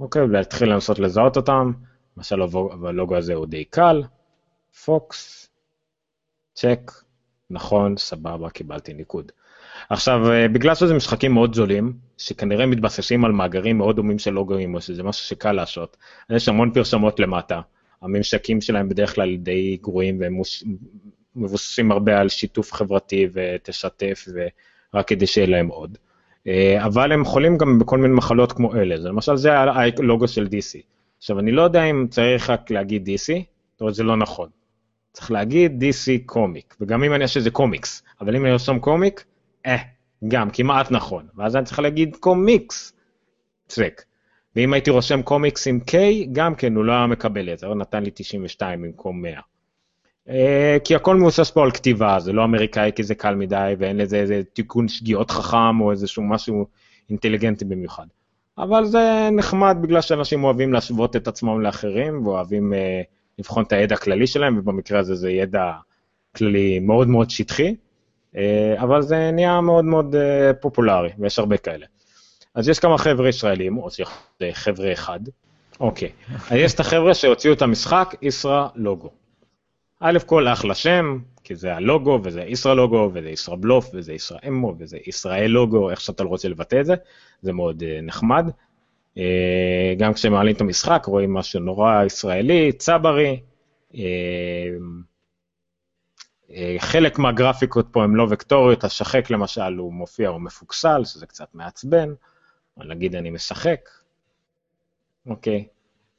אוקיי, ולהתחיל לנסות לזהות אותם, למשל הלוגו הזה הוא די קל, פוקס, צ'ק, נכון, סבבה, קיבלתי ניקוד. עכשיו, בגלל שזה משחקים מאוד זולים, שכנראה מתבססים על מאגרים מאוד דומים של לוגויים, או שזה משהו שקל לעשות, יש המון פרסומות למטה, הממשקים שלהם בדרך כלל די גרועים, והם מבוססים הרבה על שיתוף חברתי ותשתף, ורק כדי שיהיה להם עוד. אבל הם חולים גם בכל מיני מחלות כמו אלה, למשל זה הלוגו של די סי. עכשיו, אני לא יודע אם צריך רק להגיד די סי, אבל זה לא נכון. צריך להגיד די סי קומיק, וגם אם אני אעשה זה קומיקס, אבל אם אני ארשום קומיק, אה, גם, כמעט נכון, ואז אני צריך להגיד קומיקס, צ'ק, ואם הייתי רושם קומיקס עם K, גם כן הוא לא מקבל את זה, הוא נתן לי תשעים ושתיים במקום מאה, אה, כי הכל מבוסס פה על כתיבה, זה לא אמריקאי כי זה קל מדי, ואין לזה איזה תיקון שגיאות חכם, או איזשהו משהו אינטליגנטי במיוחד, אבל זה נחמד בגלל שאנשים אוהבים להשוות את עצמם לאחרים, ואוהבים... אה, לבחון את הידע הכללי שלהם, ובמקרה הזה זה ידע כללי מאוד מאוד שטחי, אבל זה נהיה מאוד מאוד פופולרי, ויש הרבה כאלה. אז יש כמה חבר'ה ישראלים, או חבר'ה אחד, אוקיי. יש את החבר'ה שהוציאו את המשחק, ישראל-לוגו. א' כל אחלה שם, כי זה הלוגו, וזה ישראל-לוגו, וזה ישראל-בלוף, וזה ישראל-אמו, וזה ישראל-לוגו, איך שאתה רוצה לבטא את זה, זה מאוד נחמד. גם כשמעלים את המשחק, רואים משהו נורא ישראלי, צברי, חלק מהגרפיקות פה הם לא וקטוריות, השחק למשל הוא מופיע, הוא מפוקסל, שזה קצת מעצבן, נגיד אני משחק, אוקיי,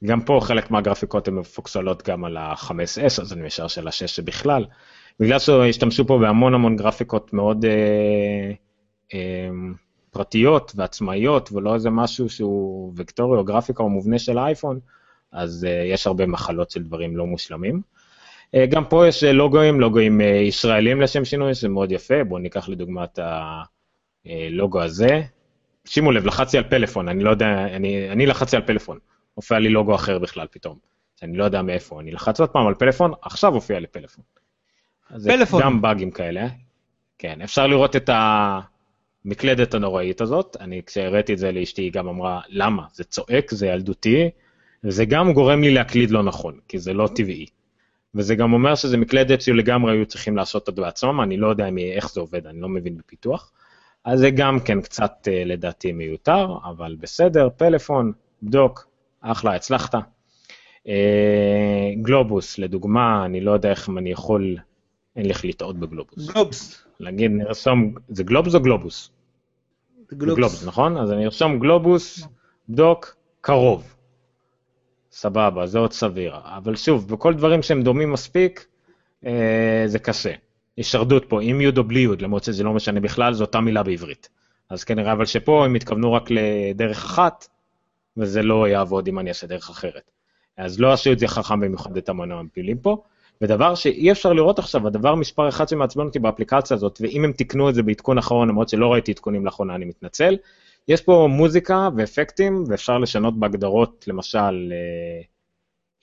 גם פה חלק מהגרפיקות הן מפוקסלות גם על ה-חמש אס, אז אני משאר של ה-שש שבכלל, בגלל שהשתמשו פה בהמון המון גרפיקות מאוד... פרטיות ועצמאיות, ולא איזה משהו שהוא וקטורי או גרפיקה או מובנה של האייפון, אז יש הרבה מחלות של דברים לא מושלמים. גם פה יש לוגויים, לוגויים ישראלים לשם שינוי, זה מאוד יפה, בואו ניקח לדוגמה את הלוגו הזה. שימו לב, לחצי על פלאפון, אני לא יודע, אני, אני לחצי על פלאפון, הופיע לי לוגו אחר בכלל פתאום, שאני לא יודע מאיפה, אני לחץ עוד פעם על פלאפון, עכשיו הופיע לי פלאפון. אז פלאפון. זה גם באגים כאלה, כן, אפשר לראות את ה... מקלדת הנוראית הזאת, אני כשהראיתי את זה לאשתי היא גם אמרה, למה? זה צועק, זה ילדותי, וזה גם גורם לי להקליד לא נכון, כי זה לא טבעי. וזה גם אומר שזה מקלדת שלגמרי היו צריכים לעשות את בעצמם, אני לא יודע איך זה עובד, אני לא מבין בפיתוח, אז זה גם כן קצת לדעתי מיותר, אבל בסדר, פלאפון, בדוק, אחלה, הצלחת. גלובוס, לדוגמה, אני לא יודע איך אני יכול, אין לי לטעות בגלובוס. גלובוס. להגיד, נרשום, זה גלובס או גלובוס? גלובס. גלובס, נכון? אז אני ארשום גלובוס, בדוק, קרוב. סבבה, זה עוד סביר. אבל שוב, בכל דברים שהם דומים מספיק, אה, זה קשה. ישרדות פה, אם יוד או בלי יוד, למרות שזה לא משנה בכלל, זו אותה מילה בעברית. אז כנראה, אבל שפה הם התכוונו רק לדרך אחת, וזה לא יעבוד אם אני אעשה דרך אחרת. אז לא עשו את זה חכם במיוחד את המון המפילים פה, ודבר שאי אפשר לראות עכשיו, הדבר מספר אחד שמעצבן אותי באפליקציה הזאת, ואם הם תקנו את זה בעדכון אחרון, למרות שלא ראיתי עדכונים לאחרונה, אני מתנצל, יש פה מוזיקה ואפקטים, ואפשר לשנות בהגדרות, למשל,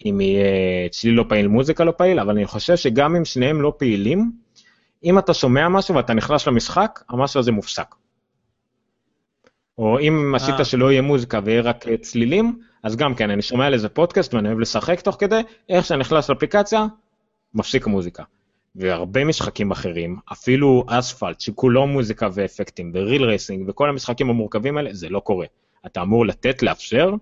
אם יהיה צליל לא פעיל, מוזיקה לא פעיל, אבל אני חושב שגם אם שניהם לא פעילים, אם אתה שומע משהו ואתה נכנס למשחק, המשהו הזה מופסק. או אם עשית שלא יהיה מוזיקה ויהיה רק צלילים, אז גם כן, אני שומע על איזה פודקאסט ואני אוהב לשחק תוך כדי, איך שאני נכנס לאפליקציה, מפסיק מוזיקה, והרבה משחקים אחרים, אפילו אספלט, שכולו מוזיקה ואפקטים, וריל רייסינג, וכל המשחקים המורכבים האלה, זה לא קורה. אתה אמור לתת, לאפשר,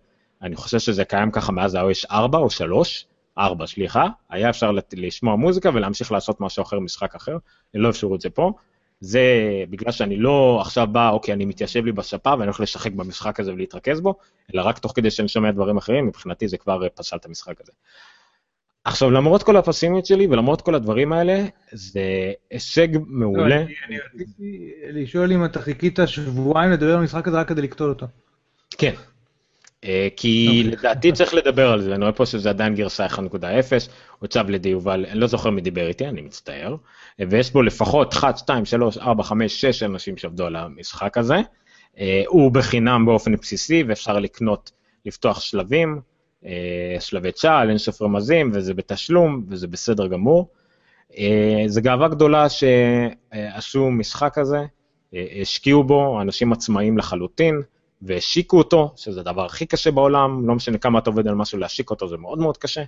אני חושב שזה קיים ככה מאז ה-איי או אס ארבע או שלוש, ארבע, סליחה, היה אפשר לשמוע מוזיקה ולהמשיך לעשות משהו אחר, משחק אחר, לא אפשרו את זה פה, זה בגלל שאני לא עכשיו בא, אוקיי, אני מתיישב לי בשפה ואני הולך לשחק במשחק הזה ולהתרכז בו, אלא רק תוך כדי שאני שומע דברים אחרים, מבחינתי זה כבר פסל את המשחק הזה. עכשיו, למרות כל הפסימיות שלי ולמרות כל הדברים האלה, זה הישג מעולה. אני רציתי לשאול אם אתה חיכית שבועיים לדבר על המשחק הזה רק כדי לקטול אותו. כן. כי לדעתי צריך לדבר על זה, אני רואה פה שזה עדיין גרסה אחת נקודה אפס, הוצב לידי יובל, אני לא זוכר מי דיבר איתי, אני מצטער, ויש פה לפחות אחת, שתיים, שלוש, ארבע, חמש, שש אנשים שעבדו על המשחק הזה, הוא בחינם באופן בסיסי, ואפשר לקנות, לפתוח שלבים, שלבי צ'אל, אין סוף רמזים, וזה בתשלום, וזה בסדר גמור, זה גאווה גדולה שעשו משחק הזה, השקיעו בו, אנשים עצמאים לחלוטין, והשיקו אותו, שזה הדבר הכי קשה בעולם, לא משנה כמה אתה עובד על משהו, להשיק אותו זה מאוד מאוד קשה,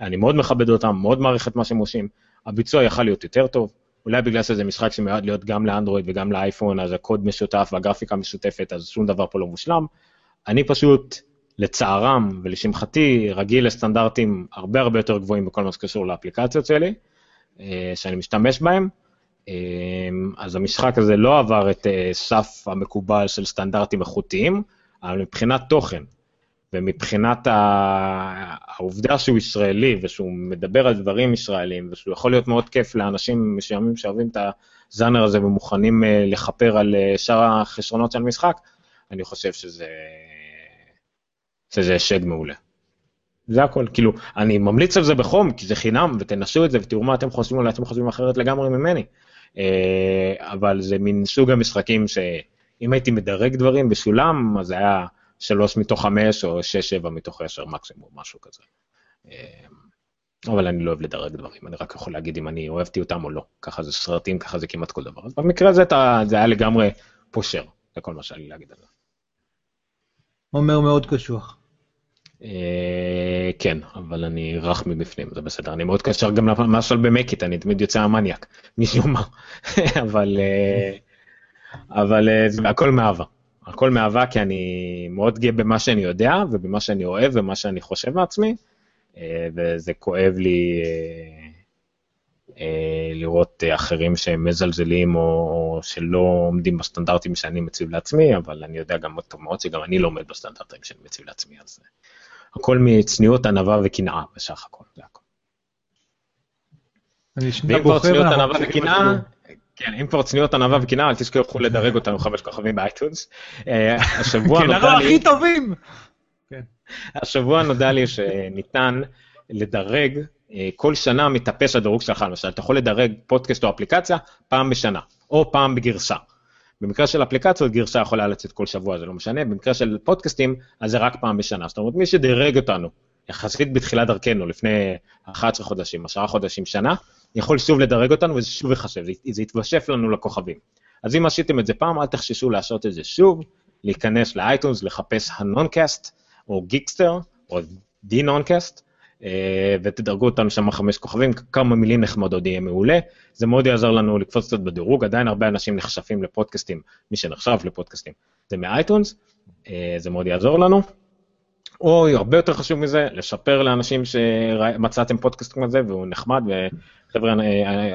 אני מאוד מכבד אותם, מאוד מעריך את מה שהם עושים, הביצוע יכל להיות יותר טוב, אולי בגלל שזה משחק שמיועד להיות גם לאנדרואיד וגם לאייפון, אז הקוד משותף והגרפיקה משותפת, אז שום דבר פה לא מושלם, אני פשוט לצערם ולשמחתי רגיל לסטנדרטים הרבה הרבה יותר גבוהים בכל מה שקשור לאפליקציות שלי, שאני משתמש בהם, אז המשחק הזה לא עבר את סף המקובל של סטנדרטים איכותיים, אבל מבחינת תוכן, ומבחינת העובדה שהוא ישראלי, ושהוא מדבר על דברים ישראלים, ושהוא יכול להיות מאוד כיף לאנשים משעמים שאוהבים את הז'אנר הזה, ומוכנים לחפר על שאר החסרונות של המשחק, אני חושב שזה, שזה הישג מעולה. זה הכל, כאילו, אני ממליץ על זה בחום, כי זה חינם, ותנסו את זה, ותראו מה אתם חושבים, אולי אתם חושבים אחרת לגמרי ממני. אבל זה מן סוג המשחקים שאם הייתי מדרג דברים בשולם, אז היה שלוש מתוך חמש או שש, שבע מתוך עשר מקסימום, משהו כזה. אבל אני לא אוהב לדרג דברים, אני רק יכול להגיד אם אני אוהבתי אותם או לא, ככה זה סרטים, ככה זה כמעט כל דבר. אז במקרה הזה זה היה לגמרי פושר, זה כל מה שהיה לי להגיד על זה. אומר מאוד קשוח. כן, אבל אני רך מבפנים, זה בסדר, אני מאוד קשר גם למשל במקית, אני תמיד יוצא המניאק, משום מה, אבל זה הכל מאהבה, הכל מאהבה כי אני מאוד גאה במה שאני יודע, ובמה שאני אוהב, ובמה שאני חושב בעצמי, וזה כואב לי לראות אחרים שהם מזלזלים, או שלא עומדים בסטנדרטים שאני מציב לעצמי, אבל אני יודע גם טוב מאוד שגם אני לא עומד בסטנדרטים שאני מציב לעצמי, אז הכל מצניעות, ענווה וקנאה, בשך הכל, זה הכל. ואם כבר צניעות, ענווה וקנאה, כן, אם כבר צניעות, ענווה וקנאה, אל תשכחו לדרג אותנו חמש כוכבים באייטונס. השבוע נודע לי... כן, אנחנו הכי טובים! השבוע נודע לי שניתן לדרג, כל שנה מתאפס הדירוג שלך, למשל, אתה יכול לדרג פודקאסט או אפליקציה פעם בשנה, או פעם בגרסה. במקרה של אפליקציות, גרסה יכולה לצאת כל שבוע, זה לא משנה, במקרה של פודקאסטים, אז זה רק פעם בשנה, זאת אומרת, מי שדרג אותנו, יחסית בתחילת דרכנו, לפני אחת עשרה חודשים, עשרה חודשים שנה, יכול שוב לדרג אותנו, וזה שוב יחשב, זה, זה יתוושף לנו לכוכבים. אז אם עשיתם את זה פעם, אל תחששו לעשות את זה שוב, להיכנס לאייטונס, לחפש הנונקאסט, או גיקסטר, או די נונקאסט, ותדרגו אותנו שם חמש כוכבים, כמה מילים נחמדות יהיה מעולה, זה מאוד יעזר לנו לקפוץ קצת בדירוג, עדיין הרבה אנשים נחשפים לפודקאסטים, מי שנחשב לפודקאסטים, זה מאייטונס, זה מאוד יעזור לנו, או הרבה יותר חשוב מזה, לשפר לאנשים שמצאתם פודקאסט כזה, והוא נחמד, וחבר'ה,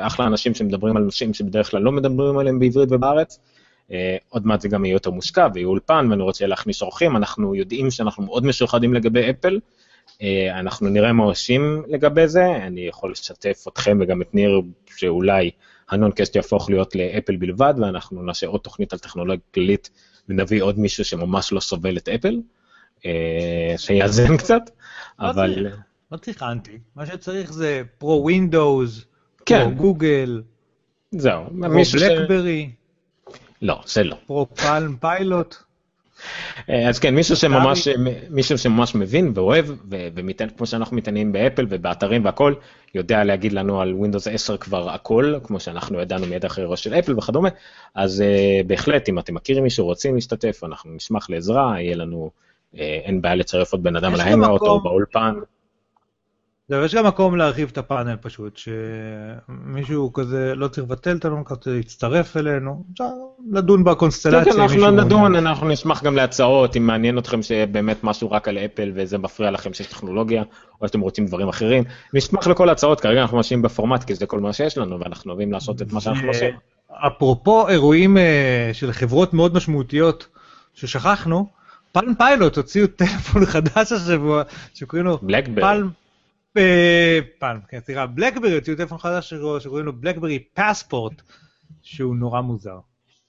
אחלה אנשים שמדברים על אנשים שבדרך כלל לא מדברים עליהם בעברית ובארץ, עוד מעט זה גם יהיה יותר מושקע, ויהיה אולפן, ואני רוצה להכניס אורחים, אנחנו יודעים שאנחנו מאוד משוחדים לגבי אפל, אנחנו נראה מה עושים לגבי זה, אני יכול לשתף אתכם וגם את ניר שאולי הנונקאסט יהפוך להיות לאפל בלבד, ואנחנו נעשה עוד תוכנית על טכנולוגיה כללית, ונביא עוד מישהו שממש לא סובל את אפל, שיאזן קצת, אבל... לא צריך אנטי, מה שצריך זה פרו ווינדוס, פרו גוגל, זהו, פרו בלקברי, לא, זה לא. פרו פלם פיילוט, אז כן, מישהו שממש, מישהו שממש מבין ואוהב, וכמו שאנחנו מתעניינים באפל ובאתרים והכל, יודע להגיד לנו על Windows עשר כבר הכל, כמו שאנחנו ידענו מידע אחריו של אפל וכדומה, אז בהחלט, אם אתם מכירים מישהו רוצים להשתתף, אנחנו נשמח לעזרה, יהיה לנו, אין בעיה לצרף עוד בן אדם להימה אותו באולפן. זהו, יש גם מקום להרחיב את הפאנל פשוט, שמישהו כזה לא צריך לבטל את הנונקאסט, להצטרף אלינו, לדון בקונסטלציה. אנחנו לא נדון, אנחנו נשמח גם להצעות, אם מעניין אתכם שבאמת משהו רק על אפל, וזה מפריע לכם שיש טכנולוגיה, או שאתם רוצים דברים אחרים, נשמח לכל ההצעות, כרגע אנחנו משאים בפורמט, כי זה כל מה שיש לנו, ואנחנו אוהבים לעשות את מה שאנחנו עושים. אפרופו אירועים של חברות מאוד משמעותיות ששכחנו, פלם פיילוט הוציאו טלפון חדש השבוע, שקוראים לו פלם פעם, כן, סליחה, בלקברי, הוציאו טלפון חדש שקוראים לו בלקברי פספורט, שהוא נורא מוזר.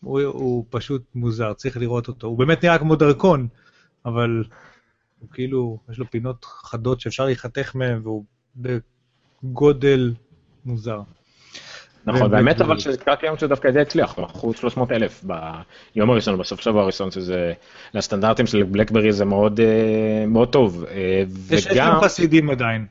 הוא, הוא פשוט מוזר, צריך לראות אותו. הוא באמת נראה כמו דרכון, אבל הוא כאילו, יש לו פינות חדות שאפשר להיחתך מהם, והוא בגודל מוזר. נכון, באמת, אבל שקרק היום שדווקא זה הצליח, אנחנו שלוש מאות אלף ביום הראשון, בסוף שבוע הראשון, שזה, לסטנדרטים של בלקברי זה מאוד, מאוד טוב. יש עשרים חסידים עדיין.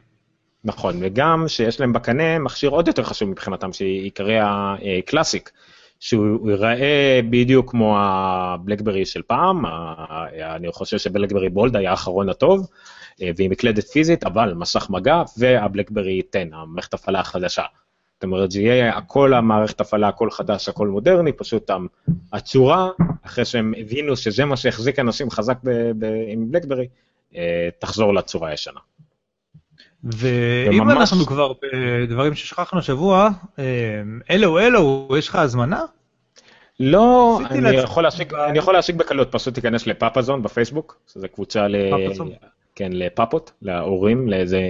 נכון, וגם שיש להם בקנה מכשיר עוד יותר חשוב מבחינתם, שיקרא קלאסיק, שהוא ייראה בדיוק כמו הבלקברי של פעם, אני חושב שבלקברי בולד היה האחרון הטוב, והיא מקלדת פיזית, אבל מסך מגע, והבלקברי תן, המערכת הפעלה החדשה. זאת אומרת, זה יהיה הכל המערכת הפעלה, הכל חדש, הכל מודרני, פשוט הצורה, אחרי שהם הבינו שזה מה שהחזיק אנשים חזק עם בלקברי, תחזור לצורה הישנה. ואם אנחנו כבר בדברים ששכחנו שבוע, אלו אלו, יש לך הזמנה? לא, אני יכול להשיג בקלות, פשוט תיכנס לפאפאזון בפייסבוק, שזו קבוצה לפאפות, להורים, לאיזה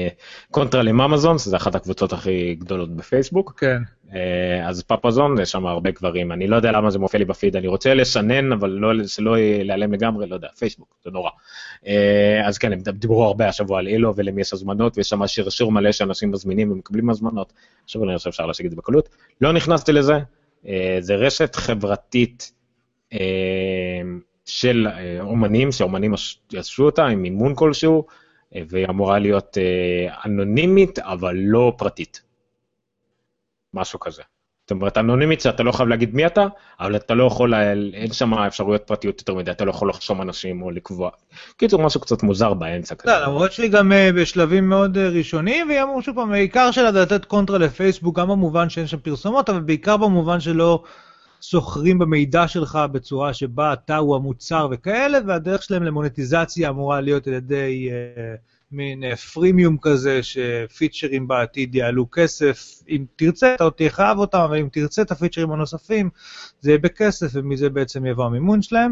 קונטרה למאמזון, שזו אחת הקבוצות הכי גדולות בפייסבוק, אז פאפאזון, יש שם הרבה גברים, אני לא יודע למה זה מופיע לי בפיד, אני רוצה לשנן, אבל שלא להיעלם לגמרי, לא יודע, פייסבוק, זה נורא. אז כן, הם דיברו הרבה השבוע על אילו ולמי יש הזמנות, ויש שם שרשור מלא שאנשים מזמינים ומקבלים הזמנות, עכשיו אני חושב שאפשר להשיג את זה בקלות, לא נכנסתי לזה, זה רשת חברתית של אומנים, שהאומנים יעשו אותה עם מימון כלשהו, והיא אמורה להיות אנונימית, אבל לא פרטית. משהו כזה. זאת אומרת, אנונימית שאתה לא חייב להגיד מי אתה, אבל אתה לא יכול, אין שם אפשרויות פרטיות יותר מדי, אתה לא יכול לחשום אנשים או לקבוע. קיצור, משהו קצת מוזר באמצע כזה. לא, למרות שהיא גם בשלבים מאוד ראשוניים, והיא אמרו שוב פעם, העיקר שלה זה לתת קונטרה לפייסבוק, גם במובן שאין שם פרסומות, אבל בעיקר במובן שלא סוחרים במידע שלך בצורה שבה אתה הוא המוצר וכאלה, והדרך שלהם למונטיזציה אמורה להיות על ידי מין פרימיום כזה, שפיצ'רים בעתיד יעלו כסף, אם תרצה, אתה עוד תחייב אותם, אבל אם תרצה את הפיצ'רים הנוספים, זה יהיה בכסף, ומזה בעצם יבוא המימון שלהם,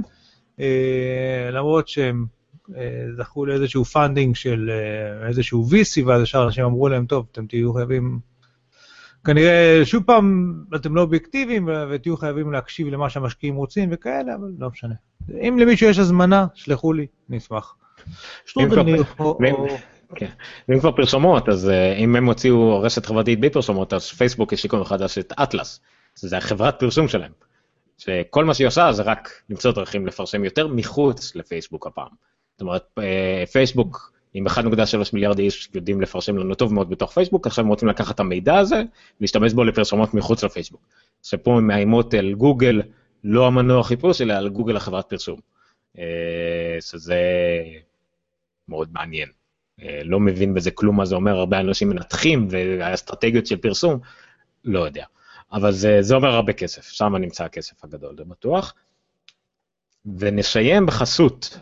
למרות שהם זכו לאיזשהו פנדינג של איזשהו ויסי, ואז השאר אנשים אמרו להם, טוב, אתם תהיו חייבים, כנראה שוב פעם אתם לא אובייקטיביים, ותהיו חייבים להקשיב למה שהמשקיעים רוצים וכאלה, אבל לא משנה. אם למישהו יש הזמנה, שלחו לי, נשמח. אם כבר פרסומות, אז אם הם הוציאו רשת חברתית בי פרסומות, אז פייסבוק יש שיקום חדש את אטלס, זה החברת פרסום שלהם, שכל מה שהיא עושה זה רק למצוא דרכים לפרסם יותר מחוץ לפייסבוק הפעם. זאת אומרת, פייסבוק עם אחד נקודה שלוש מיליארד איש יודעים לפרסם לנו טוב מאוד בתוך פייסבוק, עכשיו הם רוצים לקחת את המידע הזה, להשתמש בו לפרסומות מחוץ לפייסבוק, שפה הם מאיימות על גוגל, לא המנוע החיפוש, אלא על גוגל החברת פרסום, שזה מאוד מעניין, לא מבין בזה כלום מה זה אומר, הרבה אנשים מנתחים, והאסטרטגיות של פרסום, לא יודע, אבל זה, זה אומר הרבה כסף, שם נמצא הכסף הגדול, זה בטוח, ונשיים בחסות,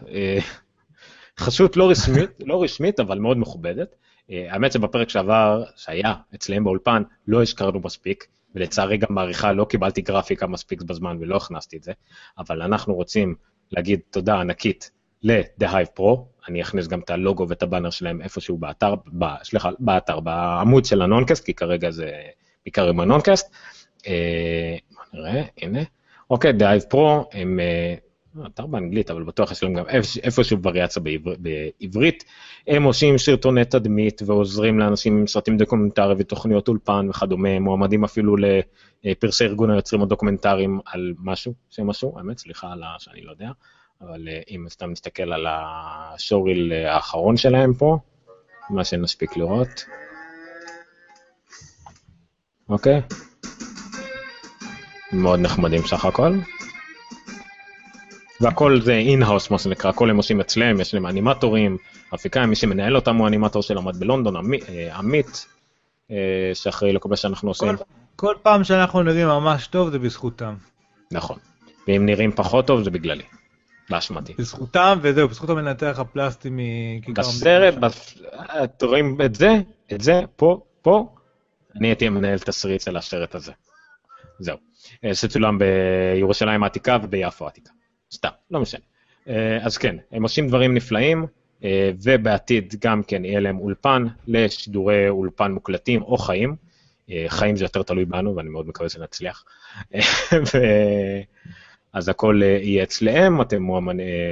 חסות לא רשמית, לא רשמית, אבל מאוד מכובדת, האמת שבפרק שעבר, שהיה אצלם באולפן, לא השקרנו מספיק, ולצערי גם בעריכה לא קיבלתי גרפיקה מספיק בזמן, ולא הכנסתי את זה, אבל אנחנו רוצים להגיד תודה ענקית, ל-The Hive Pro, אני אכניס גם את הלוגו ואת הבאנר שלהם איפשהו באתר, סליחה, באתר, בעמוד של הנונקאסט, כי כרגע זה בעיקר עם הנונקאסט, נראה, הנה, אוקיי, The Hive Pro, הם, אתר באנגלית, אבל בטוח יש להם גם איפשהו וריאציה בעברית, הם עושים סרטוני תדמית, ועוזרים לאנשים עם סרטים דוקומנטריים ותוכניות אולפן וכדומה, מועמדים אפילו לפרסי ארגון היוצרים הדוקומנטריים על משהו, שמשהו, האמת, סליחה על שאני לא יודע, אבל אם סתם נסתכל על השוריל האחרון שלהם פה, מה שנספיק לראות. אוקיי. מאוד נחמדים סך הכל. והכל זה אין-האוס, מה שנקרא, הכל הם עושים אצלם, יש להם אנימטורים, אפיקאים, מי שמנהל אותם הוא אנימטור של עמד בלונדון, עמית, שאחרי לקבל שאנחנו עושים. כל פעם שאנחנו נראים ממש טוב זה בזכותם. נכון, ואם נראים פחות טוב זה בגללי, באשמתי. בזכותם, וזהו, בזכות המנתח הפלסטי מכיכר... בסרט, אתם רואים את זה, את זה, פה, פה, אני הייתי מנהל תסריט של הסרט הזה. זהו, שצולם בירושלים העתיקה וביפו העתיקה. סתם, לא משנה. אז כן, הם עושים דברים נפלאים, ובעתיד גם כן יהיה להם אולפן, לשידורי אולפן מוקלטים או חיים, חיים זה יותר תלוי בנו, ואני מאוד מקווה שנצליח, אז הכל יהיה אצלם, אתם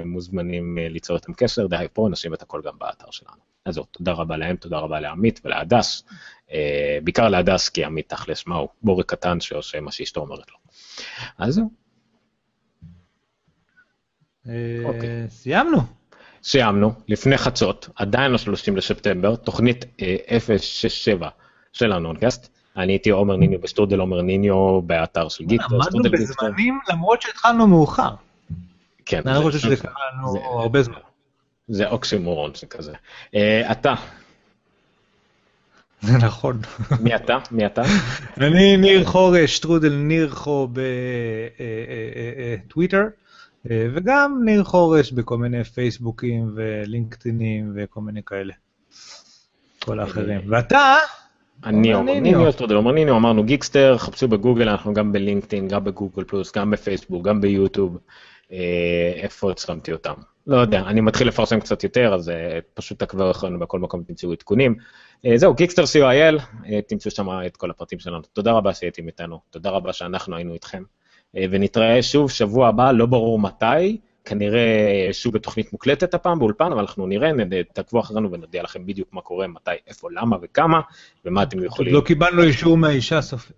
מוזמנים ליצור אתם קשר, די פה נשים את הכל גם באתר שלנו. אז זאת, תודה רבה להם, תודה רבה לעמית ולהדס, בעיקר להדס, כי עמית תכלס מהו, בורק קטן שעושה מה שאשתו אומרת לו. אז זהו. סיימנו. סיימנו, לפני חצות, עדיין ה-שלושים לספטמבר, תוכנית אפס שש שבע של הנונקאסט, אני הייתי עומר ניניו בסטודל, עומר ניניו באתר של גיקסטר. עמדנו בזמנים למרות שהתחלנו מאוחר. כן. אני חושב שזה קרה לנו הרבה זמן. זה אוקסימורון שכזה. אתה. זה נכון. מי אתה? מי אתה? אני ניר חורש, סטרודל ניר חו בטוויטר. וגם ניר חורש בכל מיני פייסבוקים ולינקטינים וכל מיני כאלה. כל האחרים. ואתה? אני אומר ניניו, אמרנו גיקסטר, חפשו בגוגל, אנחנו גם בלינקטין, גם בגוגל פלוס, גם בפייסבוק, גם ביוטיוב. איפה הצרמתי אותם? לא יודע, אני מתחיל לפרסם קצת יותר, אז פשוט תעקבו אחרינו בכל מקום תמצאו עדכונים. זהו, Geekster.co.il, תמצאו שם את כל הפרטים שלנו. תודה רבה שהייתם איתנו, תודה רבה שאנחנו היינו איתכם. ונתראה שוב שבוע הבא, לא ברור מתי, כנראה שוב בתוכנית מוקלטת הפעם באולפן, אבל אנחנו נראה, תעקבו אחרינו ונודיע לכם בדיוק מה קורה, מתי, איפה, למה וכמה, ומה אתם יכולים. לא קיבלנו אישור מהאישה סופית.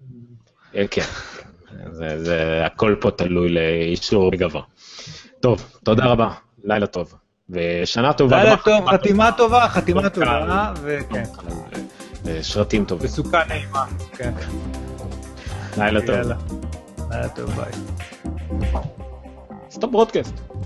כן, זה הכל פה תלוי לאישור בגבוה. טוב, תודה רבה, לילה טוב, ושנה טובה. לילה טוב, חתימה טובה, חתימה טובה, וכן. שרתים טובים. וסוכה נעימה, כן. לילה טוב. That's all right. Stop broadcast.